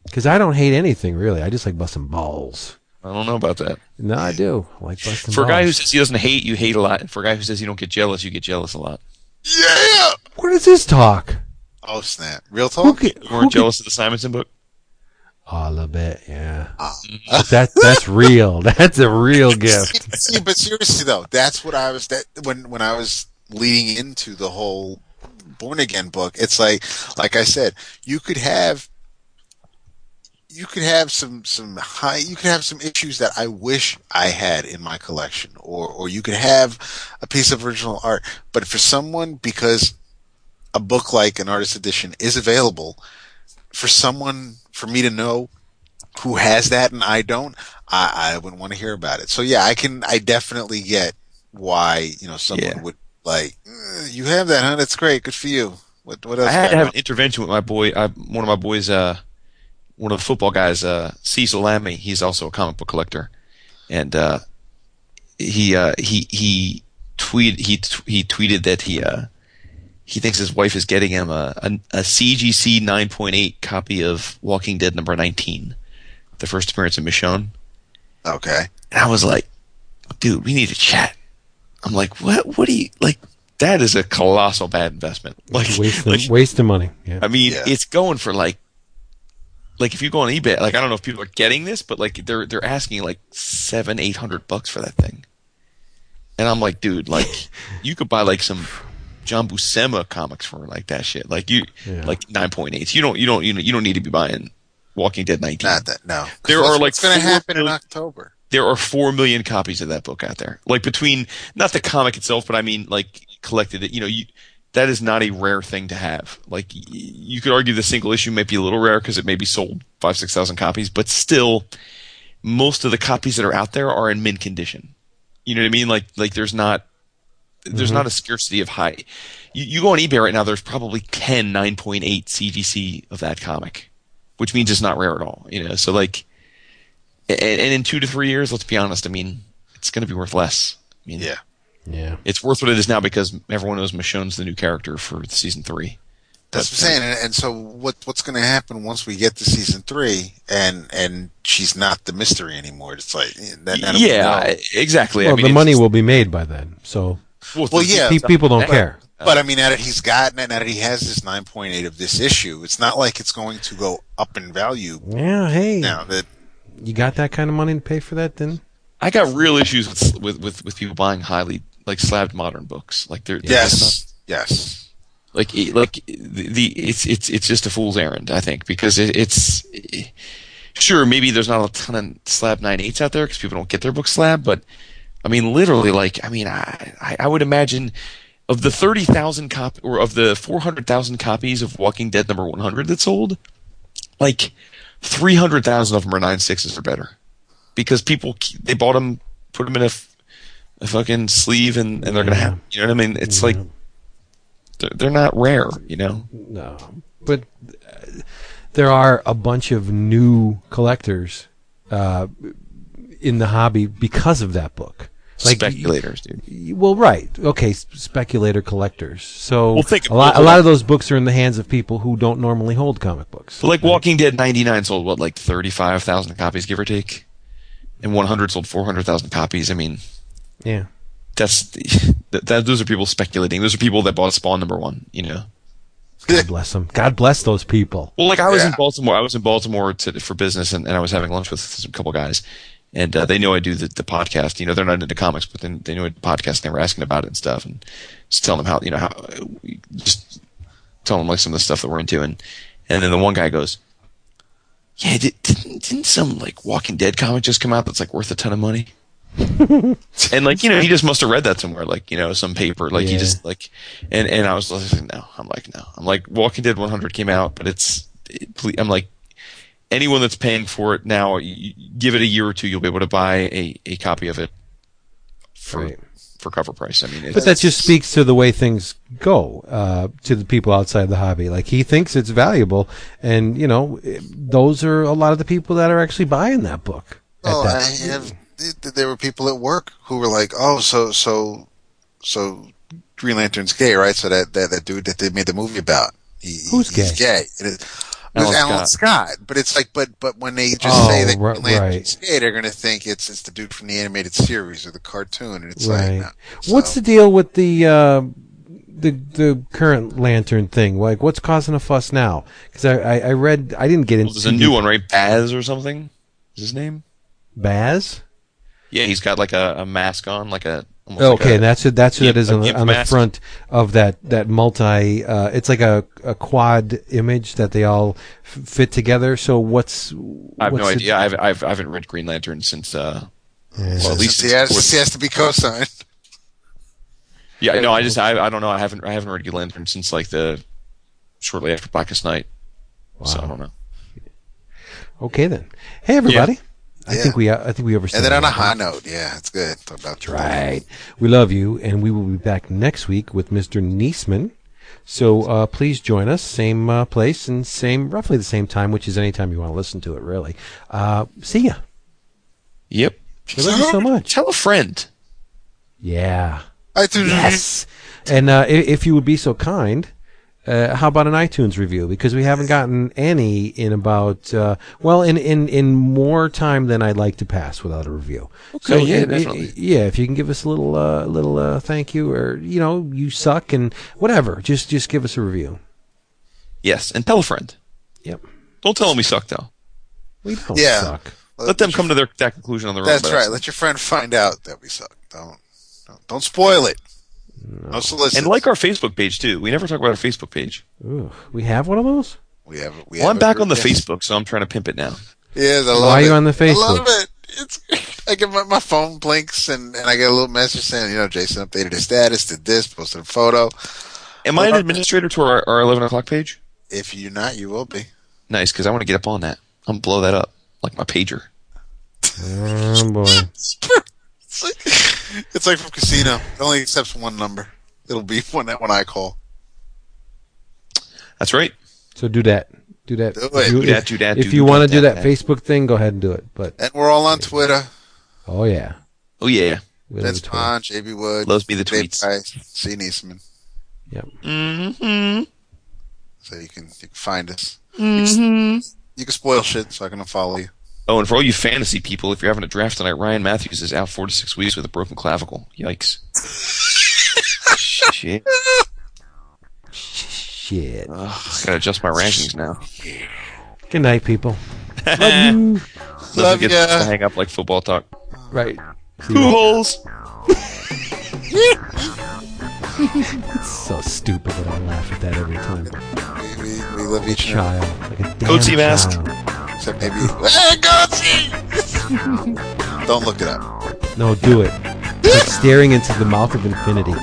Because I don't hate anything, really. I just like busting balls. I don't know about that. No, I do. I like busting balls. For a guy who says he doesn't hate, you hate a lot. For a guy who says you don't get jealous, you get jealous a lot. Yeah! What is this talk? Oh, snap. Real talk? You weren't jealous of the Simonson book? Oh, a little bit, yeah. That's real. That's a real gift. See, but seriously, though, that's what I was when I was leading into the whole Born Again book. It's like I said, you could have some issues that I wish I had in my collection, or you could have a piece of original art. But for someone, because a book like an Artist Edition is available, for someone, for me to know who has that and I don't, I wouldn't want to hear about it. So yeah, I definitely get why, you know, someone would like, you have that, huh? That's great. Good for you. What else? I had to have an intervention with my boy. One of my boys, one of the football guys, Cecil Lammy. He's also a comic book collector. And, he tweeted that he thinks his wife is getting him a CGC 9.8 copy of Walking Dead number 19, the first appearance of Michonne. Okay. And I was like, dude, we need to chat. I'm like, what do you, like, that is a colossal bad investment. Like, waste of money. Yeah. I mean, it's going for like if you go on eBay, like, I don't know if people are getting this, but like they're asking like $700-800 for that thing. And I'm like, dude, like you could buy like some John Buscema comics for like that shit, like like 9.8. You don't need to be buying Walking Dead 19. Not that, no. There are like going to happen in October. There are 4 million copies of that book out there. Like between not the comic itself, but I mean like collected it. You know, that is not a rare thing to have. Like you could argue the single issue might be a little rare because it may be sold 5,000-6,000 copies, but still, most of the copies that are out there are in mint condition. You know what I mean? Like there's not a scarcity of high. You go on eBay right now, there's probably 10 9.8 CGC of that comic, which means it's not rare at all. You know, so like, and in 2 to 3 years, let's be honest. I mean, it's going to be worth less. I mean, yeah, it's worth what it is now because everyone knows Michonne's the new character for season 3. That's what I'm saying. And so what's going to happen once we get to season 3 and she's not the mystery anymore? It's like that yeah, exactly. Well, I mean, the money will be made by then, so. Well, yeah, people don't care. But I mean, now that he's gotten it, now that he has this 9.8 of this issue, it's not like it's going to go up in value. Yeah, hey, now that you got that kind of money to pay for that, then I got real issues with people buying highly like slabbed modern books. Like they're yes. Like it's just a fool's errand, I think, because it's sure maybe there's not a ton of slab 9.8s out there because people don't get their books slabbed, but. I mean, literally, like, I mean, I would imagine of the 30,000 copies or of the 400,000 copies of Walking Dead number 100 that sold, like 300,000 of them are 9.6s or better because people, they bought them, put them in a fucking sleeve and they're going to have, you know what I mean? It's like, they're not rare, you know? No, but there are a bunch of new collectors, in the hobby because of that book. Like, speculators, dude. Well, right. Okay, speculator collectors. So a lot of those books are in the hands of people who don't normally hold comic books. But like Walking Dead 99 sold, what, like 35,000 copies, give or take? And 100 sold 400,000 copies. I mean... Yeah. Those are people speculating. Those are people that bought Spawn number 1, you know? God bless them. God bless those people. Well, like I was in Baltimore. I was in Baltimore for business, and I was having lunch with a couple guys, and they know I do the podcast. You know, they're not into comics, but then they knew I did the podcast, and they were asking about it and stuff, and just telling them how, you know, how, just telling them like some of the stuff that we're into, and then the one guy goes, "Yeah, didn't some like Walking Dead comic just come out that's like worth a ton of money?" And like, you know, he just must have read that somewhere, like, you know, some paper, like he just like, and I was like, no, I'm like Walking Dead 100 came out, but I'm like, anyone that's paying for it now, give it a year or two, you'll be able to buy a copy of it for cover price. I mean, but that just speaks to the way things go to the people outside the hobby. Like, he thinks it's valuable, and you know, those are a lot of the people that are actually buying that book. There were people at work who were like, "Oh, so Green Lantern's gay, right? So that dude that they made the movie about, he's gay." It was Alan Scott, but it's like, but when they just say that Green Lantern's gay, they're gonna think it's the dude from the animated series or the cartoon, and it's like, no. So, what's the deal with the current Lantern thing? Like, what's causing a fuss now? Because I read, I didn't get into. There's a new one, right? Baz or something is his name. Baz. Yeah, he's got like a mask on, like a. Okay, like that's who that is on the front of that multi. It's like a quad image that they all fit together. So I have no idea. I haven't read Green Lantern since. Well, at least he has to be co-signed. Yeah, no, I don't know. I haven't read Green Lantern since like shortly after Blackest Night. Wow. So I don't know. Okay then. Hey everybody. Yeah. I think we overstayed. And then on a high note, it's good. Talk about right. We love you, and we will be back next week with Mr. Neesman. So please join us, same place and same, roughly the same time, which is any time you want to listen to it. Really. See ya. Yep. We love you so much. Tell a friend. Yeah. iTunes. Yes. And if you would be so kind. How about an iTunes review? Because we haven't gotten any in about in more time than I'd like to pass without a review. Okay, so definitely. If you can give us a little thank you, or you know, you suck and whatever, just give us a review. Yes, and tell a friend. Yep. Don't tell them we suck though. We don't suck. Let them come to that conclusion on their own. That's right. Let your friend find out that we suck. Don't spoil it. No. And like our Facebook page too. We never talk about our Facebook page. Ooh, we have one of those? I'm back on the Facebook, so I'm trying to pimp it now. Yeah, why are you on the Facebook? I love it. It's, I get my phone blinks and I get a little message saying, you know, Jason updated his status, did this, posted a photo. Am I an administrator to our 11 o'clock page? If you're not, you will be. Nice, because I want to get up on that. I'm going to blow that up like my pager. Oh, boy. It's like from Casino. It only accepts one number. It'll be one I call. That's right. So do that. Do that. Do it. Do that. If you want to do that Facebook thing, go ahead and do it. But and we're all on Twitter. Oh yeah. Oh yeah. That's Pond, JB Wood. Loves me the tweets. C. Neesman. Yep. Mm-hmm. So you can find us. Mm-hmm. You can spoil shit, so I can unfollow you. Oh, and for all you fantasy people, if you're having a draft tonight, Ryan Matthews is out 4 to 6 weeks with a broken clavicle. Yikes. Shit. I gotta adjust my rankings now. Good night, people. Love you. Love you. Hang up like football talk. Right. Holes. It's so stupid that I laugh at that every time. We love each child. Like a damn goatee mask. Except maybe. Hey, goatee! Don't look it up. No, do it. It's like staring into the mouth of infinity.